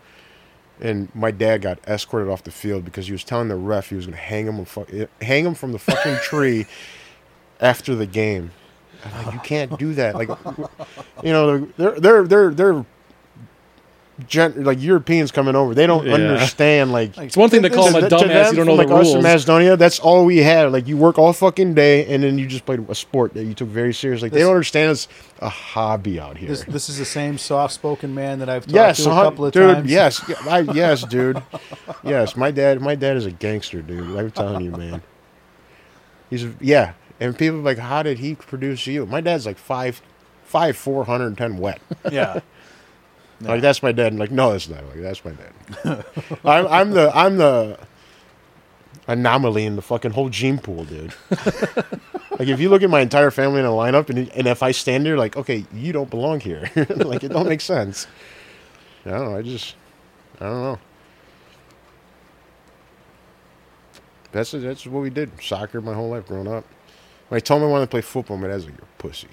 And my dad got escorted off the field because he was telling the ref he was going to hang him from the fucking tree after the game. I'm like, you can't do that. Like, you know, they're like Europeans coming over. They don't understand. Like, it's one thing to call them a dumbass. You don't know the rules. Us in Macedonia, that's all we had. Like, you work all fucking day, and then you just played a sport that you took very seriously. Like, they don't understand it's a hobby out here. This is the same soft-spoken man that I've talked to a couple of times. Yes, yes, dude. Yes, my dad is a gangster, dude. I'm telling you, man. He's. And people are like, how did he produce you? My dad's like 5'5", 410 wet. Yeah. No. Like, that's my dad. I'm like, no, that's not. Like, that's my dad. I'm the anomaly in the fucking whole gene pool, dude. Like, if you look at my entire family in a lineup, and if I stand there, like, okay, you don't belong here. Like, it don't make sense. I don't know. I don't know. That's what we did. Soccer my whole life growing up. When I told him I wanted to play football, my dad's like, you're a pussy.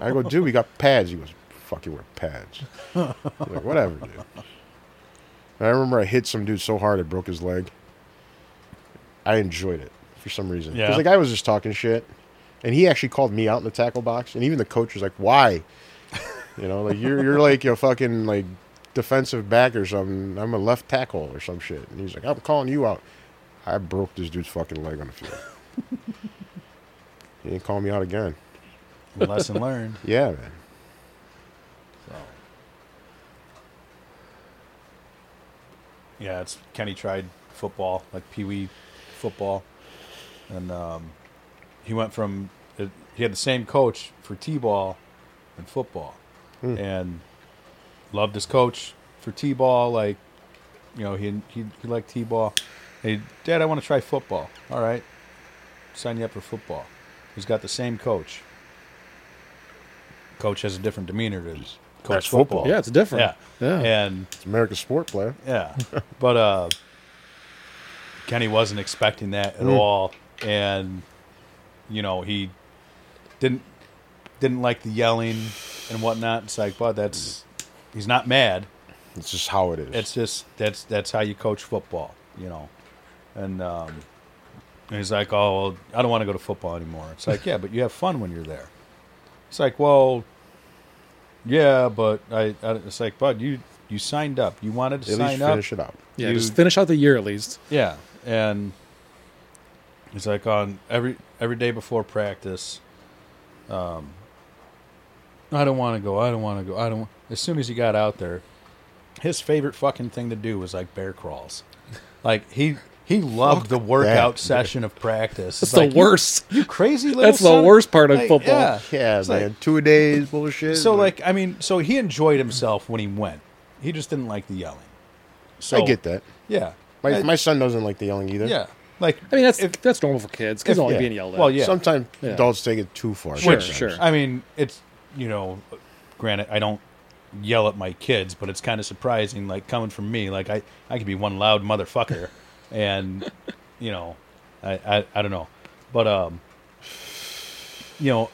I go, dude, we got pads. He goes, fuck, you wear pads. I'm like, whatever, dude. I remember I hit some dude so hard I broke his leg. I enjoyed it for some reason. Because the guy was just talking shit. And he actually called me out in the tackle box. And even the coach was like, why? You know, like, you're like a fucking, like, defensive back or something. I'm a left tackle or some shit. And he's like, I'm calling you out. I broke this dude's fucking leg on the field. He didn't call me out again. Lesson learned. Yeah, man. So. Yeah, it's Kenny tried football, like Pee Wee football, and he went from he had the same coach for T-ball and football, and loved his coach for T-ball. Like, you know, he liked T-ball. Hey, Dad, I want to try football. All right. Sign you up for football. He's got the same coach. Coach has a different demeanor to coach football. Yeah, it's different. Yeah. And it's America's sport player. Yeah. But Kenny wasn't expecting that at all. And, you know, he didn't like the yelling and whatnot. It's like, but he's not mad. It's just how it is. It's just that's how you coach football, you know. And he's like, oh, well, I don't want to go to football anymore. It's like, yeah, but you have fun when you're there. It's like, well, yeah, but it's like, bud, you signed up. You wanted to sign up. At least finish it out. Yeah, just finish out the year at least. Yeah, and it's like on every day before practice, I don't want to go, I don't want to go, I don't. As soon as he got out there, his favorite fucking thing to do was like bear crawls. Like, he loved the workout session of practice. It's like, the worst. You crazy little That's son. The worst part of football. Yeah, man. Like, 2 days bullshit. So, like, I mean, so he enjoyed himself when he went. He just didn't like the yelling. So, I get that. Yeah. My son doesn't like the yelling either. Yeah. Like, I mean, that's normal for kids. Kids don't like being yelled at. Well, yeah. Sometimes adults take it too far. Sure. I mean, it's, you know, granted, I don't yell at my kids, but it's kind of surprising, like, coming from me. Like, I could be one loud motherfucker. And, you know, I don't know. But, you know,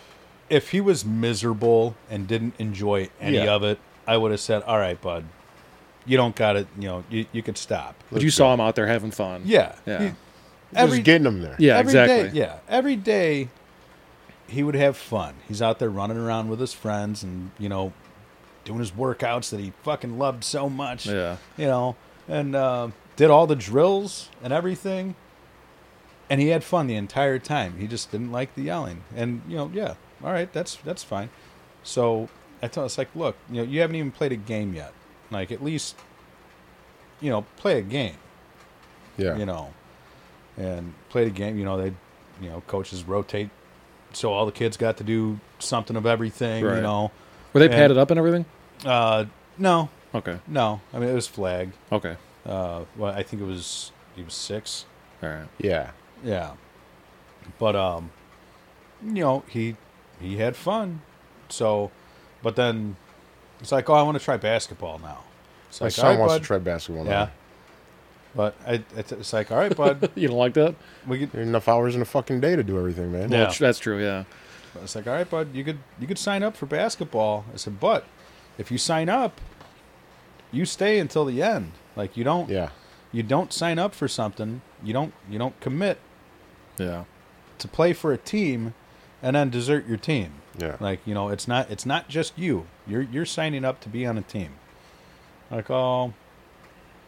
if he was miserable and didn't enjoy any of it, I would have said, all right, bud, you don't got it. You know, you can stop. But you saw him out there having fun. Yeah. Yeah. He was getting him there. Yeah, exactly. Day, yeah. Every day he would have fun. He's out there running around with his friends and, you know, doing his workouts that he fucking loved so much. Yeah. You know, and, did all the drills and everything, and he had fun the entire time. He just didn't like the yelling, and you know, yeah, all right, that's fine. So I told him, it's like, look, you know, you haven't even played a game yet. Like, at least, you know, play a game. Yeah. You know, and played a game. You know, coaches rotate, so all the kids got to do something of everything. Right. You know, were they padded up and everything? No. Okay. No, I mean, it was flag. Okay. Well, I think he was 6. All right. Yeah. Yeah. But, you know, he had fun. So, but then it's like, oh, I want to try basketball now. It's like, my son wants to try basketball now. Yeah. But it's like, all right, bud. You don't like that? We get enough hours in a fucking day to do everything, man. Yeah, that's true. Yeah. It's like, all right, bud. You could sign up for basketball. I said, but if you sign up, you stay until the end. Like you don't. Yeah. You don't sign up for something. You don't commit. Yeah. To play for a team, and then desert your team. Yeah. Like it's not just you. You're signing up to be on a team. Like, oh,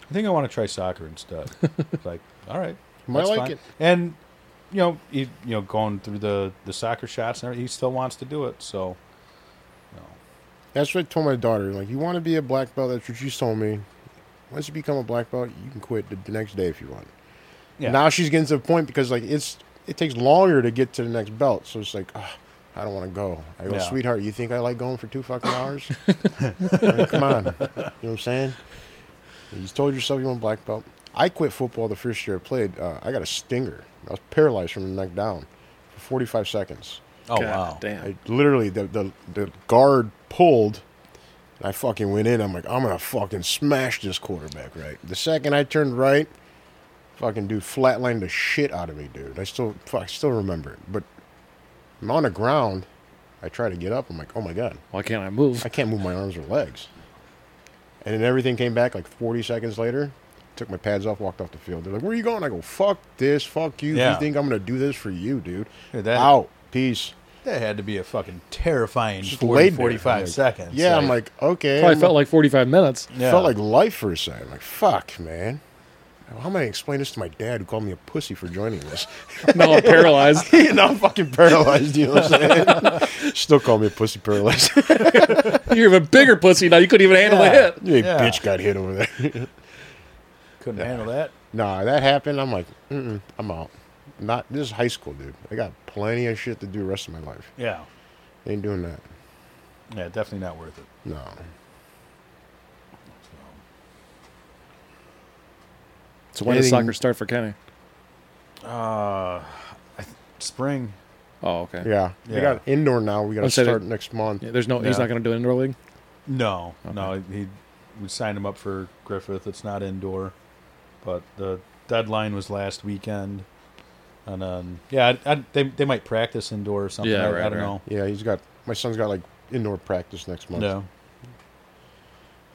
I think I want to try soccer instead. It's like, all right, that's like fine. It. And he going through the soccer shots and everything, he still wants to do it. So, that's what I told my daughter. Like, you want to be a black belt? That's what she told me. Once you become a black belt, you can quit the next day if you want. Yeah. Now she's getting to the point because like it takes longer to get to the next belt. So it's like, I don't want to go. I go, sweetheart, you think I like going for 2 fucking hours? Right, come on, you know what I'm saying? You told yourself you want black belt. I quit football the first year I played. I got a stinger. I was paralyzed from the neck down for 45 seconds. Oh, God, wow. Damn. Literally, the guard pulled, and I fucking went in. I'm like, I'm going to fucking smash this quarterback, right? The second I turned right, fucking dude flatlined the shit out of me, dude. I still remember it. But I'm on the ground. I try to get up. I'm like, oh, my God. Why can't I move? I can't move my arms or legs. And then everything came back like 40 seconds later. Took my pads off, walked off the field. They're like, where are you going? I go, fuck this, fuck you. Yeah. You think I'm going to do this for you, dude? Yeah, out. Peace. That had to be a fucking terrifying 45 seconds. Yeah, like, I'm like, okay. Probably felt like 45 minutes. Yeah. Felt like life for a second. I'm like, fuck, man. How am I going to explain this to my dad who called me a pussy for joining this? No, I'm paralyzed. No, I'm fucking paralyzed, you know what I'm saying? Still call me a pussy paralyzed. You're even bigger pussy now. You couldn't even handle a hit. Bitch got hit over there. Couldn't handle that. Nah, that happened. I'm like, I'm out. This is high school, dude. I got plenty of shit to do the rest of my life. Yeah. Ain't doing that. Yeah, definitely not worth it. No. So when does soccer start for Kenny? Spring. Oh, okay. Yeah. We got indoor now. We got to start next month. Yeah, there's no. Yeah. He's not going to do indoor league? No. Okay. No, we signed him up for Griffith. It's not indoor. But the deadline was last weekend. And they might practice indoor or something. Yeah, I don't know. Yeah, my son's got like indoor practice next month. Yeah.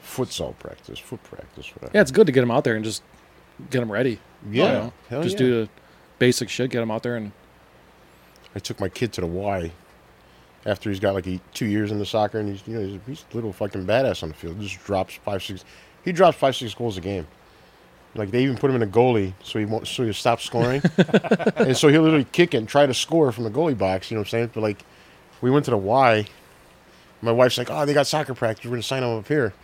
Futsal practice, foot practice, whatever. Yeah, it's good to get him out there and just get him ready. Yeah. You know, just do the basic shit, get him out there. And I took my kid to the Y after he's got like 2 years into soccer, and he's a little fucking badass on the field. Just drops 5-6. He drops 5-6 goals a game. Like, they even put him in a goalie so he stops scoring. And so he'll literally kick it and try to score from the goalie box, you know what I'm saying? But, like, we went to the Y. My wife's like, oh, they got soccer practice. We're going to sign him up here.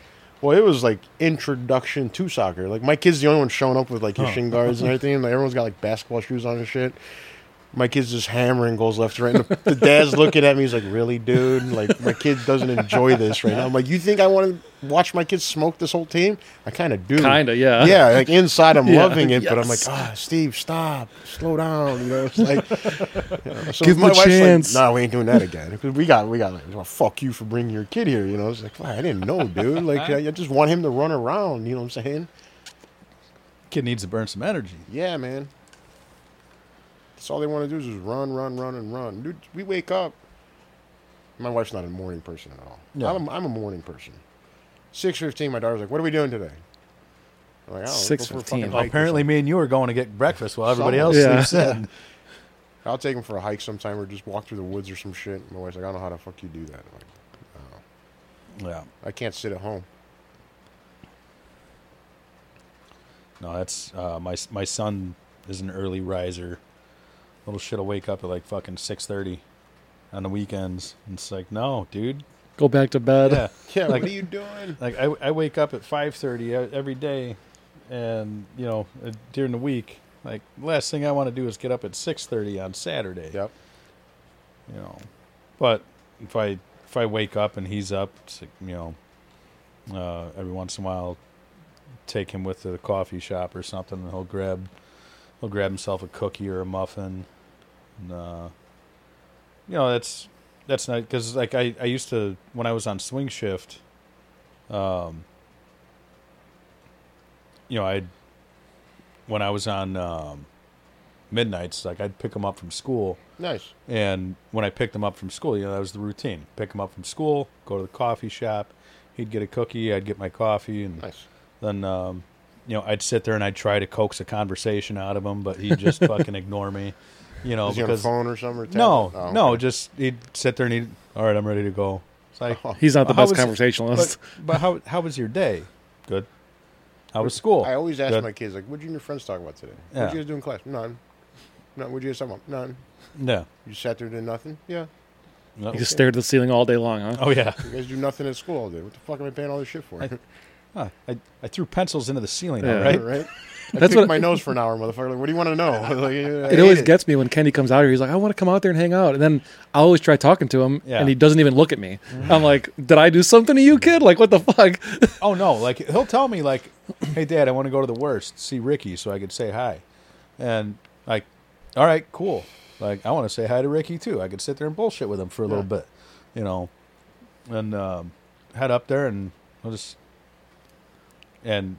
Well, it was, like, introduction to soccer. Like, my kid's the only one showing up with, like, his shin guards and everything. And like, everyone's got, like, basketball shoes on and shit. My kid's just hammering goals left to right. And the dad's looking at me. He's like, really, dude? Like, my kid doesn't enjoy this right now. I'm like, you think I want to watch my kids smoke this whole team? I kind of do. Kind of, yeah. Yeah, like, inside I'm loving it. Yes. But I'm like, Steve, stop. Slow down. You know, it's like... You know, so give my wife's chance. Like, no, we ain't doing that again. Because we got like, well, fuck you for bringing your kid here, you know? It's like, well, I didn't know, dude. Like, I just want him to run around, you know what I'm saying? Kid needs to burn some energy. Yeah, man. That's all they want to do is just run, run, run, and run. Dude, we wake up. My wife's not a morning person at all. No. I'm a morning person. 6:15, my daughter's like, what are we doing today? I'm like, I don't know. 6:15. Well, apparently me and you are going to get breakfast while everybody else sleeps in. I'll take them for a hike sometime or just walk through the woods or some shit. My wife's like, I don't know how the fuck you do that. I'm like, I don't know. Yeah. I can't sit at home. No, that's my son is an early riser. Little shit'll wake up at like fucking 6:30 on the weekends. And it's like, no, dude, go back to bed. Yeah, like, what are you doing? Like I wake up at 5:30 every day, and during the week, like last thing I want to do is get up at 6:30 on Saturday. Yep. But if I wake up and he's up, it's like, every once in a while, I'll take him with to the coffee shop or something, and he'll grab himself a cookie or a muffin. And, that's nice because like I used to when I was on swing shift, I'd when I was on midnights, like I'd pick them up from school. Nice. And when I picked them up from school, you know, that was the routine. Pick them up from school, go to the coffee shop. He'd get a cookie, I'd get my coffee. And nice. Then, you know, I'd sit there and I'd try to coax a conversation out of him, but he'd just fucking ignore me. You know, because on a phone or something? Or no, oh, no, okay. Just he'd sit there and he'd, all right, I'm ready to go. It's like, oh, he's not the best conversationalist. But how was your day? Good. How was school? I always ask my kids, like, what'd you and your friends talk about today? Yeah. What'd you guys do in class? None. None. What'd you guys talk about? None. No. You sat there and did nothing? Yeah. Nope. You just stared at the ceiling all day long, huh? Oh, yeah. You guys do nothing at school all day. What the fuck am I paying all this shit for? I threw pencils into the ceiling, yeah, right? Right. I picked my nose for an hour, motherfucker. Like, what do you want to know? Like, it always gets me when Kenny comes out here. He's like, I want to come out there and hang out. And then I always try talking to him, yeah. And he doesn't even look at me. Mm-hmm. I'm like, did I do something to you, kid? Like, what the fuck? Oh, no. Like, he'll tell me, like, hey, Dad, I want to go to the worst, see Ricky so I could say hi. And, like, all right, cool. Like, I want to say hi to Ricky, too. I could sit there and bullshit with him for a little bit, you know. And head up there and I'll just... And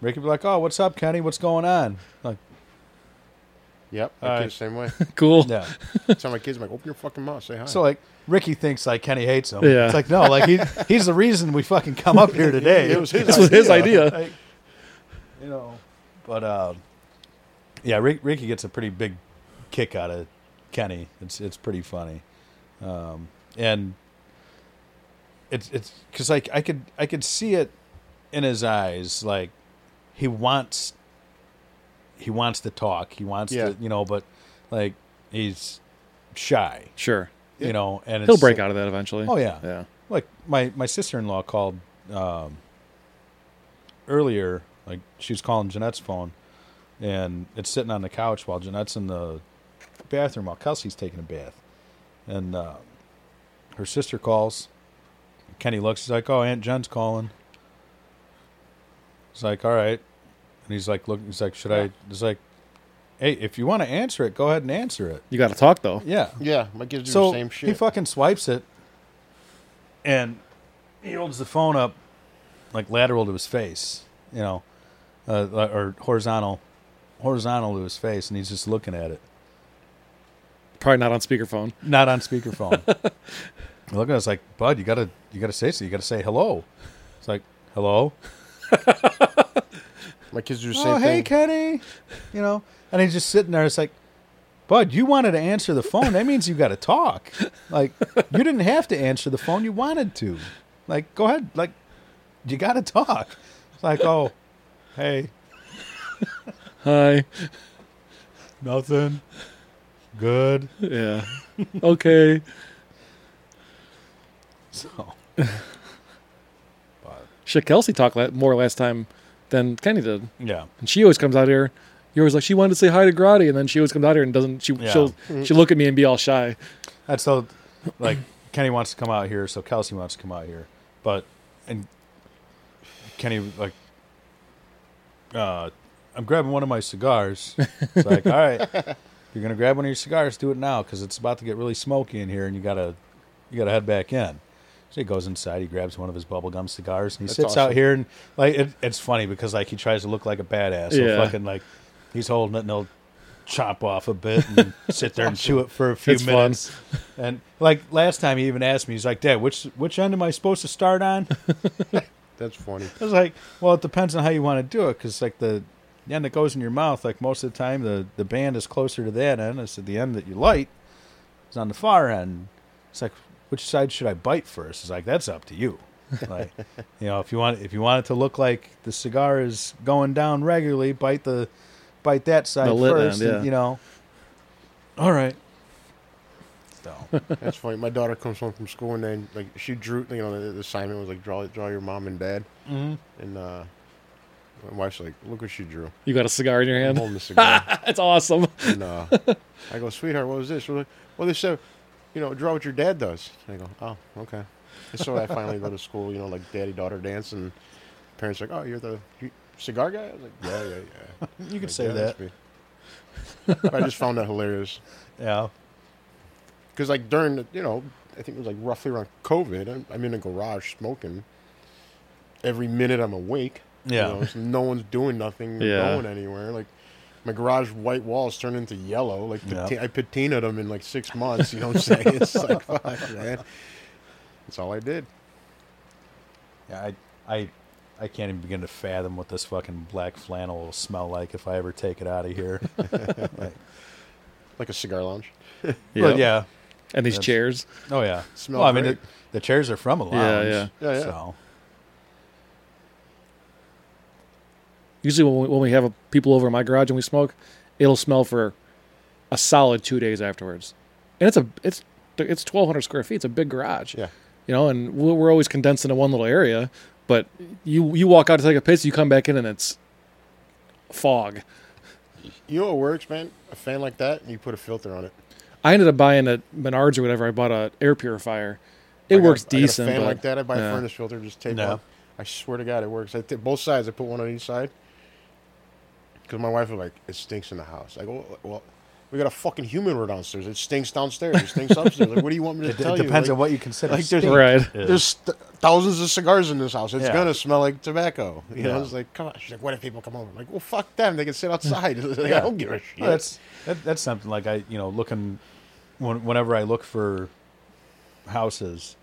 Ricky would be like, oh, what's up, Kenny? What's going on? Like, yep, I the same way. Cool. Yeah. So my kids, I'm like, open your fucking mouth, say hi. So, like, Ricky thinks, like, Kenny hates him. Yeah. It's like, no, like, he's the reason we fucking come up here today. It was his idea. Like, you know, but, yeah, Ricky gets a pretty big kick out of Kenny. It's pretty funny. And it's because, like, I could see it in his eyes, like he wants to talk, he wants to, you know, but like he's shy. Sure, you know, and he'll break out of that eventually. Oh yeah, yeah. Like my sister-in-law called earlier. Like she was calling Jeanette's phone, and it's sitting on the couch while Jeanette's in the bathroom while Kelsey's taking a bath, and her sister calls. Kenny looks. He's like, "Oh, Aunt Jen's calling." He's like, all right. And he's like, look, he's like, should I? He's like, hey, if you want to answer it, go ahead and answer it. You got to talk, though. Yeah. Yeah. My kids do the same shit. He fucking swipes it and he holds the phone up like lateral to his face, you know, or horizontal to his face. And he's just looking at it. Probably not on speakerphone. Not on speakerphone. Look at us like, bud, you got to say something. You got to say hello. It's like, hello. My kids do the same thing. Oh, hey, Kenny. You know, and he's just sitting there. It's like, bud, you wanted to answer the phone. That means you got to talk. Like, you didn't have to answer the phone. You wanted to. Like, go ahead. Like, you got to talk. It's like, oh, hey. Hi. Nothing. Good. Yeah. Okay. So. Shit, Kelsey talked more last time than Kenny did. Yeah. And she always comes out here. You're always like, she wanted to say hi to Grotti, and then she always comes out here and doesn't. She'll look at me and be all shy. That's so, like, Kenny wants to come out here, so Kelsey wants to come out here. But, and Kenny, like, I'm grabbing one of my cigars. It's like, all right, if you're going to grab one of your cigars, do it now, because it's about to get really smoky in here, and you gotta head back in. So he goes inside, he grabs one of his bubblegum cigars, and he sits out here, and like it's funny because like he tries to look like a badass. Yeah. So fucking like he's holding it and he'll chop off a bit and sit there and chew it for a few minutes. Fun. And like last time he even asked me, he's like, Dad, which end am I supposed to start on? That's funny. I was like, well, it depends on how you want to do it, because like the end that goes in your mouth, like most of the time the band is closer to that end. I said the end that you light is on the far end. It's like, which side should I bite first? It's like, that's up to you. Like, you know, if you want it to look like the cigar is going down regularly, bite that side first. End, yeah. And, you know, all right. So that's funny. My daughter comes home from school and then like she drew. You know, the assignment was like draw your mom and dad. Mm-hmm. And my wife's like, look what she drew. You got a cigar in your hand. I'm holding the cigar. That's awesome. And I go, sweetheart, what was this? We're like, well, they said, you know, draw what your dad does. And I go, oh, okay. And so I finally go to school, you know, like daddy-daughter dance, and parents are like, oh, you're the cigar guy? I was like, yeah. You could like, say that. I just found that hilarious. Yeah. Because, like, during, you know, I think it was, like, roughly around COVID, I'm in a garage smoking. Every minute I'm awake. Yeah. You know, so no one's doing nothing, going anywhere. Like, My garage white walls turned into yellow. Like I patinaed them in like 6 months. You know what I'm saying? It's like, fuck, man. That's all I did. Yeah, I can't even begin to fathom what this fucking black flannel will smell like if I ever take it out of here. Like a cigar lounge. Well, yeah. And these chairs. Oh, yeah. Smell great. I mean, the chairs are from a lounge. Yeah. So. Usually when we have people over in my garage and we smoke, it'll smell for a solid 2 days afterwards. And it's 1,200 square feet. It's a big garage. Yeah. You know, and we're always condensed into one little area. But you walk out to take a piss, you come back in, and it's fog. You know what works, man? A fan like that, and you put a filter on it. I ended up buying a Menards or whatever. I bought an air purifier. It works decent. I got a fan like that. I buy a furnace filter, just tape it up. I swear to God, it works. I both sides. I put one on each side. Because my wife was like, it stinks in the house. I go, well, we got a fucking humidor downstairs. It stinks downstairs. It stinks upstairs. Like, what do you want me to tell you? It depends on what you consider. Like, there's thousands of cigars in this house. It's going to smell like tobacco. You know, it's like, come on. She's like, what if people come over? I'm like, well, fuck them. They can sit outside. Like, I don't give a shit. Well, that's something like whenever I look for houses,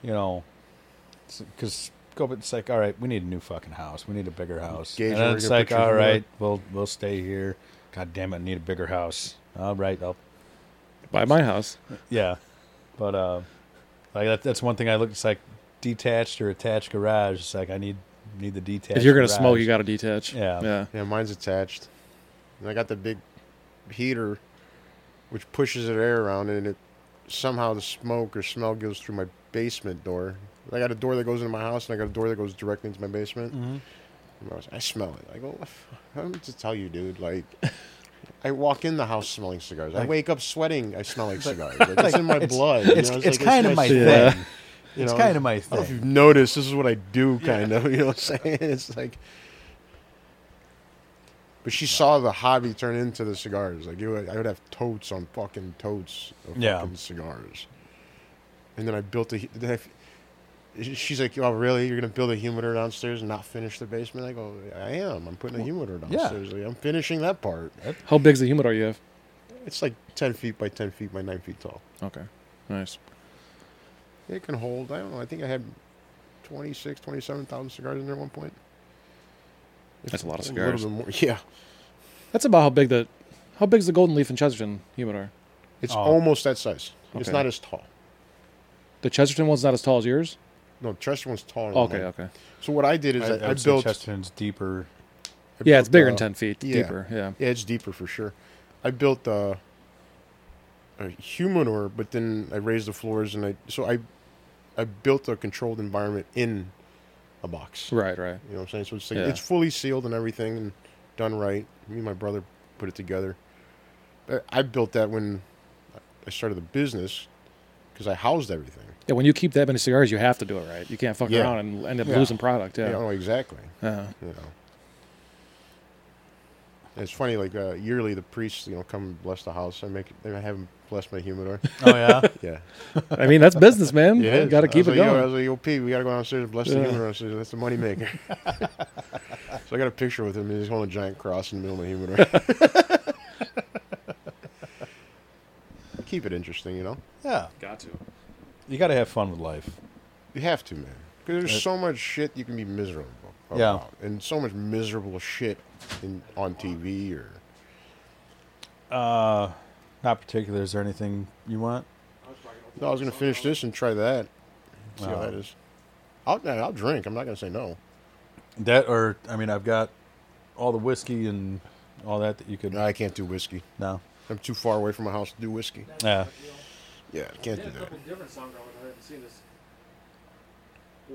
you know, because it's like, all right, we need a new fucking house. We need a bigger house. Gauge and it's like, all right, we'll stay here. God damn it, I need a bigger house. All right, I'll buy my house. Yeah. But like that's one thing I look, it's like detached or attached garage. It's like I need the detached. If you're gonna smoke, you gotta detach. Yeah. Yeah, mine's attached. And I got the big heater which pushes the air around, and it somehow the smoke or smell goes through my basement door. I got a door that goes into my house, and I got a door that goes directly into my basement. Mm-hmm. I smell it. I go, I don't know what to tell you, dude. Like, I walk in the house smelling cigars. I wake up sweating. I smell like cigars. Like, it's in my blood. It's kind of my thing. It's kind of my thing. I don't know if you've noticed, this is what I do, kind of. You know what I'm saying? It's like... But she saw the hobby turn into the cigars. Like, I would have totes on fucking totes of fucking cigars. And then I built a... She's like, oh, really? You're going to build a humidor downstairs and not finish the basement? I go, I am. I'm putting a humidor downstairs. Yeah. Like, I'm finishing that part. How big's the humidor you have? It's like 10 feet by 10 feet by 9 feet tall. Okay. Nice. It can hold, I don't know, I think I had 27,000 cigars in there at one point. That's a lot of cigars. A little bit more. Yeah. That's about how big how big's the Golden Leaf and Chesterton humidor? It's almost that size. Okay. It's not as tall. The Chesterton one's not as tall as yours? No, Chesterton one's taller. Okay. So what I did is I built... Chesterton's deeper. Yeah, it's bigger than 10 feet. Yeah. Deeper, yeah. Yeah, it's deeper for sure. I built a humidor, but then I raised the floors, and I built a controlled environment in a box. Right. You know what I'm saying? So it's like, it's fully sealed and everything and done right. Me and my brother put it together. I built that when I started the business because I housed everything. Yeah, when you keep that many cigars, you have to do it right. You can't fuck around and end up losing product. Yeah, exactly. Uh-huh. You know. It's funny, like yearly the priests, come and bless the house. I have them bless my humidor. Oh yeah, yeah. I mean that's business, man. Yeah, you got to keep it going. I was like, OP, we got to go downstairs and bless the humidor. Said, that's the money maker. So I got a picture with him. He's holding a giant cross in the middle of my humidor. Keep it interesting, you know. Yeah, got to. You got to have fun with life. You have to, man. Because there's so much shit you can be miserable about. Yeah. And so much miserable shit on TV or... Not particular. Is there anything you want? No, I was going to finish this and try that. See how that is. I'll drink. I'm not going to say no. That or, I've got all the whiskey and all that you could... No, I can't do whiskey. No. I'm too far away from my house to do whiskey. Yeah. Yeah, I can't do that. A couple different songs I haven't seen. This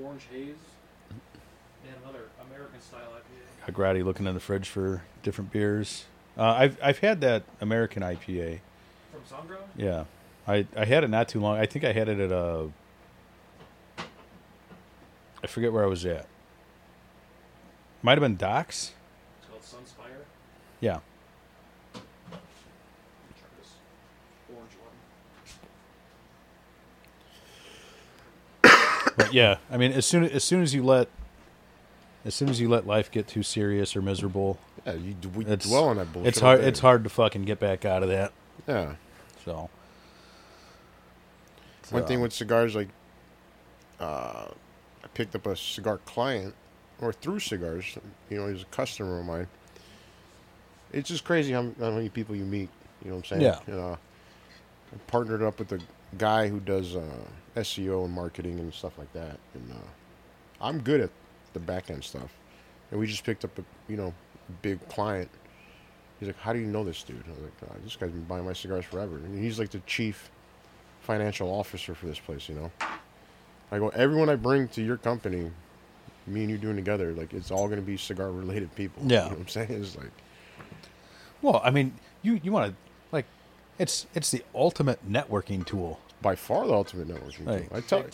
Orange Haze and another American style IPA. Grady looking in the fridge for different beers. I've had that American IPA. From Sangro? Yeah. I had it not too long. I think I had it at I forget where I was at. Might have been Doc's. It's called Sunspire? Yeah. But yeah, as soon as you let life get too serious or miserable, Yeah, we dwell on that bullshit. It's hard. It's hard to fucking get back out of that. Yeah. So. One thing with cigars, like, I picked up a cigar client, or through cigars. You know, he's a customer of mine. It's just crazy how many people you meet. You know what I'm saying? Yeah. And, I partnered up with a guy who does SEO and marketing and stuff like that. And I'm good at the back end stuff. And we just picked up a big client. He's like, "How do you know this dude?" I was like, "This guy's been buying my cigars forever." And he's like the chief financial officer for this place. You know, I go, everyone I bring to your company, me and you doing together, like it's all going to be cigar related people. Yeah, you know what I'm saying? It's like, well, I mean, you want to like, it's the ultimate networking tool. By far, the ultimate networking tool.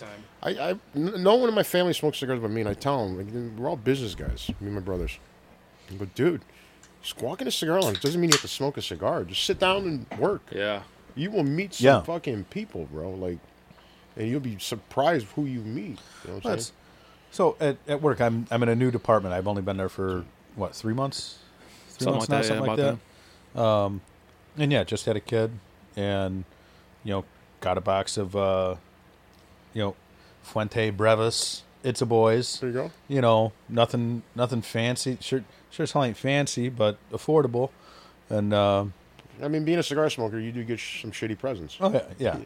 I tell, no one in my family smokes cigars but me, and I tell them like, we're all business guys. Me and my brothers. I go, dude, squawking a cigar lounge doesn't mean you have to smoke a cigar. Just sit down and work. Yeah. You will meet some fucking people, bro. Like, and you'll be surprised who you meet. You know what I'm saying? So at work, I'm in a new department. I've only been there for what, 3 months? Something like that. And yeah, just had a kid, and got a box of Fuente Brevis. It's a boys. There you go. You know, nothing fancy. Sure as hell ain't fancy, but affordable. And I mean, being a cigar smoker, you do get some shitty presents. Oh yeah.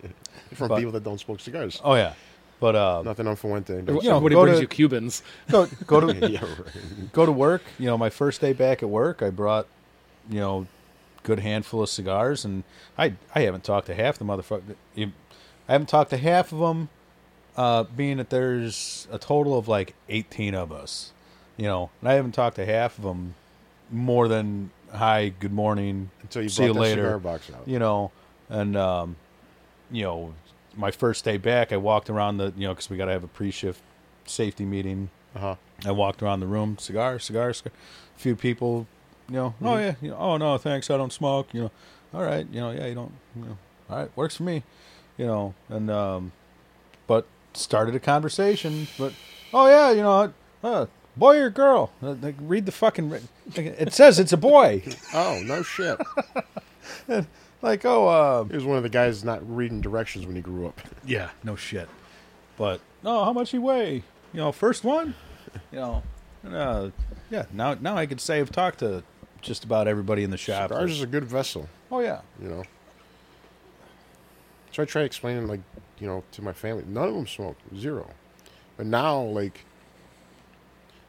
From people that don't smoke cigars. Oh yeah, but nothing on Fuente. Nobody brings you Cubans. Go to go to work. My first day back at work, I brought good handful of cigars, and I haven't talked to half the motherfucker. I haven't talked to half of them. Being that there's a total of like 18 of us, and I haven't talked to half of them more than hi, good morning, until you see you later, cigar box out. And my first day back, I walked around the because we got to have a pre-shift safety meeting. I walked around the room, cigar. A few people, oh yeah, oh no, thanks, I don't smoke. All right, yeah, you don't. All right, works for me. And but started a conversation, but, oh, yeah, boy or girl? Like, read the fucking... It says it's a boy. Oh, no shit. Like, he was one of the guys not reading directions when he grew up. Yeah, no shit. But, no, how much he weigh? First one? Yeah, now I could say I've talked to just about everybody in the shop. Cigars is a good vessel. Oh, yeah. So I try explaining, like, to my family. None of them smoke. Zero. But now, like,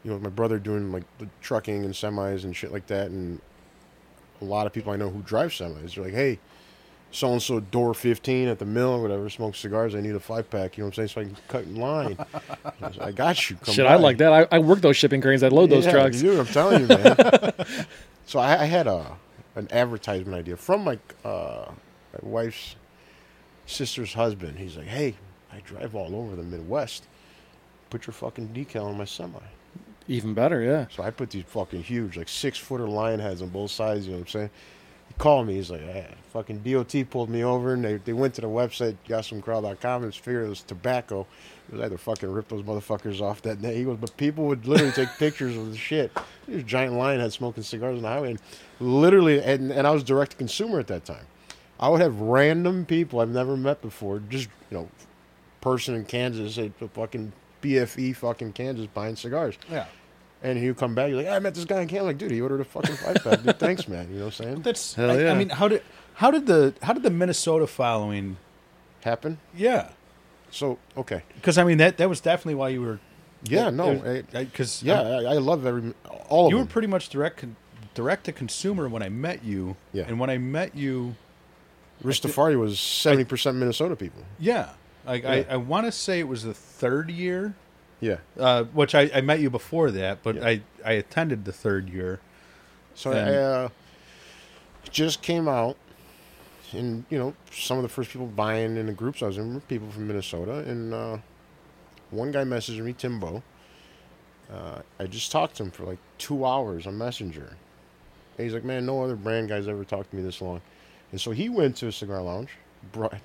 my brother doing, like, the trucking and semis and shit like that, and a lot of people I know who drive semis, they're like, hey, so-and-so door 15 at the mill or whatever smokes cigars. I need a 5-pack. You know what I'm saying? So I can cut in line. I got you. Come shit, by. I like that. I work those shipping cranes. I load those trucks. Dude, I'm telling you, man. So I had an advertisement idea from my wife's sister's husband. He's like, hey, I drive all over the Midwest. Put your fucking decal on my semi. Even better, yeah. So I put these fucking huge, like 6-footer lion heads on both sides, you know what I'm saying? He called me, he's like, fucking DOT pulled me over, and they went to the website, gotsomecrawl.com, and figured it was tobacco. It was either fucking rip those motherfuckers off that day. But people would literally take pictures of the shit. These giant lion heads smoking cigars on the highway, and literally, and I was direct to consumer at that time. I would have random people I've never met before, just, person in Kansas, a fucking BFE fucking Kansas buying cigars. Yeah. And he'd come back, you're like, I met this guy in Kansas. Like, dude, he ordered a fucking 5-pack. Dude, thanks, man. You know what I'm saying? That's, I mean, how did the Minnesota following happen? Yeah. So, okay. Because, I mean, that was definitely why you were. Yeah, because. Yeah, I love all of them. You were pretty much direct to consumer when I met you. Yeah. And when I met you. Ristafari was 70% Minnesota people. Yeah. I want to say it was the third year. Yeah. Which I met you before that, but I attended the third year. So I just came out, and, some of the first people buying in the groups I was in were people from Minnesota. And one guy messaged me, Timbo. I just talked to him for like 2 hours on Messenger. And he's like, man, no other brand guy's ever talked to me this long. And so he went to a cigar lounge,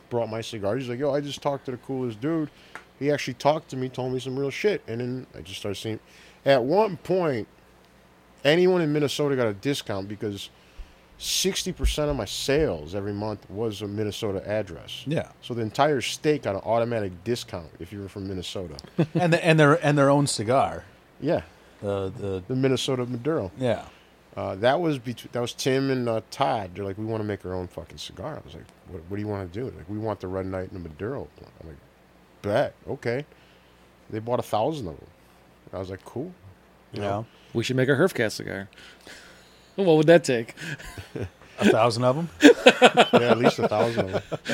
brought my cigars. He's like, yo, I just talked to the coolest dude. He actually talked to me, told me some real shit. And then I just started seeing... At one point, anyone in Minnesota got a discount because 60% of my sales every month was a Minnesota address. Yeah. So the entire state got an automatic discount if you were from Minnesota. and their own cigar. Yeah. The Minnesota Maduro. Yeah. That was Tim and Todd. They're like, we want to make our own fucking cigar. I was like, what do you want to do? Like, we want the Red Knight and the Maduro. I'm like, bet. Okay. They bought 1,000 of them. I was like, cool. You know? We should make a Herfcast cigar. What would that take? 1,000 of them? Yeah, at least 1,000 of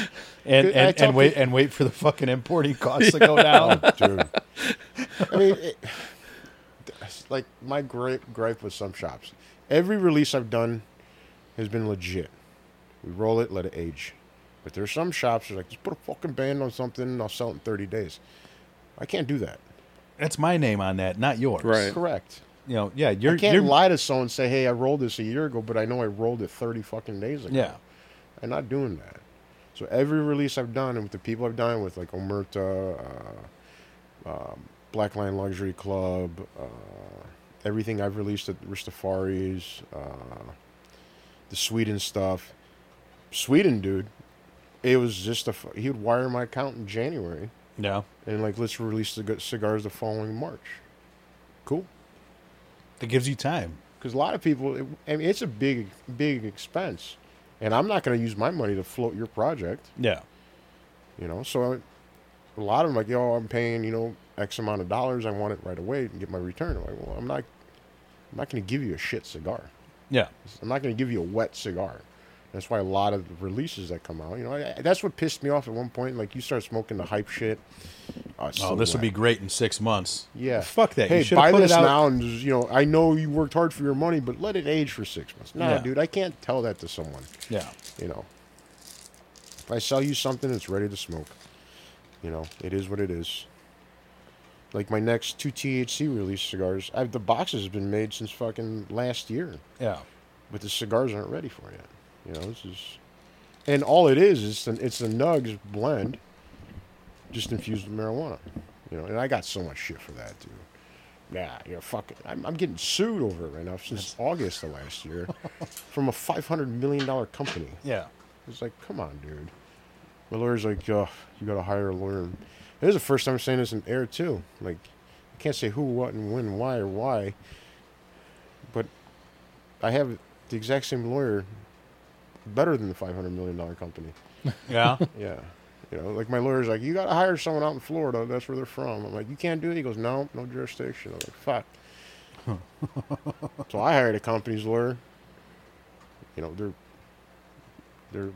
them. And wait for the fucking importing costs to go down. Oh, dude. I mean, my gripe with some shops. Every release I've done has been legit. We roll it, let it age. But there's some shops that are like, just put a fucking band on something and I'll sell it in 30 days. I can't do that. That's my name on that, not yours. Right. Correct. You know, yeah, you can't lie to someone and say, "Hey, I rolled this a year ago, but I know I rolled it 30 fucking days ago." Yeah, I'm not doing that. So every release I've done, and with the people I've done with, like Omerta, Black Lion Luxury Club, everything I've released at Ristafari's, the Sweden stuff. Sweden, dude, it was just he would wire my account in January. Yeah, and like, let's release the cigars the following March. Cool. It gives you time. Because a lot of people, it's a big, big expense. And I'm not going to use my money to float your project. Yeah. You know, so a lot of them are like, yo, I'm paying, X amount of dollars. I want it right away and get my return. I'm like, well, I'm not going to give you a shit cigar. Yeah. I'm not going to give you a wet cigar. That's why a lot of releases that come out, that's what pissed me off at one point. Like, you start smoking the hype shit. This will be great in 6 months. Yeah. Fuck that. Hey, buy this now, and I know you worked hard for your money, but let it age for 6 months. Nah, dude, I can't tell that to someone. Yeah. If I sell you something, it's ready to smoke. It is what it is. Like, my next 2 THC release cigars, the boxes have been made since fucking last year. Yeah. But the cigars aren't ready for it yet. This is, and all it is it's a Nugs blend, just infused with marijuana. And I got so much shit for that, dude. Nah, fuck it. I'm getting sued over it right now since August of last year from a $500 million company. Yeah, it's like, come on, dude. My lawyer's like, you got to hire a lawyer. And this is the first time I'm saying this in air too. Like, I can't say who, what, and when, why, or why. But I have the exact same lawyer. Better than the $500 million company. Yeah, yeah. Like, my lawyer's like, you got to hire someone out in Florida. That's where they're from. I'm like, you can't do it. He goes, no jurisdiction. I'm like, fuck. So I hired a company's lawyer. They're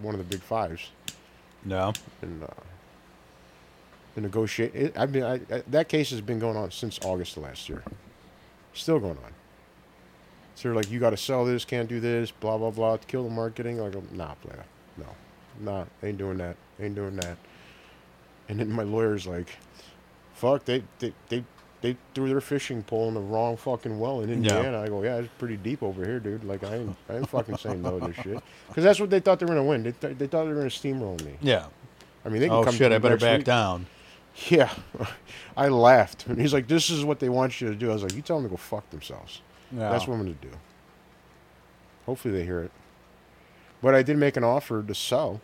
one of the big fives. No. And the negotiate. That case has been going on since August of last year. Still going on. So they're like, you got to sell this, can't do this, blah, blah, blah, to kill the marketing. Like, nah, player, no, nah, ain't doing that, ain't doing that. And then my lawyer's like, fuck, they threw their fishing pole in the wrong fucking well in Indiana. Yeah. I go, yeah, it's pretty deep over here, dude. Like, I ain't fucking saying no to this shit. Because that's what they thought they were going to win. They thought they were going to steamroll me. Yeah. I mean, they can come shit, I better back down. Yeah. I laughed. And he's like, this is what they want you to do. I was like, you tell them to go fuck themselves. No. That's what I'm going to do. Hopefully they hear it. But I did make an offer to sell.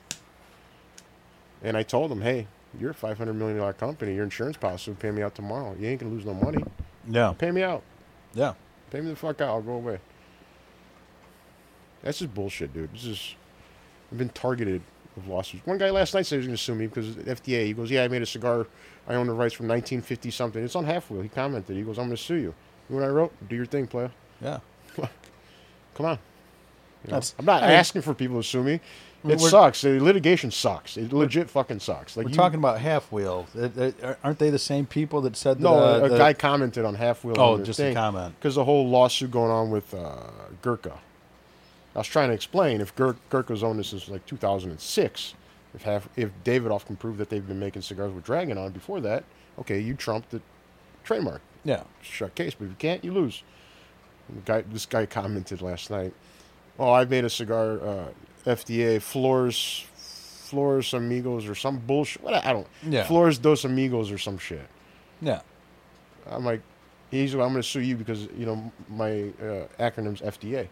And I told them, hey, you're a $500 million company. Your insurance policy will pay me out tomorrow. You ain't going to lose no money. Yeah. Pay me out. Yeah. Pay me the fuck out. I'll go away. That's just bullshit, dude. I've been targeted with lawsuits. One guy last night said he was going to sue me because of the FDA. He goes, yeah, I made a cigar. I own the rights from 1950-something. It's on Half Wheel. He commented. He goes, I'm going to sue you. When I wrote, do your thing, player. Yeah. Come on. I'm not asking for people to sue me. It sucks. The litigation sucks. It legit fucking sucks. Like, we're talking about Half Wheel. Aren't they the same people that said that? No, a guy commented on Half Wheel. Oh, just a comment. Because the whole lawsuit going on with Gurkha. I was trying to explain, if Gurkha's owned this since like 2006, if Davidoff can prove that they've been making cigars with Dragon on before that, okay, you trumped the trademark. Yeah, shut case. But if you can't, you lose. This guy commented last night. Oh, I made a cigar, FDA Flores Amigos or some bullshit. What I don't. Yeah. Flores Dos Amigos or some shit. Yeah. I'm like, He's like, I'm going to sue you because, you know, my acronym's FDA.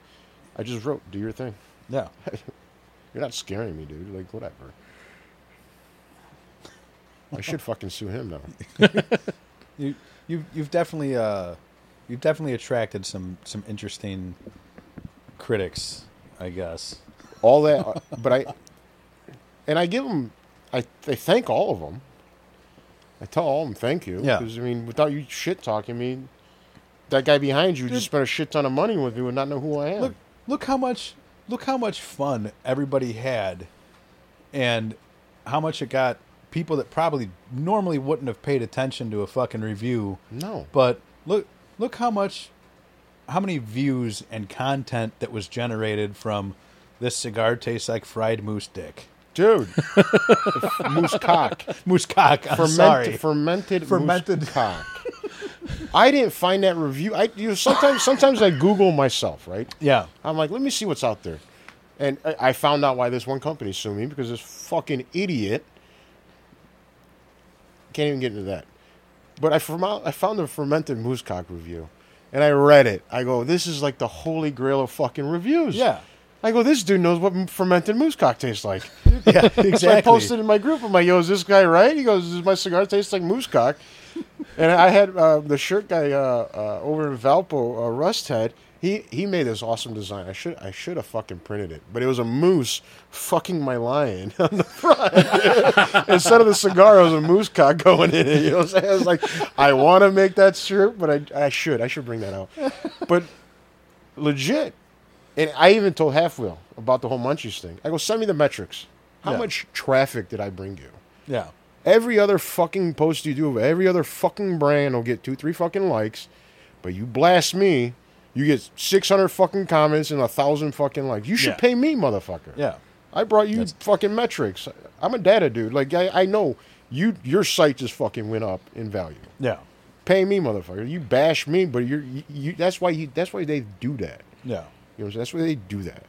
I just wrote, do your thing. Yeah. You're not scaring me, dude. Like, whatever. I should fucking sue him now. You've definitely attracted some interesting critics, I guess. All that, but I give them. I thank all of them. I tell all of them thank you. Yeah. Because I mean, without you shit talking me, that guy behind you just spent a shit ton of money with me and not know who I am. Look how much fun everybody had, and how much it got. People that probably normally wouldn't have paid attention to a fucking review. No. But look how many views and content that was generated from this cigar tastes like fried moose dick. Dude. Moose cock. Moose cock. I'm sorry. Fermented moose cock. I didn't find that review. Sometimes I Google myself, right? Yeah. I'm like, let me see what's out there. And I found out why this one company sued me, because this fucking idiot. Can't even get into that. But I found a fermented moose cock review, and I read it. I go, this is like the holy grail of fucking reviews. Yeah. I go, this dude knows what fermented moose cock tastes like. Yeah, exactly. So I posted in my group, I'm like, yo, is this guy right? He goes, my cigar tastes like moose cock. And I had the shirt guy over in Valpo, Rust had, he made this awesome design. I should have fucking printed it, but it was a moose fucking my lion on the front. Instead of the cigar, it was a moose cock going in it. You know what I'm saying? I was like, I want to make that shirt, but I should bring that out. But legit, and I even told Half Wheel about the whole Munchies thing. I go, send me the metrics. How much traffic did I bring you? Yeah. Every other fucking post you do, every other fucking brand will get 2-3 fucking likes, but you blast me. You get 600 fucking comments and 1,000 fucking likes. You should pay me, motherfucker. Yeah. I brought you fucking metrics. I'm a data dude. Like, I know your site just fucking went up in value. Yeah. Pay me, motherfucker. You bash me, but you that's why they do that. Yeah. You know what I'm saying? That's why they do that.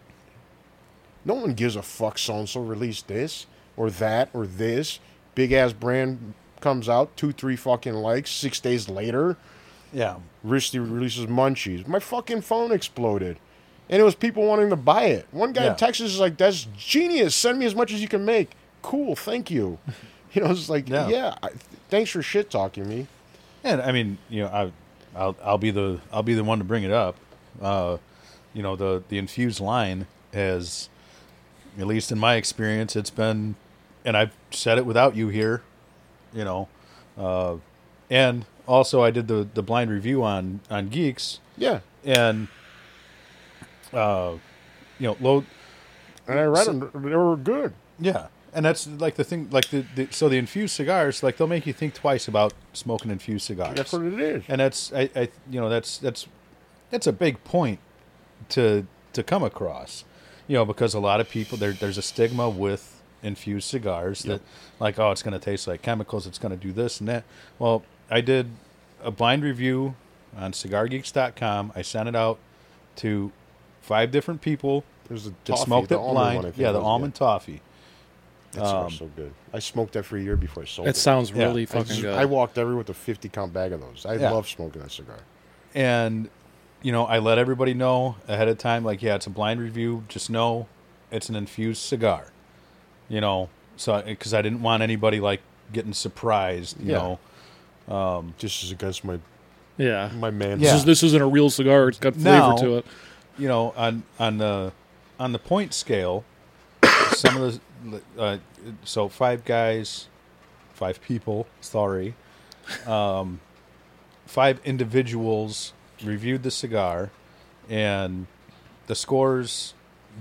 No one gives a fuck so-and-so released this or that or this. Big-ass brand comes out, 2-3 fucking likes, 6 days later. Yeah. Risty releases Munchies. My fucking phone exploded. And it was people wanting to buy it. One guy in Texas is like, that's genius. Send me as much as you can make. Cool. Thank you. You know, it's like, thanks for shit talking me. And I mean, you know, I'll be the one to bring it up. You know, the infused line has, at least in my experience, it's been, and I've said it without you here, you know, and also, I did the blind review on Geeks. Yeah. And, you know, and I read them. They were good. Yeah. And that's like the thing, like so the infused cigars, like they'll make you think twice about smoking infused cigars. That's what it is. And that's a big point to come across, you know, because a lot of people, there's a stigma with infused cigars that like, oh, it's going to taste like chemicals. It's going to do this and that. Well, I did a blind review on CigarGeeks.com. I sent it out to 5 different people. There's a toffee, smoked it blind. One, the almond toffee. That smells so good. I smoked that for a year before I sold it. It sounds really fucking good. I walked everywhere with a 50-count bag of those. I love smoking that cigar. And, you know, I let everybody know ahead of time, like, yeah, it's a blind review. Just know it's an infused cigar. You know, so because I didn't want anybody, like, getting surprised, you know. Just as against my man. Yeah. This isn't a real cigar. It's got flavor to it. You know, on the point scale, some of the so 5 people. Sorry, 5 individuals reviewed the cigar, and the scores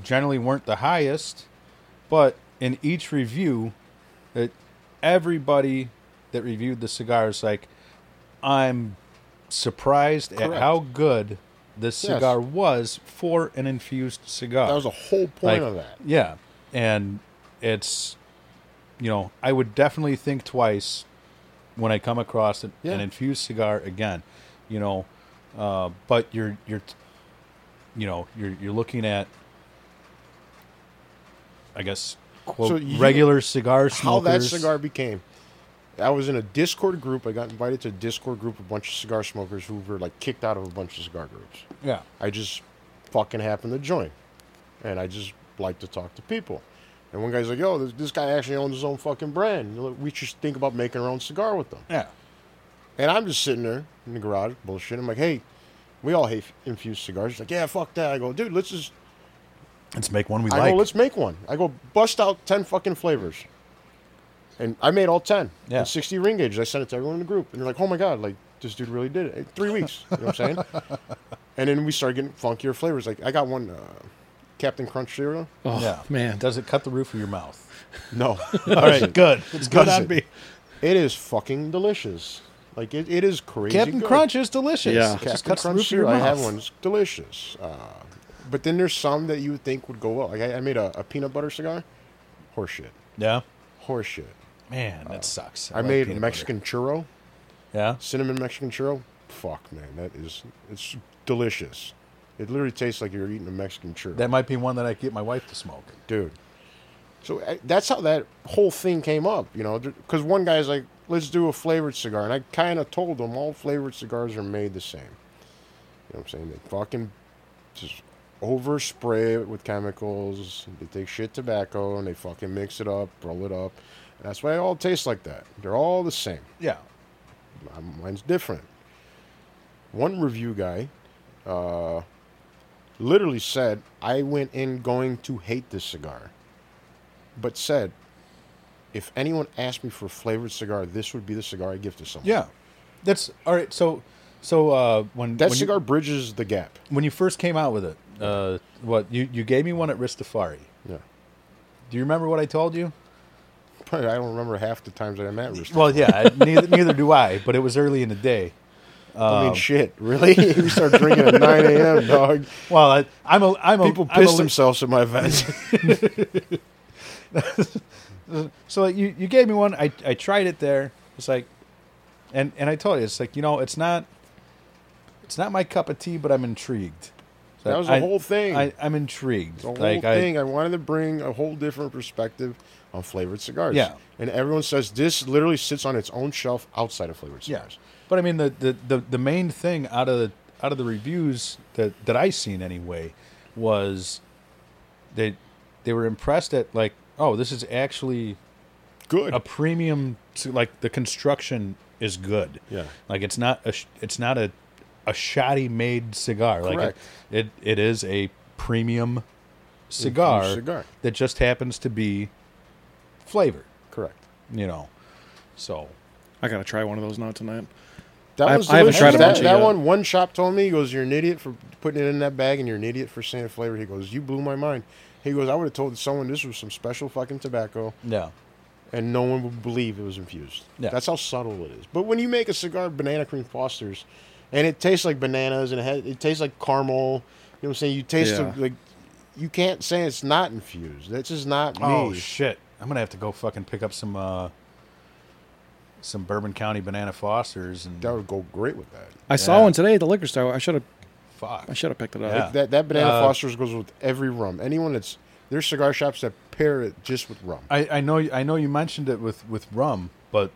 generally weren't the highest. But in each review, everybody that reviewed the cigars, like, I'm surprised at how good this cigar was for an infused cigar. That was a whole point of that. Yeah. And it's, you know, I would definitely think twice when I come across an infused cigar again, you know, but you're looking at, I guess, quote, regular cigar smokers. How that cigar became. I was in a Discord group. I got invited to a Discord group, a bunch of cigar smokers who were, like, kicked out of a bunch of cigar groups. Yeah. I just fucking happened to join. And I just like to talk to people. And one guy's like, yo, this guy actually owns his own fucking brand. We should think about making our own cigar with them. Yeah. And I'm just sitting there in the garage, bullshit. I'm like, hey, we all hate infused cigars. He's like, yeah, fuck that. I go, dude, let's just... Let's make one we like. I go, let's make one. I go, bust out 10 fucking flavors. And I made all 10. Yeah. And 60 ring gauges. I sent it to everyone in the group. And they're like, oh, my God, like, this dude really did it. In 3 weeks. You know what I'm saying? And then we started getting funkier flavors. Like, I got one Captain Crunch cereal. Oh, yeah. Man. Does it cut the roof of your mouth? No. All right. Good. It's good on me. It is fucking delicious. Like, it is crazy Captain good. Crunch is delicious. Yeah. Captain just cuts Crunch the roof cereal, of your mouth. I have one. It's delicious. But then there's some that you would think would go well. Like, I made a peanut butter cigar. Horseshit. Yeah? Horseshit. Man, that sucks. I made Mexican churro. Yeah? Cinnamon Mexican churro. Fuck, man. It's delicious. It literally tastes like you're eating a Mexican churro. That might be one that I could get my wife to smoke. Dude. So that's how that whole thing came up, you know? Because one guy's like, let's do a flavored cigar. And I kind of told him all flavored cigars are made the same. You know what I'm saying? They fucking just... overspray it with chemicals. They take shit tobacco and they fucking mix it up, roll it up. And that's why they all taste like that. They're all the same. Yeah. Mine's different. One review guy literally said, I went in going to hate this cigar, but said, if anyone asked me for a flavored cigar, this would be the cigar I give to someone. Yeah. That's all right. So when cigar bridges the gap. When you first came out with it, you gave me one at Ristafari. Yeah. Do you remember what I told you? Probably, I don't remember half the times that I'm at Ristafari. Well, yeah, neither do I. But it was early in the day. I mean, shit, really? We start drinking at 9 a.m., dog. Well, people pissed themselves at my events. So you gave me one. I tried it there. It's like, and I told you, it's like, you know, it's not my cup of tea, but I'm intrigued. That was the whole thing. I'm intrigued. The whole thing. I wanted to bring a whole different perspective on flavored cigars. Yeah. And everyone says this literally sits on its own shelf outside of flavored cigars. Yeah. But I mean, the main thing out of the reviews that I seen anyway was they were impressed at, like, oh, this is actually good. A premium, like, the construction is good. Yeah. Like, it's not a shoddy made cigar. Correct. Like it is a premium cigar that just happens to be flavored. Correct. You know. So I gotta try one of those now tonight. I haven't tried that one shop told me, he goes, you're an idiot for putting it in that bag and you're an idiot for saying flavor. He goes, you blew my mind. He goes, I would have told someone this was some special fucking tobacco. Yeah. And no one would believe it was infused. Yeah. That's how subtle it is. But when you make a cigar, Banana Cream Foster's, and it tastes like bananas, and it tastes like caramel. You know what I'm saying? You taste like, you can't say it's not infused. That's just not me. Oh shit! I'm gonna have to go fucking pick up some Bourbon County Banana Fosters, and that would go great with that. I saw one today at the liquor store. I should have picked it up. Yeah. That Banana Fosters goes with every rum. Anyone there's cigar shops that pair it just with rum. I know you mentioned it with rum, but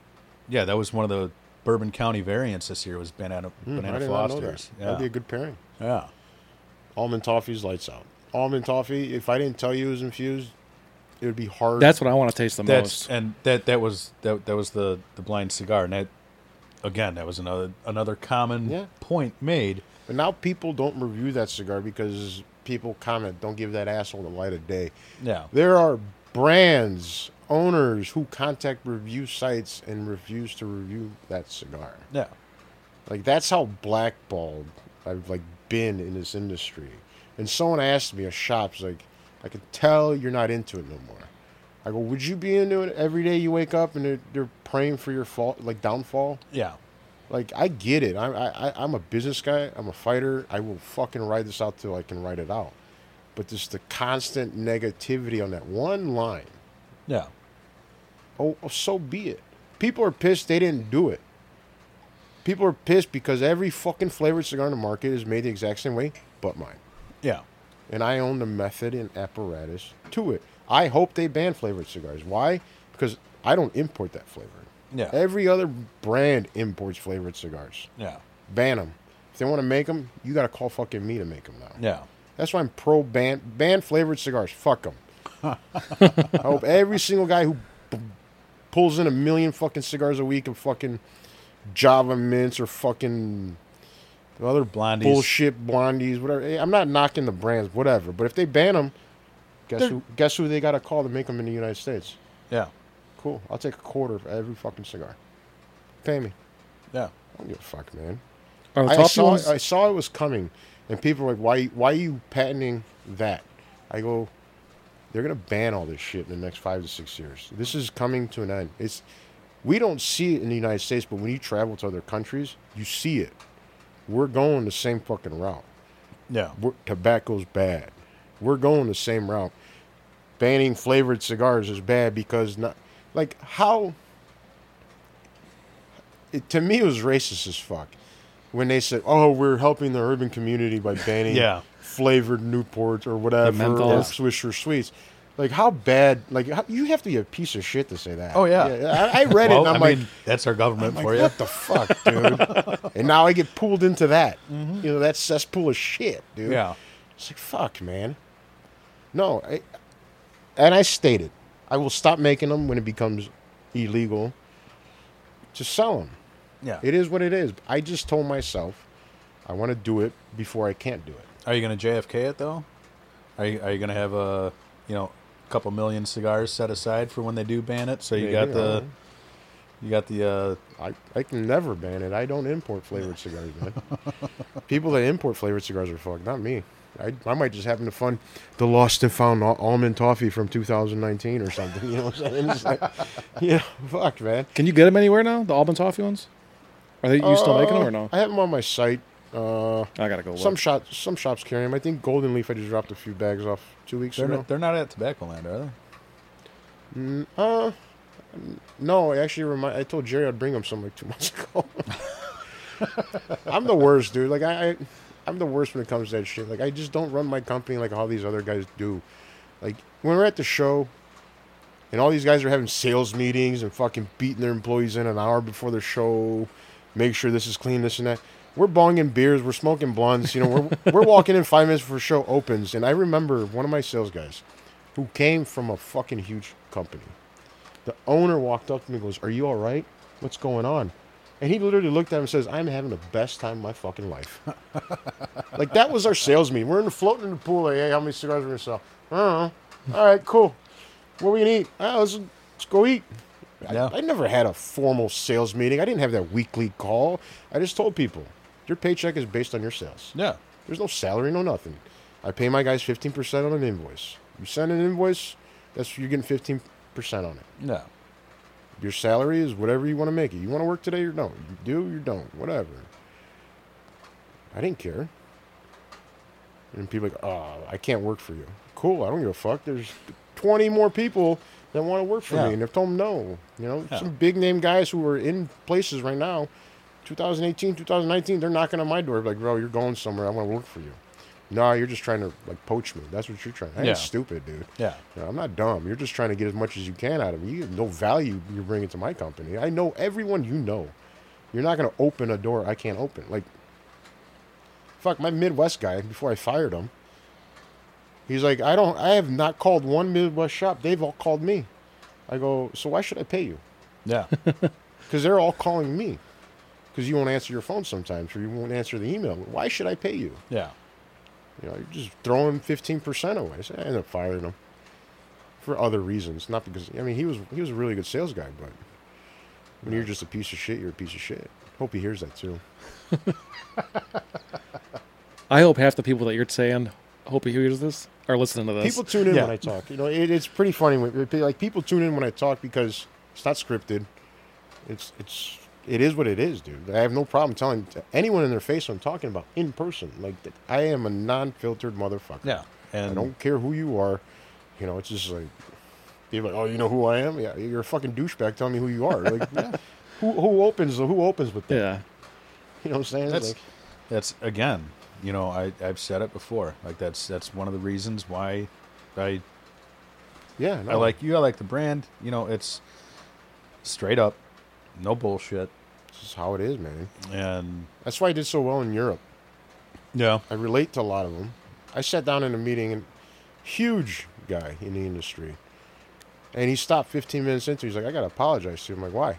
yeah, that was one of the Bourbon County variants this year was Banana Fosters. That. Yeah. That'd be a good pairing. Yeah. Almond Toffee's lights out. Almond Toffee, if I didn't tell you it was infused, it would be hard. That's what I want to taste the most. And that was the blind cigar. And that was another common point made. But now people don't review that cigar because people comment, don't give that asshole the light of day. Yeah. There are brands, owners who contact review sites and refuse to review that cigar. Yeah. Like, that's how blackballed I've, like, been in this industry. And someone asked me at shops, like, I can tell you're not into it no more. I go, would you be into it every day you wake up and they're praying for your fall, like, downfall? Yeah. Like, I get it. I'm a business guy. I'm a fighter. I will fucking ride this out till I can ride it out. But just the constant negativity on that one line. Yeah. Oh, so be it. People are pissed they didn't do it. People are pissed because every fucking flavored cigar in the market is made the exact same way but mine. Yeah. And I own the method and apparatus to it. I hope they ban flavored cigars. Why? Because I don't import that flavor. Yeah. Every other brand imports flavored cigars. Yeah. Ban them. If they want to make them, you got to call fucking me to make them now. Yeah. That's why I'm pro ban. Ban flavored cigars. Fuck them. I hope every single guy who pulls in 1 million fucking cigars a week of fucking Java Mints or fucking other blondies. Bullshit blondies, whatever. I'm not knocking the brands, whatever. But if they ban them, guess who they got to call to make them in the United States? Yeah. Cool. I'll take a quarter of every fucking cigar. Pay me. Yeah. I don't give a fuck, man. I saw it was coming, and people were like, why are you patenting that? I go, they're going to ban all this shit in the next 5 to 6 years. This is coming to an end. We don't see it in the United States, but when you travel to other countries, you see it. We're going the same fucking route. Yeah. Tobacco's bad. We're going the same route. Banning flavored cigars is bad because not... Like, how... To me, it was racist as fuck. When they said, oh, we're helping the urban community by banning flavored Newports or whatever, or Swisher Sweets. Like, how bad... Like, you have to be a piece of shit to say that. Oh, yeah. I read it, and I mean, that's our government for you. What the fuck, dude? And now I get pulled into that. Mm-hmm. You know, that cesspool of shit, dude. Yeah. It's like, fuck, man. No, and I stated, I will stop making them when it becomes illegal to sell them. Yeah. It is what it is. I just told myself I want to do it before I can't do it. Are you going to JFK it, though? Are you going to have a, you know, couple million cigars set aside for when they do ban it? So I can never ban it. I don't import flavored cigars, man. People that import flavored cigars are fucked, not me. I might just happen to fund the lost and found almond toffee from 2019 or something. You know what I'm saying? It's like, yeah, fuck, man. Can you get them anywhere now? The almond toffee ones? Are they you still making them or no? I have them on my site. I gotta go look. Some shops carry them. I think Golden Leaf. I just dropped a few bags off 2 weeks ago. They're not at Tobaccoland, are they? No. I told Jerry I'd bring them some like 2 months ago. I'm the worst, dude. Like I'm the worst when it comes to that shit. Like, I just don't run my company like all these other guys do. Like, when we're at the show and all these guys are having sales meetings and fucking beating their employees in an hour before the show, make sure this is clean, this and that. We're bonging beers. We're smoking blunts. You know, we're walking in 5 minutes before the show opens. And I remember one of my sales guys who came from a fucking huge company. The owner walked up to me and goes, "Are you all right? What's going on?" And he literally looked at him and says, "I'm having the best time of my fucking life." Like, that was our sales meeting. We're floating in the pool. Like, hey, how many cigars are we going to sell? I don't know. All right, cool. What are we going to eat? Let's go eat. Yeah. I never had a formal sales meeting. I didn't have that weekly call. I just told people, your paycheck is based on your sales. Yeah. There's no salary, no nothing. I pay my guys 15% on an invoice. You send an invoice, you're getting 15% on it. Yeah. Your salary is whatever you want to make it. You want to work today or don't. You do, you don't. Whatever. I didn't care. And people are like, oh, I can't work for you. Cool, I don't give a fuck. There's 20 more people that want to work for me. And I've told them no. You know, some big-name guys who are in places right now, 2018, 2019, they're knocking on my door. Like, bro, you're going somewhere. I want to work for you. No, you're just trying to, like, poach me. That's what you're trying. I ain't stupid, dude. Yeah. No, I'm not dumb. You're just trying to get as much as you can out of me. You have no value you're bringing to my company. I know everyone you know. You're not going to open a door I can't open. Like, fuck, my Midwest guy, before I fired him, he's like, I have not called one Midwest shop. They've all called me. I go, so why should I pay you? Yeah. Because they're all calling me. Because you won't answer your phone sometimes or you won't answer the email. Why should I pay you? Yeah. You know, you're just throwing 15% away. So I ended up firing him for other reasons. Not because, I mean, he was a really good sales guy, but when you're just a piece of shit, you're a piece of shit. Hope he hears that, too. I hope half the people that you're saying, hope he hears this, are listening to this. People tune in when I talk. You know, it's pretty funny. Like, people tune in when I talk because it's not scripted. It is what it is, dude. I have no problem telling anyone in their face what I'm talking about in person. Like, I am a non-filtered motherfucker. Yeah. And I don't care who you are. You know, it's just like, people are like, oh, you know who I am? Yeah, you're a fucking douchebag telling me who you are. Like, who opens with that? Yeah. You know what I'm saying? That's again, you know, I've said it before. Like, that's one of the reasons why I like you. I like the brand. You know, it's straight up. No bullshit. This is how it is, man. And that's why I did so well in Europe. Yeah. I relate to a lot of them. I sat down in a meeting, and huge guy in the industry. And he stopped 15 minutes into it. He's like, I got to apologize to you. I'm like, why?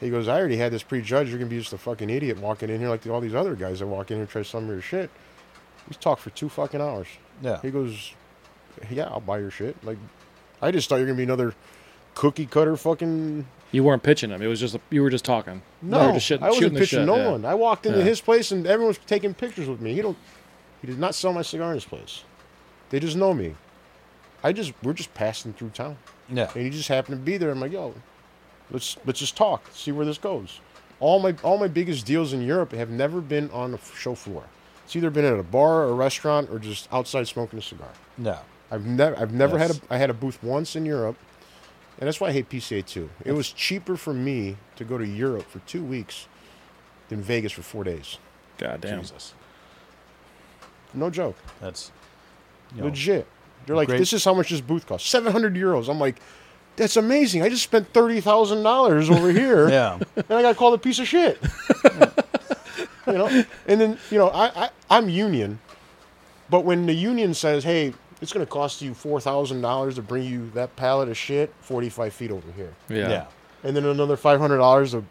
He goes, I already had this prejudged. You're going to be just a fucking idiot walking in here like all these other guys that walk in here and try some of your shit. We talked for 2 fucking hours. Yeah. He goes, yeah, I'll buy your shit. Like, I just thought you were going to be another cookie cutter fucking... You weren't pitching him. It was just you were just talking. No, just I wasn't pitching no yeah. one. I walked into his place and everyone was taking pictures with me. He did not sell my cigar in his place. They just know me. We're just passing through town. Yeah. And he just happened to be there. I'm like, yo, let's just talk. See where this goes. All my biggest deals in Europe have never been on a show floor. It's either been at a bar or a restaurant or just outside smoking a cigar. No. I've never had a booth once in Europe. And that's why I hate PCA too. It was cheaper for me to go to Europe for 2 weeks than Vegas for 4 days. God damn. Jesus. No joke. That's legit. They're like, this is how much this booth costs. 700 euros. I'm like, that's amazing. I just spent $30,000 over here. Yeah. And I got called a piece of shit. You know? And then, I'm union. But when the union says, hey, it's going to cost you $4,000 to bring you that pallet of shit 45 feet over here. Yeah. And then another $500 of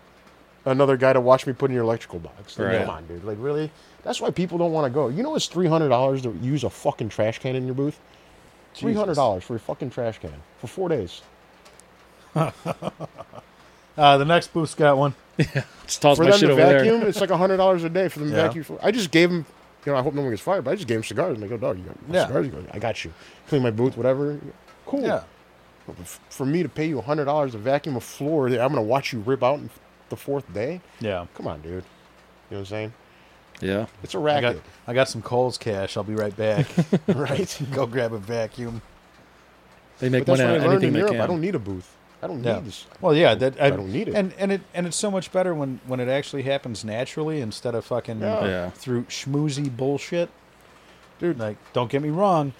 another guy to watch me put in your electrical box. Right. Come on, dude. Like, really? That's why people don't want to go. You know it's $300 to use a fucking trash can in your booth? Jesus. $300 for a fucking trash can for 4 days. The next booth's got one. Yeah. Just toss my shit over there. For them to vacuum, it's like $100 a day for them to vacuum. I just gave them... I hope no one gets fired, but I just gave him cigars. I'm like, oh, dog, you got cigars? Go, I got you. Clean my booth, whatever. Cool. Yeah. For me to pay you $100 to vacuum a floor, I'm going to watch you rip out the 4th day? Yeah. Come on, dude. You know what I'm saying? Yeah. It's a racket. I got some Kohl's cash. I'll be right back. Right? Go grab a vacuum. They make money out of anything they can. I don't need a booth. I don't need this. Well, yeah, I don't need it. And it's so much better when it actually happens naturally instead of fucking through schmoozy bullshit. Dude, like, don't get me wrong,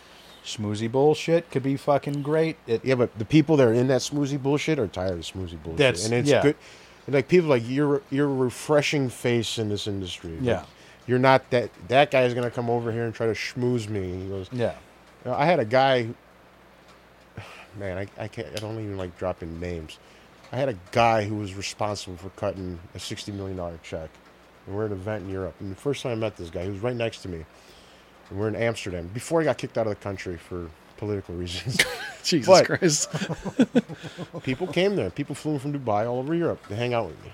schmoozy bullshit could be fucking great. But the people that are in that schmoozy bullshit are tired of schmoozy bullshit. It's good. And like people like you're a refreshing face in this industry. Like, yeah, you're not that guy is gonna come over here and try to schmooze me. He goes, yeah. I had a guy. Man, I can't. I don't even like dropping names. I had a guy who was responsible for cutting a $60 million check. And we're at an event in Europe. And the first time I met this guy, he was right next to me. And we're in Amsterdam. Before I got kicked out of the country for political reasons. Jesus Christ. People came there. People flew from Dubai all over Europe to hang out with me.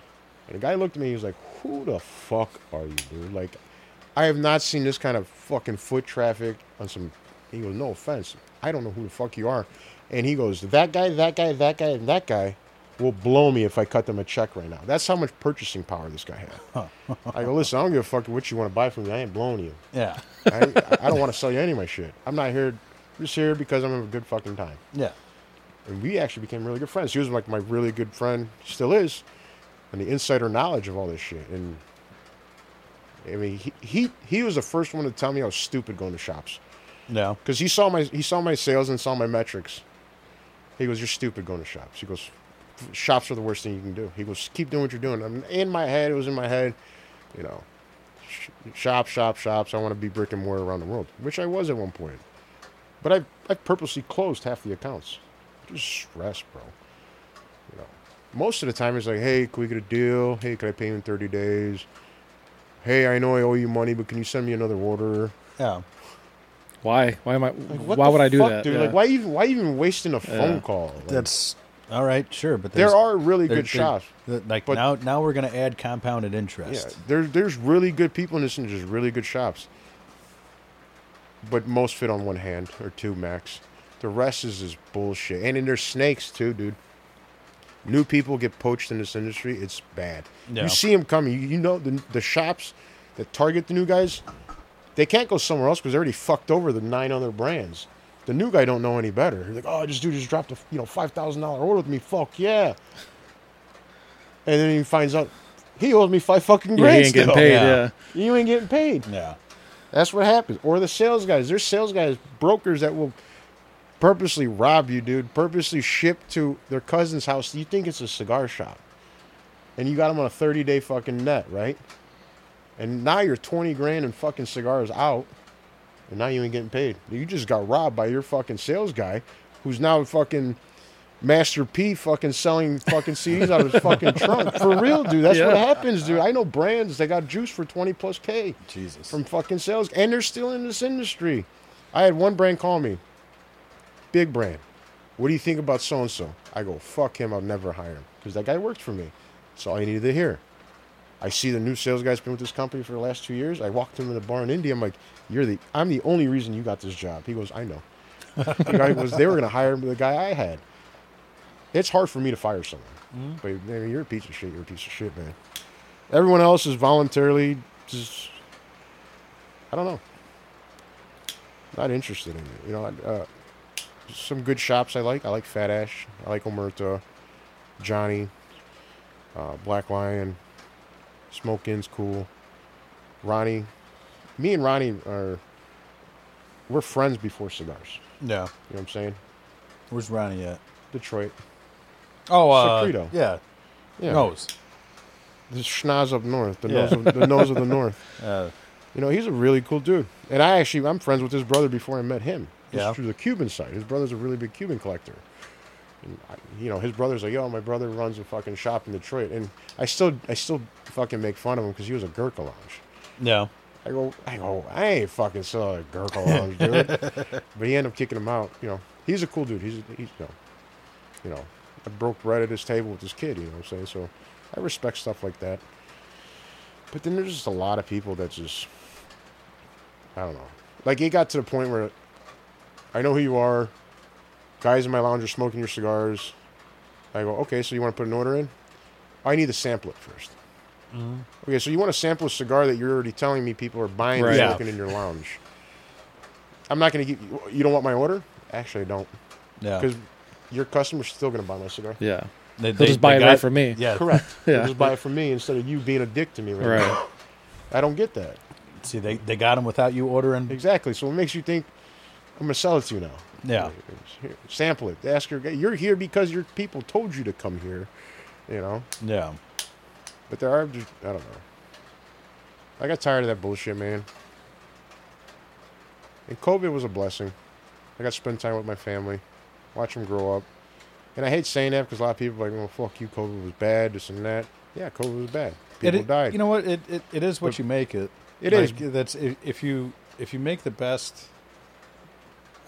And the guy looked at me. He was like, who the fuck are you, dude? Like, I have not seen this kind of fucking foot traffic on some... He goes, no offense. I don't know who the fuck you are. And he goes, that guy, and that guy will blow me if I cut them a check right now. That's how much purchasing power this guy had. I go, listen, I don't give a fuck what you want to buy from me. I ain't blowing you. Yeah. I don't want to sell you any of my shit. I'm not here. I'm just here because I'm having a good fucking time. Yeah. And we actually became really good friends. He was like my really good friend, still is, and the insider knowledge of all this shit. And, I mean, he was the first one to tell me I was stupid going to shops. No. Because he saw my sales and saw my metrics. He goes, you're stupid going to shops. He goes, shops are the worst thing you can do. He goes, keep doing what you're doing. I'm in my head. It was in my head. You know, shops. I want to be brick and mortar around the world, which I was at one point. But I purposely closed half the accounts. Just stress, bro. You know, most of the time it's like, hey, can we get a deal? Hey, can I pay you in 30 days? Hey, I know I owe you money, but can you send me another order? Yeah. Why? Why am I? Like, why would I do that, dude? Yeah. Like, why even wasting a phone call? Like, that's all right, sure, but there are really good shops. Like, but now we're going to add compounded interest. Yeah, there's really good people in this industry, really good shops, but most fit on one hand or two max. The rest is just bullshit, and there's snakes too, dude. New people get poached in this industry; it's bad. No. You see them coming. You know the shops that target the new guys. They can't go somewhere else because they already fucked over the 9 other brands. The new guy don't know any better. He's like, oh, this dude just dropped a $5,000 order with me. Fuck yeah. And then he finds out he owes me 5 fucking grand. You ain't getting paid. Yeah. You ain't getting paid. Yeah. That's what happens. Or the sales guys. There's sales guys, brokers that will purposely rob you, dude. Purposely ship to their cousin's house. You think it's a cigar shop. and you got them on a 30-day fucking net, right? And now you're 20 grand and fucking cigars out, and now you ain't getting paid. You just got robbed by your fucking sales guy, who's now fucking Master P fucking selling fucking CDs out of his fucking trunk. For real, dude. That's what happens, dude. I know brands, they got juice for 20 plus K. Jesus. From fucking sales. And they're still in this industry. I had one brand call me. Big brand. What do you think about so-and-so? I go, fuck him. I'll never hire him. Because that guy worked for me. That's all I needed to hear. I see the new sales guy's been with this company for the last 2 years. I walked him in the bar in India. I'm like, I'm the only reason you got this job. He goes, I know. The guy was, they were going to hire the guy I had. It's hard for me to fire someone. Mm-hmm. But man, you're a piece of shit. You're a piece of shit, man. Everyone else is voluntarily just, I don't know. Not interested in it. You know, some good shops I like. I like Fat Ash. I like Omerta. Johnny. Black Lion. Smoke Inn's cool. Ronnie. Me and Ronnie we're friends before cigars. Yeah. You know what I'm saying? Where's Ronnie at? Detroit. Oh, Secreto. Yeah. Nose. The schnoz up north. The nose of the north. You know, he's a really cool dude. And I'm friends with his brother before I met him. This is through the Cuban side. His brother's a really big Cuban collector. And his brother's like, yo, my brother runs a fucking shop in Detroit. And I still fucking make fun of him because he was a Gurkha Lounge. Yeah. I go, I ain't fucking selling a Gurkha Lounge, dude. But he ended up kicking him out. You know, he's a cool dude. He's I broke bread at his table with this kid, you know what I'm saying? So I respect stuff like that. But then there's just a lot of people that just, I don't know. Like, it got to the point where I know who you are. Guys in my lounge are smoking your cigars. I go, okay, so you want to put an order in? I need to sample it first. Mm-hmm. Okay, so you want to sample a cigar that you're already telling me people are buying and smoking in your lounge. I'm not going to give you, you don't want my order? Actually, I don't. Yeah. Because your customer's still going to buy my cigar. Yeah. They'll just buy it right from me. Yeah. Correct. Yeah. They'll just buy it from me instead of you being a dick to me right now. I don't get that. See, they got them without you ordering. Exactly. So it makes you think, I'm going to sell it to you now. Yeah. Here, sample it. Ask your guy. You're here because your people told you to come here, you know? Yeah. But there are, I don't know. I got tired of that bullshit, man. And COVID was a blessing. I got to spend time with my family. Watch them grow up. And I hate saying that because a lot of people are like, oh, fuck you, COVID was bad, this and that. Yeah, COVID was bad. People died. You know what? It is what you make it. It is. That's if you make the best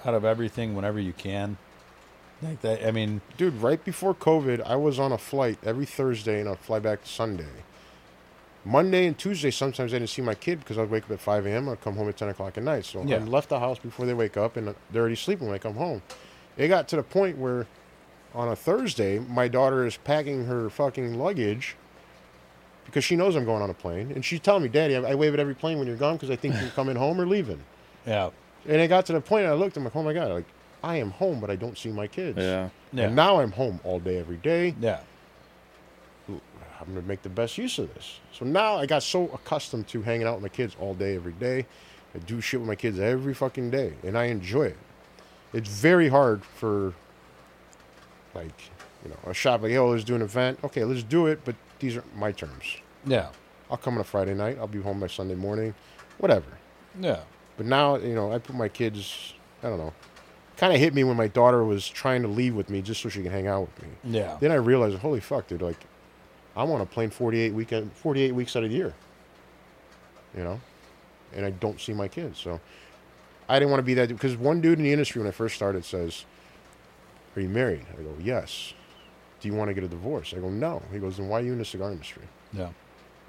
out of everything whenever you can. Like that, I mean... Dude, right before COVID, I was on a flight every Thursday and I'd fly back Sunday. Monday and Tuesday, sometimes I didn't see my kid because I'd wake up at 5 a.m. I'd come home at 10 o'clock at night. So I left the house before they wake up and they're already sleeping when I come home. It got to the point where on a Thursday, my daughter is packing her fucking luggage because she knows I'm going on a plane. And she's telling me, Daddy, I wave at every plane when you're gone because I think you're coming home or leaving. Yeah. And it got to the point I looked, I'm like, oh my God, like I am home, but I don't see my kids. Yeah. And now I'm home all day, every day. Yeah. I'm going to make the best use of this. So now I got so accustomed to hanging out with my kids all day, every day. I do shit with my kids every fucking day, and I enjoy it. It's very hard for, a shop like, oh, let's do an event. Okay, let's do it, but these are my terms. Yeah. I'll come on a Friday night. I'll be home by Sunday morning. Whatever. Yeah. But now, I put my kids, I don't know. Kind of hit me when my daughter was trying to leave with me just so she could hang out with me. Yeah. Then I realized, holy fuck, dude, like, I'm on a plane 48 weeks out of the year. You know? And I don't see my kids, so... I didn't want to be that dude. Because one dude in the industry when I first started says, are you married? I go, yes. Do you want to get a divorce? I go, no. He goes, then why are you in the cigar industry? Yeah.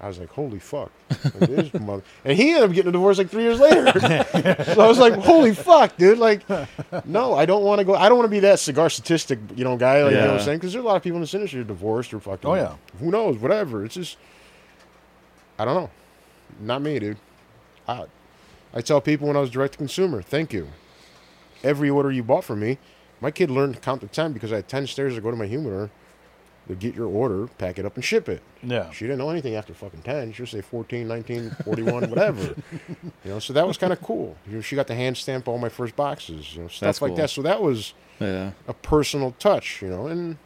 I was like, holy fuck. Like, this mother. And he ended up getting a divorce like 3 years later. So I was like, holy fuck, dude. Like, no, I don't want to go. I don't want to be that cigar statistic, guy. Like, You know what I'm saying? Because there's a lot of people in this industry who are divorced or fucking. Oh, yeah. Who knows? Whatever. It's just, I don't know. Not me, dude. I tell people when I was direct to consumer, thank you. Every order you bought from me, my kid learned to count to 10 because I had 10 stairs to go to my humidor to get your order, pack it up, and ship it. Yeah. She didn't know anything after fucking 10. She would say 14, 19, 41, whatever. So that was kind of cool. She got to hand stamp all my first boxes, stuff like that. So that was a personal touch, and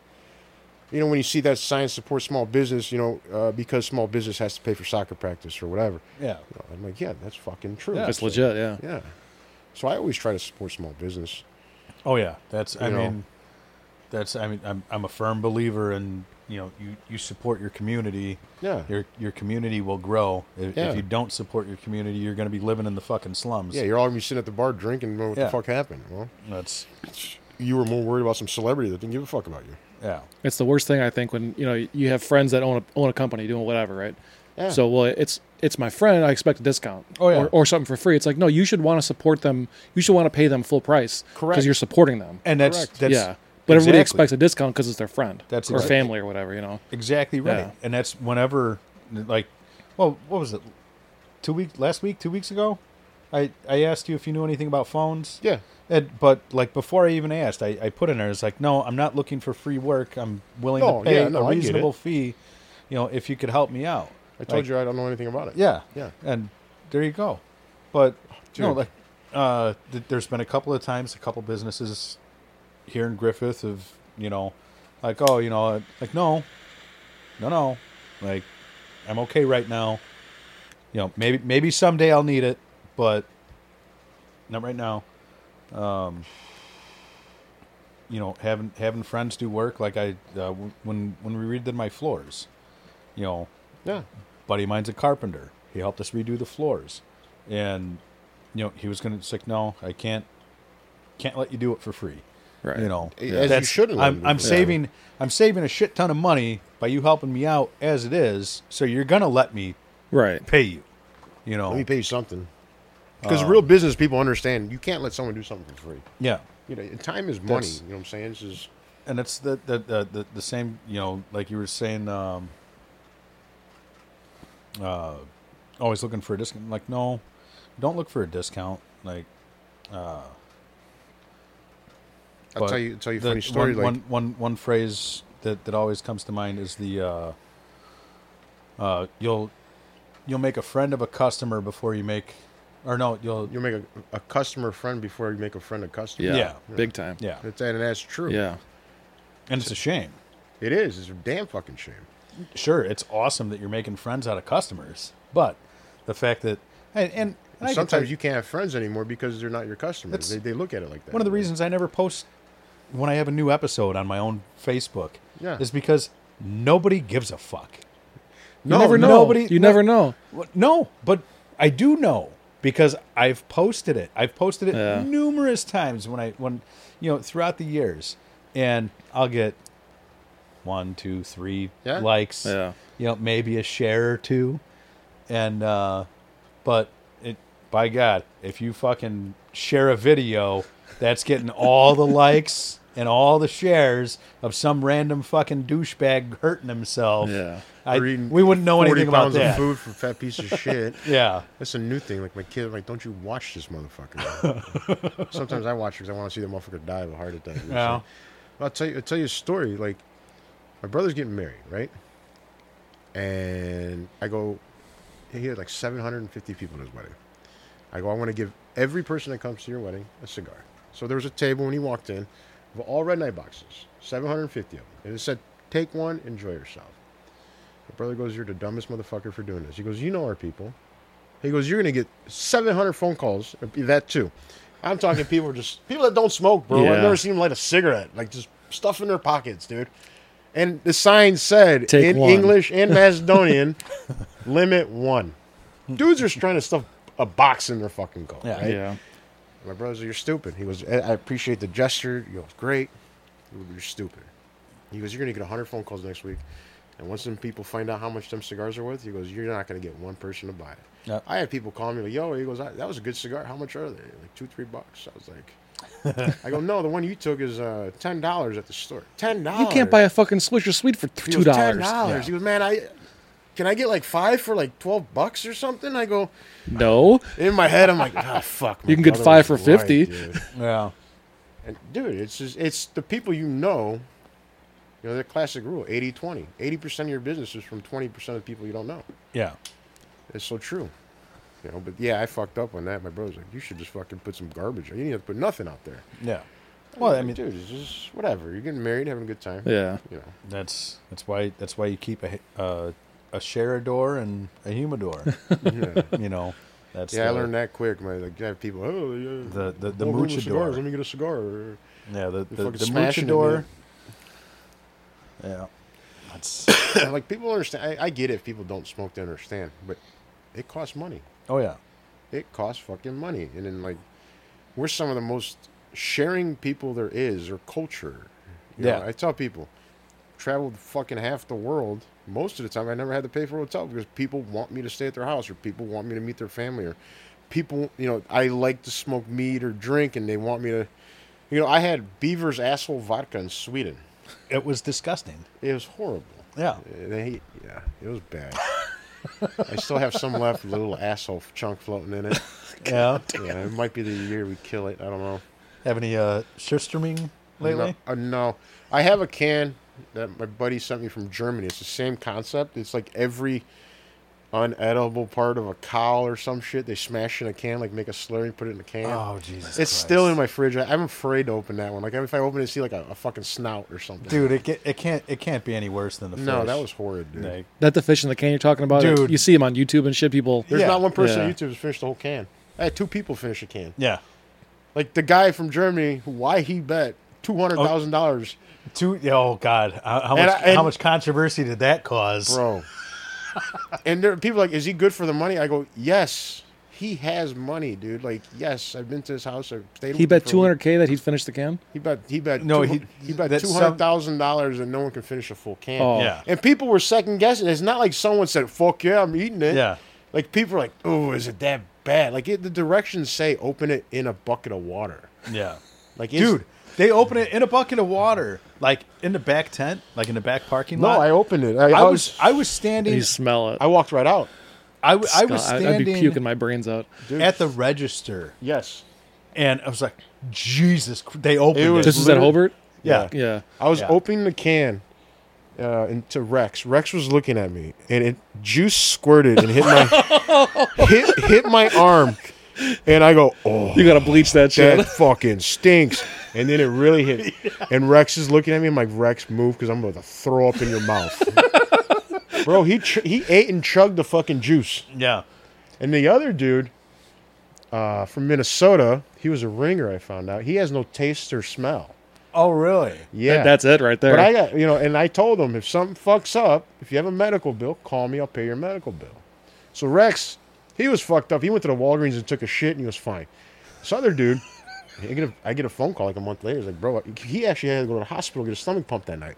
you know, when you see that sign support small business, you know, because small business has to pay for soccer practice or whatever. Yeah. You know, I'm like, yeah, that's fucking true. Yeah, it's legit. Yeah. Yeah. So I always try to support small business. Oh yeah. That's, I'm a firm believer in, you know, you support your community. Yeah. Your community will grow. If you don't support your community, you're going to be living in the fucking slums. Yeah. You're all going to be sitting at the bar drinking. What the fuck happened? Well, you were more worried about some celebrity that didn't give a fuck about you. Yeah. It's the worst thing, I think, when, you know, you have friends that own a company doing whatever, right? Yeah. So, well, it's my friend, I expect a discount or something for free. It's like, no, you should want to support them. You should want to pay them full price. Correct. Because you're supporting them. And that's yeah. But everybody expects a discount because it's their friend or family or whatever, you know. Exactly right. Yeah. And that's whenever, like, well, what was it? Two weeks ago, I asked you if you knew anything about phones. Yeah. But like before I even asked, I put in there, it's like, no, I'm not looking for free work. I'm willing to pay a reasonable fee, you know, if you could help me out. I told you I don't know anything about it. Yeah. Yeah. And there you go. But, you know, like, there's been a couple of times, a couple businesses here in Griffith have, you know, like, oh, you know, like, no. Like, I'm okay right now. You know, maybe someday I'll need it, but not right now. You know, having friends do work, like when we redid my floors, you know, buddy of mine's a carpenter. He helped us redo the floors, and you know, he was gonna say, no, I can't let you do it for free, right? You know, as you should. I'm saving a shit ton of money by you helping me out as it is, so you're gonna let me pay you. You know, let me pay you something. Because real business people understand you can't let someone do something for free. Yeah, you know, time is money. You know what I'm saying? This is, and it's the same. You know, like you were saying, always looking for a discount. Like, no, don't look for a discount. Like, I'll tell you a funny story. One phrase that always comes to mind is the you'll make a friend of a customer before you make. Or no, you'll make a customer friend before you make a friend a customer. Yeah, yeah. Big time. Yeah, and that's true. Yeah, and it's a shame. It is. It's a damn fucking shame. Sure, it's awesome that you're making friends out of customers, but the fact that and sometimes you can't have friends anymore because they're not your customers. They look at it like that. One of the reasons I never post when I have a new episode on my own Facebook is because nobody gives a fuck. You never know. No, but I do know. Because I've posted it. I've posted it numerous times when you know, throughout the years. And I'll get 1, 2, 3 likes. Yeah. You know, maybe a share or two. And but by God, if you fucking share a video that's getting all the likes and all the shares of some random fucking douchebag hurting himself. Yeah. We wouldn't know anything about that. 40 pounds of food for a fat piece of shit. Yeah. That's a new thing. Like, my kid, I'm like, don't you watch this motherfucker. Sometimes I watch because I want to see that motherfucker die of a heart attack. Yeah. So, I'll tell you a story. Like, my brother's getting married, right? And I go, he had like 750 people at his wedding. I go, I want to give every person that comes to your wedding a cigar. So there was a table when he walked in of all Red Knight boxes, 750 of them. And it said, take one, enjoy yourself. My brother goes, you're the dumbest motherfucker for doing this. He goes, you know our people. He goes, you're going to get 700 phone calls. That too. I'm talking people that don't smoke, bro. Yeah. I've never seen them light a cigarette. Like, just stuff in their pockets, dude. And the sign said, English and Macedonian, limit one. Dudes are trying to stuff a box in their fucking car. Yeah, right? Yeah. My brother goes, you're stupid. He goes, I appreciate the gesture. He goes, great. You're stupid. He goes, you're going to get 100 phone calls next week. And once them people find out how much them cigars are worth, he goes, you're not going to get one person to buy it. Yep. I had people call me, like, yo, he goes, that was a good cigar. How much are they? Like $2, $3. I was like, I go, no, the one you took is $10 at the store. $10. You can't buy a fucking Swisher Sweet for $2. He goes, $10. Yeah. He goes, man, can I get like 5 for like $12 or something? I go, no. In my head, I'm like, ah, fuck. You can get 5 for 50. Dude. Yeah. And dude, it's the people you know. You know, the classic rule, 80-20. 80% of your business is from 20% of the people you don't know. Yeah. It's so true. You know, but yeah, I fucked up on that. My brother's like, you should just fucking put some garbage out. You didn't have to put nothing out there. Yeah. Well, I mean, dude, it's just whatever. You're getting married, having a good time. Yeah, you know. That's why you keep a Sharador and a humidor. Yeah. You know, that's I learned that quick. I have people. Oh, yeah. The muchador. Let me get a cigar. Or, yeah, the muchador. Yeah, that's like people understand. I get it. If people don't smoke, they understand, but it costs money. Oh yeah, it costs fucking money, and then we're some of the most sharing people there is, or culture. You know, I tell people, traveled fucking half the world. Most of the time, I never had to pay for a hotel because people want me to stay at their house, or people want me to meet their family, or people, I like to smoke meat or drink, and they want me to. I had Beaver's asshole vodka in Sweden. It was disgusting. It was horrible. Yeah. It was bad. I still have some left, a little asshole chunk floating in it. Yeah. It might be the year we kill it. I don't know. Have any Schusterming lately? No. I have a can that my buddy sent me from Germany. It's the same concept. It's like every unedible part of a cow or some shit. They smash in a can, make a slurry, put it in a can. Oh, Jesus Christ. It's still in my fridge. I'm afraid to open that one. If I open it, see a fucking snout or something. Dude, it can't be any worse than the fish. No, that was horrid, dude. Like, that the fish in the can you're talking about? Dude. You see them on YouTube and shit, people. There's not one person on YouTube who's finished the whole can. I had two people finish a can. Yeah. Like the guy from Germany, why he bet $200,000? Oh God! How much controversy did that cause, bro? And there are people is he good for the money? I go, yes, he has money, dude. Yes, I've been to his house. I've stayed. He bet $200,000 that he'd finish the can. He bet $200,000 and no one can finish a full can. Oh. Yeah, and people were second guessing. It's not like someone said, "Fuck yeah, I'm eating it." Yeah, people are "Oh, is it that bad?" The directions say open it in a bucket of water. Yeah. Dude, they open it in a bucket of water, in the back tent, in the back parking lot. No, I opened it. I was standing. You smell it. I walked right out. I was standing. I'd be puking my brains out. Dude. At the register. Yes. And I was like, Jesus, they opened it. This is at Hobart? Yeah. Yeah. I was opening the can into Rex. Rex was looking at me, and juice squirted and hit my hit my arm, and I go, "Oh, you gotta bleach that shit. That fucking stinks." And then it really hit, and Rex is looking at me. I'm like, "Rex, move, because I'm about to throw up in your mouth." Bro, he ate and chugged the fucking juice. Yeah, and the other dude from Minnesota, he was a ringer. I found out he has no taste or smell. Oh, really? Yeah. That's it right there. But I got, and I told him, if something fucks up, if you have a medical bill, call me. I'll pay your medical bill. So Rex, he was fucked up. He went to the Walgreens and took a shit, and he was fine. This other dude, I get a phone call a month later. He's like, bro, he actually had to go to the hospital get his stomach pumped that night.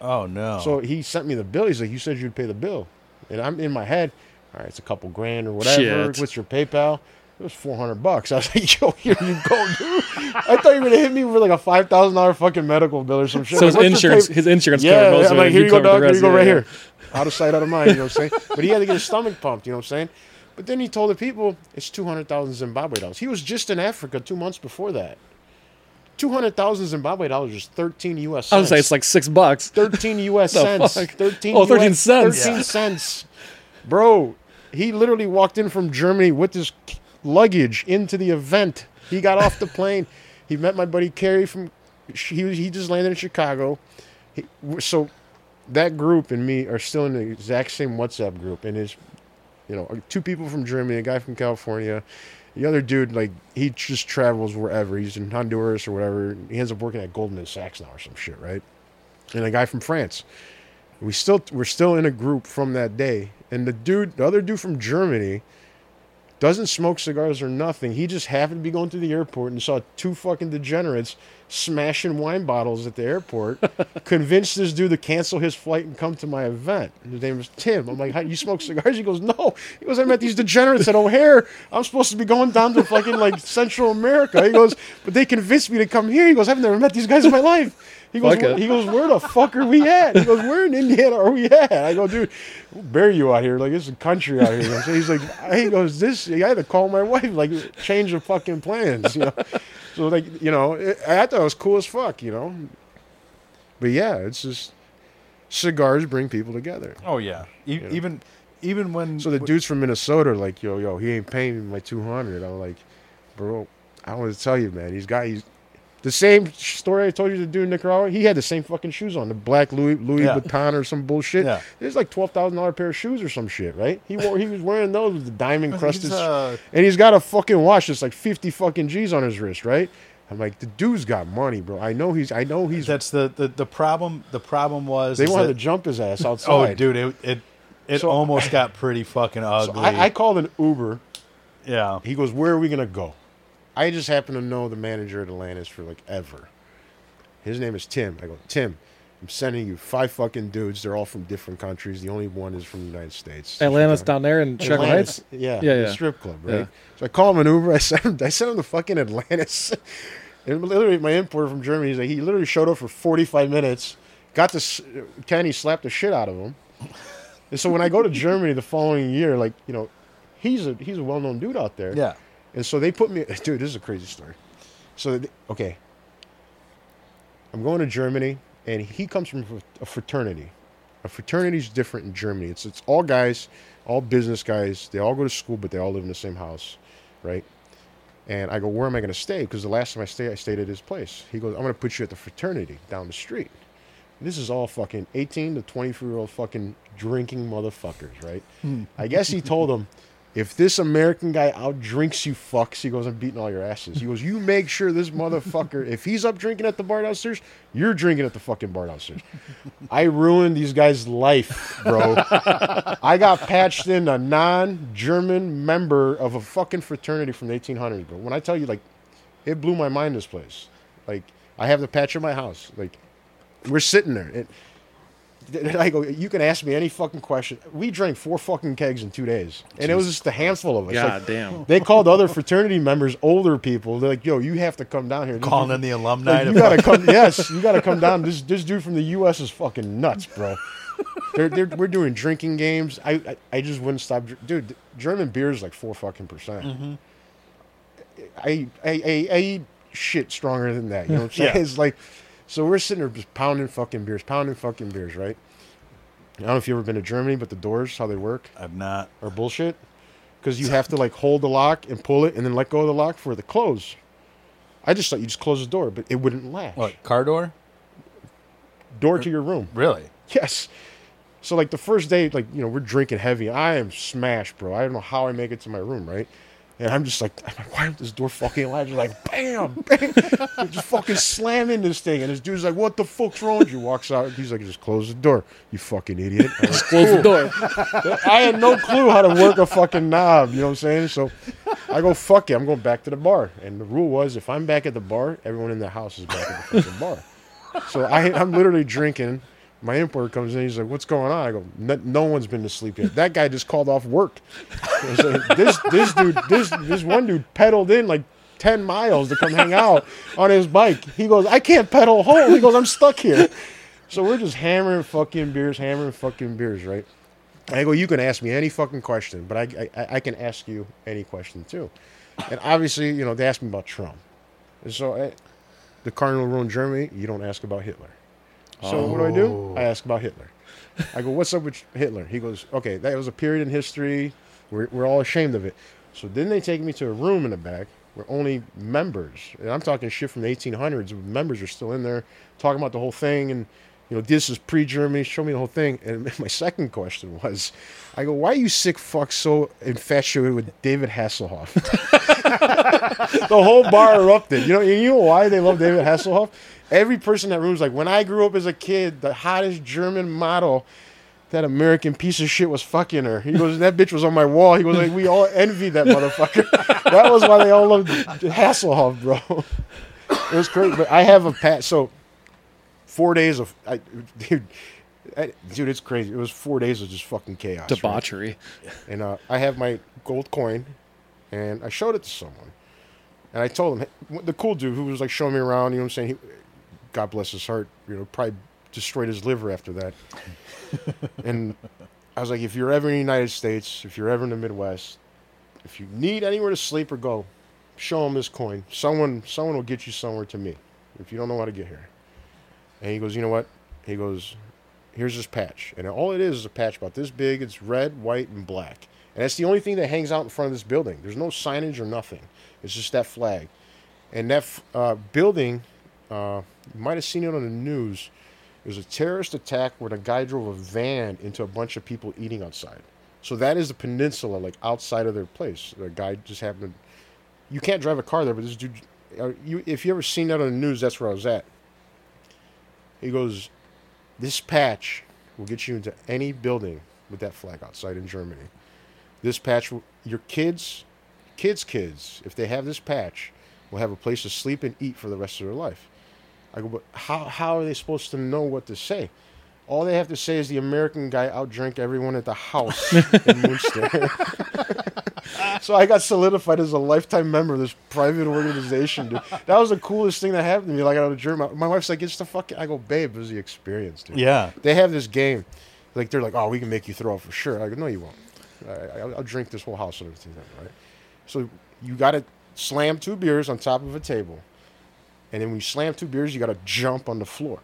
Oh, no. So he sent me the bill. He's like, you said you'd pay the bill. And I'm in my head, all right, it's a couple grand or whatever. Shit. What's your PayPal? It was $400. I was like, yo, here you go, dude. I thought you were going to hit me with a $5,000 fucking medical bill or some shit. So his insurance covered most of it. Yeah, here you go, dog. Here you go right here. Out of sight, out of mind, you know what I'm saying? But he had to get his stomach pumped, you know what I'm saying? But then he told the people, it's 200,000 Zimbabwe dollars. He was just in Africa 2 months before that. 200,000 Zimbabwe dollars is 13 U.S. cents. I was going to say, it's $6. 13 U.S. cents. 13 cents. 13 cents. Bro, he literally walked in from Germany with his luggage into the event. He got off the plane. He met my buddy Kerry from. He just landed in Chicago. So that group and me are still in the exact same WhatsApp group, and it's two people from Germany, a guy from California, the other dude he just travels wherever. He's in Honduras or whatever. He ends up working at Goldman Sachs now or some shit, right? And a guy from France. We're still in a group from that day, and the other dude from Germany. Doesn't smoke cigars or nothing. He just happened to be going through the airport and saw two fucking degenerates smashing wine bottles at the airport. Convinced this dude to cancel his flight and come to my event. His name was Tim. I'm like, "How, you smoke cigars?" He goes, "No." He goes, "I met these degenerates at O'Hare. I'm supposed to be going down to fucking Central America." He goes, "But they convinced me to come here." He goes, "I've never met these guys in my life." He goes, "Where the fuck are we at?" He goes, "Where in Indiana are we at?" I go, "Dude, we'll bury you out here. It's a country out here." So he's like, I had to call my wife, change the fucking plans, So, I thought it was cool as fuck, But, yeah, it's just cigars bring people together. Oh, yeah. Even when... So the dudes from Minnesota are like, yo, he ain't paying me my $200. I'm like, bro, I want to tell you, man, he's The same story I told you to do in Nicaragua, he had the same fucking shoes on, the black Louis Vuitton or some bullshit. Yeah. There's like $12,000 pair of shoes or some shit, right? He was wearing those with the diamond crusted, and he's got a fucking watch that's like 50 fucking G's on his wrist, right? I'm like, the dude's got money, bro. I know he's. That's the problem. The problem was they wanted to jump his ass outside. Oh, dude, it almost got pretty fucking ugly. So I called an Uber. Yeah. He goes, where are we gonna go? I just happen to know the manager at Atlantis for like ever. His name is Tim. I go, Tim, I'm sending you 5 fucking dudes. They're all from different countries. The only one is from the United States. Atlantis down there in Chicago Heights? Yeah. The strip club, right? Yeah. So I call him an Uber. I sent him to fucking Atlantis. And literally my importer from Germany, he's like, he literally showed up for 45 minutes. Got this. Kenny slapped the shit out of him. And so when I go to Germany the following year, like, you know, he's a well-known dude out there. Yeah. And so they put me... Dude, this is a crazy story. So, I'm going to Germany, and he comes from a fraternity. A fraternity is different in Germany. It's all guys, all business guys. They all go to school, but they all live in the same house, right? And I go, where am I going to stay? Because the last time I stayed at his place. He goes, I'm going to put you at the fraternity down the street. And this is all fucking 18 to 24-year-old fucking drinking motherfuckers, right? I guess he told them... If this American guy out-drinks you fucks, he goes, I'm beating all your asses. He goes, you make sure this motherfucker, if he's up drinking at the bar downstairs, you're drinking at the fucking bar downstairs. I ruined these guys' life, bro. I got patched in a non-German member of a fucking fraternity from the 1800s, bro. When I tell you, like, it blew my mind, this place. Like, I have the patch in my house. Like, we're sitting there. I go, you can ask me any fucking question. We drank 4 fucking kegs in 2 days. And it was just a handful of us. God, like, damn. They called other fraternity members, older people. They're like, yo, you have to come down here. Calling in the alumni. Like, you got to come. Yes, you got to come down. This dude from the U.S. is fucking nuts, bro. We're doing drinking games. I just wouldn't stop. Dude, German beer is like 4 fucking percent. Mm-hmm. I eat shit stronger than that. You know what I'm saying? Yeah. It's like... So we're sitting there just pounding fucking beers, right? I don't know if you've ever been to Germany, but the doors, how they work. I've not. Are bullshit. Because you have to, like, hold the lock and pull it and then let go of the lock for the close. I just thought you just close the door, but it wouldn't latch. What, car door? Door to your room. Really? Yes. So, like, the first day, like, you know, we're drinking heavy. I am smashed, bro. I don't know how I make it to my room, right? And I'm just like, why isn't this door fucking loud? You're like, bam, bam. Just fucking slamming this thing. And this dude's like, what the fuck's wrong with you? Walks out. He's like, just close the door, you fucking idiot. Like, just close the door. I had no clue how to work a fucking knob. You know what I'm saying? So I go, fuck it. I'm going back to the bar. And the rule was, if I'm back at the bar, everyone in the house is back at the fucking bar. So I'm literally drinking. My importer comes in. He's like, what's going on? I go, no one's been to sleep yet. That guy just called off work. Like, this one dude pedaled in like 10 miles to come hang out on his bike. He goes, I can't pedal home. He goes, I'm stuck here. So we're just hammering fucking beers, right? I go, you can ask me any fucking question, but I can ask you any question too. And obviously, you know, they asked me about Trump. And so the cardinal rule in Germany, you don't ask about Hitler. So what do? I ask about Hitler. I go, what's up with Hitler? He goes, okay, that was a period in history. We're all ashamed of it. So then they take me to a room in the back where only members, and I'm talking shit from the 1800s, members are still in there talking about the whole thing. And, you know, this is pre-Germany. Show me the whole thing. And my second question was, I go, why are you sick fucks so infatuated with David Hasselhoff? The whole bar erupted. You know why they love David Hasselhoff? Every person in that room is like, when I grew up as a kid, the hottest German model, that American piece of shit was fucking her. He goes, that bitch was on my wall. He goes, like, we all envied that motherfucker. That was why they all loved Hasselhoff, bro. It was crazy. But I have a pat. So 4 days of, dude, it's crazy. It was 4 days of just fucking chaos. Debauchery. Right? And I have my gold coin, and I showed it to someone. And I told him, the cool dude who was like showing me around, you know what I'm saying? He, God bless his heart, you know, probably destroyed his liver after that. And I was like, if you're ever in the United States, if you're ever in the Midwest, if you need anywhere to sleep or go, show him this coin. Someone will get you somewhere to me if you don't know how to get here. And he goes, you know what? He goes, here's this patch. And all it is a patch about this big. It's red, white, and black. And that's the only thing that hangs out in front of this building. There's no signage or nothing. It's just that flag. And that building, you might have seen it on the news, it was a terrorist attack where the guy drove a van into a bunch of people eating outside. So that is the peninsula, like outside of their place. The guy just happened to, you can't drive a car there, but this dude, if you ever seen that on the news, that's where I was at. He goes, this patch will get you into any building with that flag outside in Germany. This patch, your kids, if they have this patch, will have a place to sleep and eat for the rest of their life. I go, but how are they supposed to know what to say? All they have to say is the American guy outdrank everyone at the house in Munster. So I got solidified as a lifetime member of this private organization, dude. That was the coolest thing that happened to me. Like, out of Germany, my wife's like, it's the fucking... I go, babe, it was the experience, dude. Yeah. They have this game. Like, they're like, oh, we can make you throw up for sure. I go, no, you won't. I'll drink this whole house and everything, right? So you got to slam 2 beers on top of a table. And then when you slam 2 beers, you got to jump on the floor.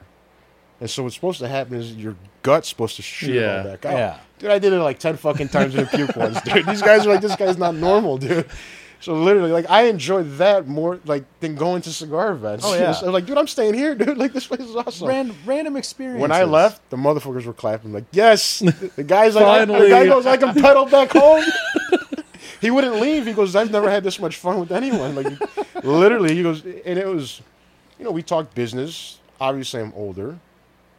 And so what's supposed to happen is your gut's supposed to shoot all back out. Yeah. Dude, I did it like 10 fucking times in the puke once, dude. These guys are like, this guy's not normal, dude. So literally, like, I enjoyed that more, like, than going to cigar events. Oh, yeah. So, like, dude, I'm staying here, dude. Like, this place is awesome. Random experience. When I left, the motherfuckers were clapping. Like, yes. The guy's like, finally. The guy goes, I can pedal back home. He wouldn't leave. He goes, I've never had this much fun with anyone. Like, literally, he goes, and it was, you know, we talked business. Obviously, I'm older.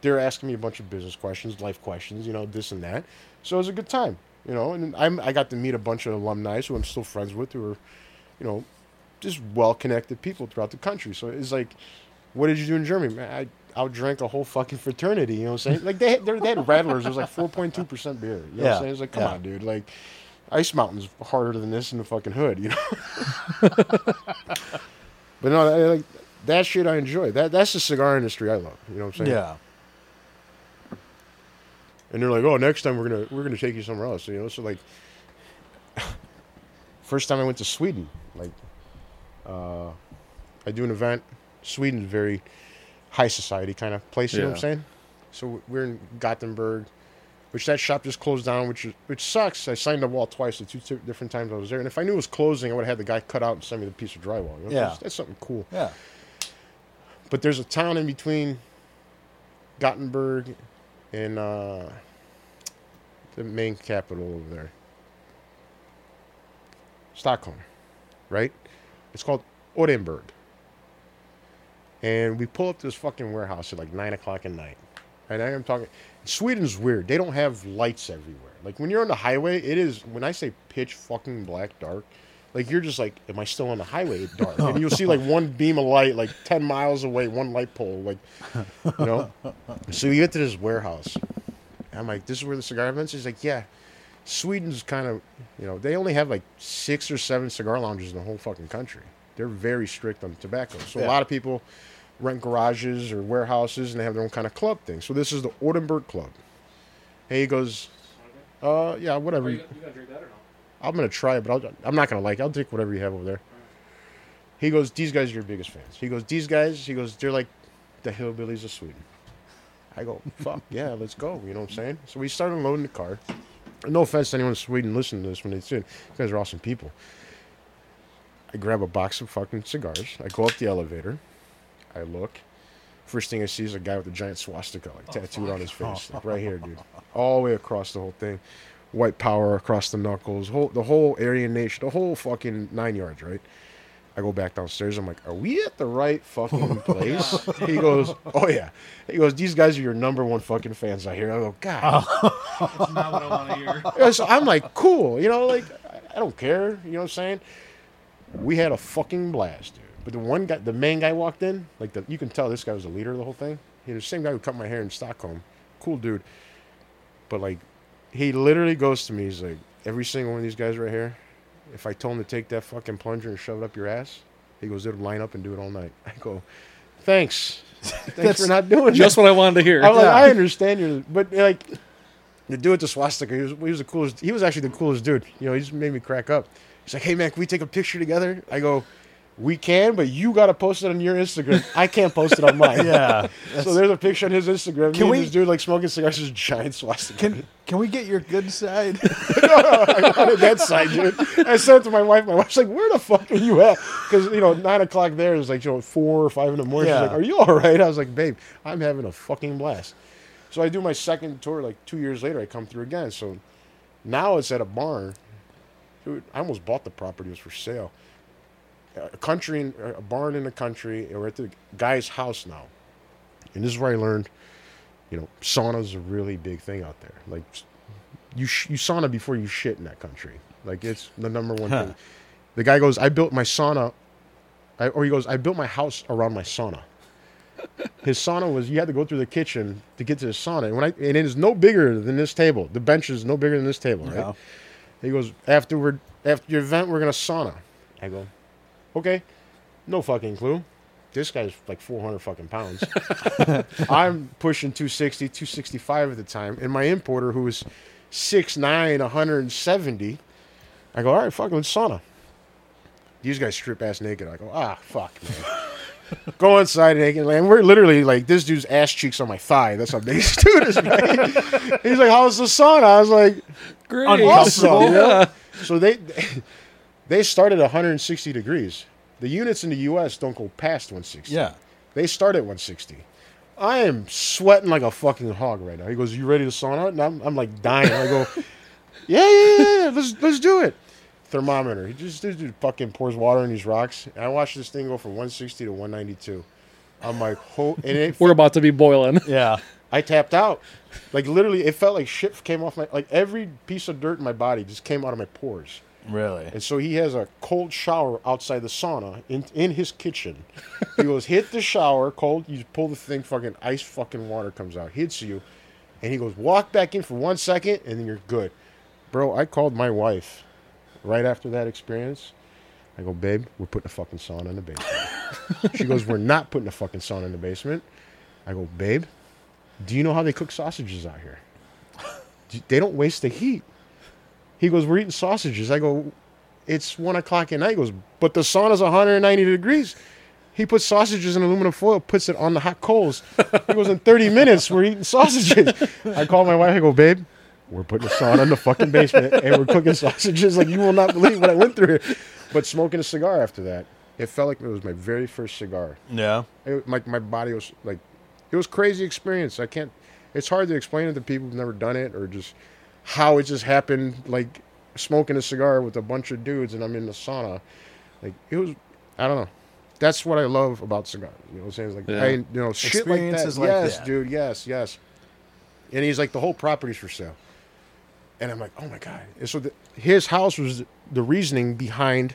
They're asking me a bunch of business questions, life questions, you know, this and that. So it was a good time, you know. And I got to meet a bunch of alumni who I'm still friends with, who are, you know, just well-connected people throughout the country. So it's like, what did you do in Germany? Man, I outdrank a whole fucking fraternity, you know what I'm saying? Like, they had rattlers. It was like 4.2% beer, you know what I'm saying? It's like, come on, dude. Like, Ice Mountain's harder than this in the fucking hood, you know? But no, like, that shit I enjoy. That's the cigar industry I love, you know what I'm saying? Yeah. And they're like, oh, next time we're gonna take you somewhere else, you know. So like, first time I went to Sweden, like, I do an event. Sweden's very high society kind of place, you know what I'm saying? So we're in Gothenburg, which that shop just closed down, which sucks. I signed the wall twice, the two different times I was there, and if I knew it was closing, I would have had the guy cut out and send me the piece of drywall. You know? Yeah, that's something cool. Yeah. But there's a town in between Gothenburg and the main capital over there, Stockholm, right? It's called Odenberg. And we pull up to this fucking warehouse at like 9 o'clock at night. And I'm talking, Sweden's weird. They don't have lights everywhere. Like, when you're on the highway, it is, when I say pitch fucking black dark, like, you're just like, am I still on the highway at dark? And you'll see, like, one beam of light, like, 10 miles away, one light pole, like, you know? So we get to this warehouse. And I'm like, this is where the cigar events is? He's like, yeah. Sweden's kind of, you know, they only have, like, 6 or 7 cigar lounges in the whole fucking country. They're very strict on tobacco. So a lot of people rent garages or warehouses, and they have their own kind of club thing. So this is the Odenberg Club. And he goes, yeah, whatever. Are you going to drink that or not? I'm going to try it, but I'm not going to like it. I'll take whatever you have over there. He goes, these guys are your biggest fans. He goes, these guys, he goes, they're like the hillbillies of Sweden. I go, fuck, yeah, let's go. You know what I'm saying? So we started loading the car. No offense to anyone in Sweden listening to this when they said, you guys are awesome people. I grab a box of fucking cigars. I go up the elevator. I look. First thing I see is a guy with a giant swastika, like, tattooed on his face. Like, right here, dude. All the way across the whole thing. White power across the knuckles, the whole Aryan nation, the whole fucking 9 yards, right? I go back downstairs. I'm like, are we at the right fucking place? He goes, oh, yeah. He goes, these guys are your #1 fucking fans out here. I go, God. That's not what I want to hear. Yeah, so I'm like, cool. You know, like, I don't care. You know what I'm saying? We had a fucking blast, dude. But the one guy, the main guy walked in. Like, you can tell this guy was the leader of the whole thing. He was the same guy who cut my hair in Stockholm. Cool dude. But, like, he literally goes to me, he's like, every single one of these guys right here, if I told him to take that fucking plunger and shove it up your ass, he goes, it'll line up and do it all night. I go, thanks. Thanks for not doing it. Just what I wanted to hear. I'm like, I understand you. But, like, the dude with the swastika, he was the coolest. He was actually the coolest dude. You know, he just made me crack up. He's like, hey, man, can we take a picture together? I go, We can, but you got to post it on your Instagram. I can't post it on mine. Yeah. So there's a picture on his Instagram. Can we, this dude like smoking cigars with a giant swastika. Can we get your good side? No, I wanted that side, dude. I sent it to my wife. My wife's like, where the fuck are you at? Because, you know, 9 o'clock there is like, you know, 4 or 5 in the morning. Yeah. She's like, are you all right? I was like, babe, I'm having a fucking blast. So I do my second tour like 2 years later. I come through again. So now it's at a barn. Dude, I almost bought the property. It was for sale. A barn in the country, and we're at the guy's house now. And this is where I learned, you know, sauna's a really big thing out there. Like, you sauna before you shit in that country. Like, it's the number one thing. The guy goes, I built my house around my sauna. His sauna was, you had to go through the kitchen to get to the sauna. And it is no bigger than this table. The bench is no bigger than this table, right? No. He goes, after your event, we're going to sauna. I go, okay, no fucking clue. This guy's like 400 fucking pounds. I'm pushing 260, 265 at the time. And my importer, who was 6'9", 170, I go, all right, fucking sauna. These guys strip ass naked. I go, fuck, man. Go inside naked. And we're literally like, this dude's ass cheeks on my thigh. That's how big this dude is, right? He's like, how's the sauna? I was like, great. Uncomfortable. Awesome. Yeah. So they start at 160 degrees. The units in the U.S. don't go past 160. Yeah. They start at 160. I am sweating like a fucking hog right now. He goes, you ready to sauna? And I'm like dying. I go, yeah, let's do it. Thermometer. This dude fucking pours water in these rocks. And I watched this thing go from 160 to 192. I'm like, we're about to be boiling. Yeah. I tapped out. Like, literally, it felt like shit came off my... Like, every piece of dirt in my body just came out of my pores. Really? And so he has a cold shower outside the sauna in his kitchen. He goes, hit the shower, cold. You pull the thing, fucking ice fucking water comes out, hits you. And he goes, walk back in for 1 second, and then you're good. Bro, I called my wife right after that experience. I go, babe, we're putting a fucking sauna in the basement. She goes, we're not putting a fucking sauna in the basement. I go, babe, do you know how they cook sausages out here? They don't waste the heat. He goes, we're eating sausages. I go, it's 1 o'clock at night. He goes, but the sauna's 190 degrees. He puts sausages in aluminum foil, puts it on the hot coals. He goes, in 30 minutes, we're eating sausages. I call my wife. I go, babe, we're putting a sauna in the fucking basement, and we're cooking sausages. Like, you will not believe what I went through here. But smoking a cigar after that, it felt like it was my very first cigar. Yeah. My body was like, it was a crazy experience. It's hard to explain it to people who've never done it or just... how it just happened, like smoking a cigar with a bunch of dudes, and I'm in the sauna. Like, it was, I don't know. That's what I love about cigars. You know what I'm saying? It's like, yeah. I, you know, shit like that. Like yes, that. Dude. Yes, yes. And he's like, the whole property's for sale. And I'm like, oh my god. And so his house was the reasoning behind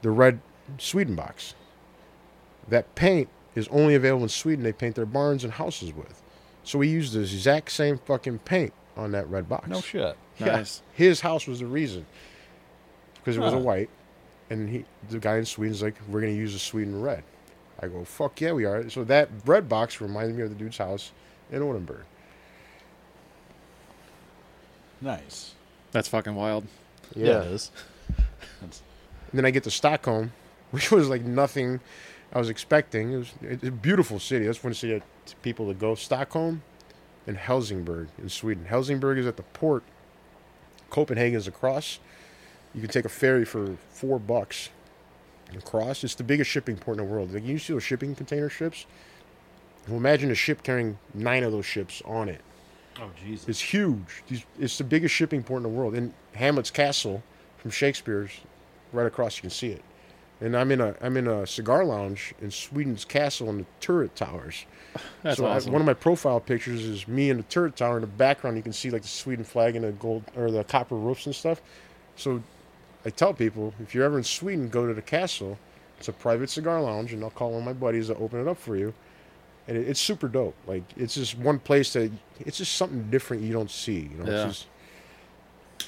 the red Sweden box. That paint is only available in Sweden. They paint their barns and houses with. So we used the exact same fucking paint on that red box. No shit. Yeah. Nice. His house was the reason. Because it was a white. And the guy in Sweden's like, we're going to use a Sweden red. I go, fuck yeah, we are. So that red box reminded me of the dude's house in Odenburg. Nice. That's fucking wild. Yeah, it is. And then I get to Stockholm, which was like nothing I was expecting. It's a beautiful city. That's one city that people that go. Stockholm. And Helsingborg in Sweden. Helsingborg is at the port. Copenhagen is across. You can take a ferry for $4 across. It's the biggest shipping port in the world. Like, you see those shipping container ships? Well, imagine a ship carrying 9 of those ships on it. Oh, Jesus. It's huge. It's the biggest shipping port in the world. And Hamlet's Castle from Shakespeare's, right across, you can see it. And I'm in a cigar lounge in Sweden's castle in the turret towers. That's so awesome. One of my profile pictures is me in the turret tower. In the background, you can see like the Sweden flag and the gold or the copper roofs and stuff. So I tell people, if you're ever in Sweden, go to the castle. It's a private cigar lounge, and I'll call one of my buddies to open it up for you. And it's super dope. Like, it's just one place that it's just something different you don't see. You know, yeah. It's just,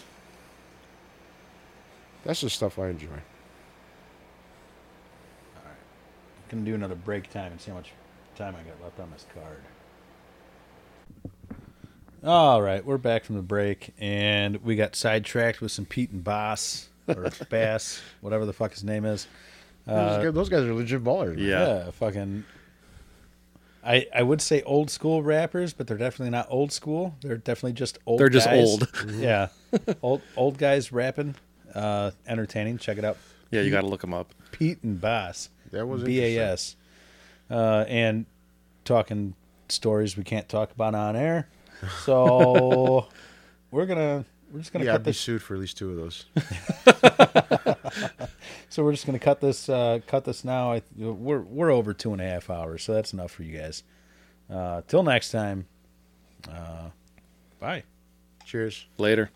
that's the stuff I enjoy. Can do another break time and see how much time I got left on this card. All right, we're back from the break, and we got sidetracked with some Pete and Bass, or Bass, whatever the fuck his name is. Those guys are legit ballers. Yeah, fucking. I would say old school rappers, but they're definitely not old school. They're definitely just old. They're just guys. Old. Yeah, old guys rapping, entertaining. Check it out. Yeah, you got to look them up. Pete and Bass. That was BAS. And talking stories we can't talk about on air. So we're just gonna cut this. I'd be sued for at least two of those. So we're just gonna cut this now. We're over 2.5 hours, so that's enough for you guys. Till next time. Bye. Cheers. Later.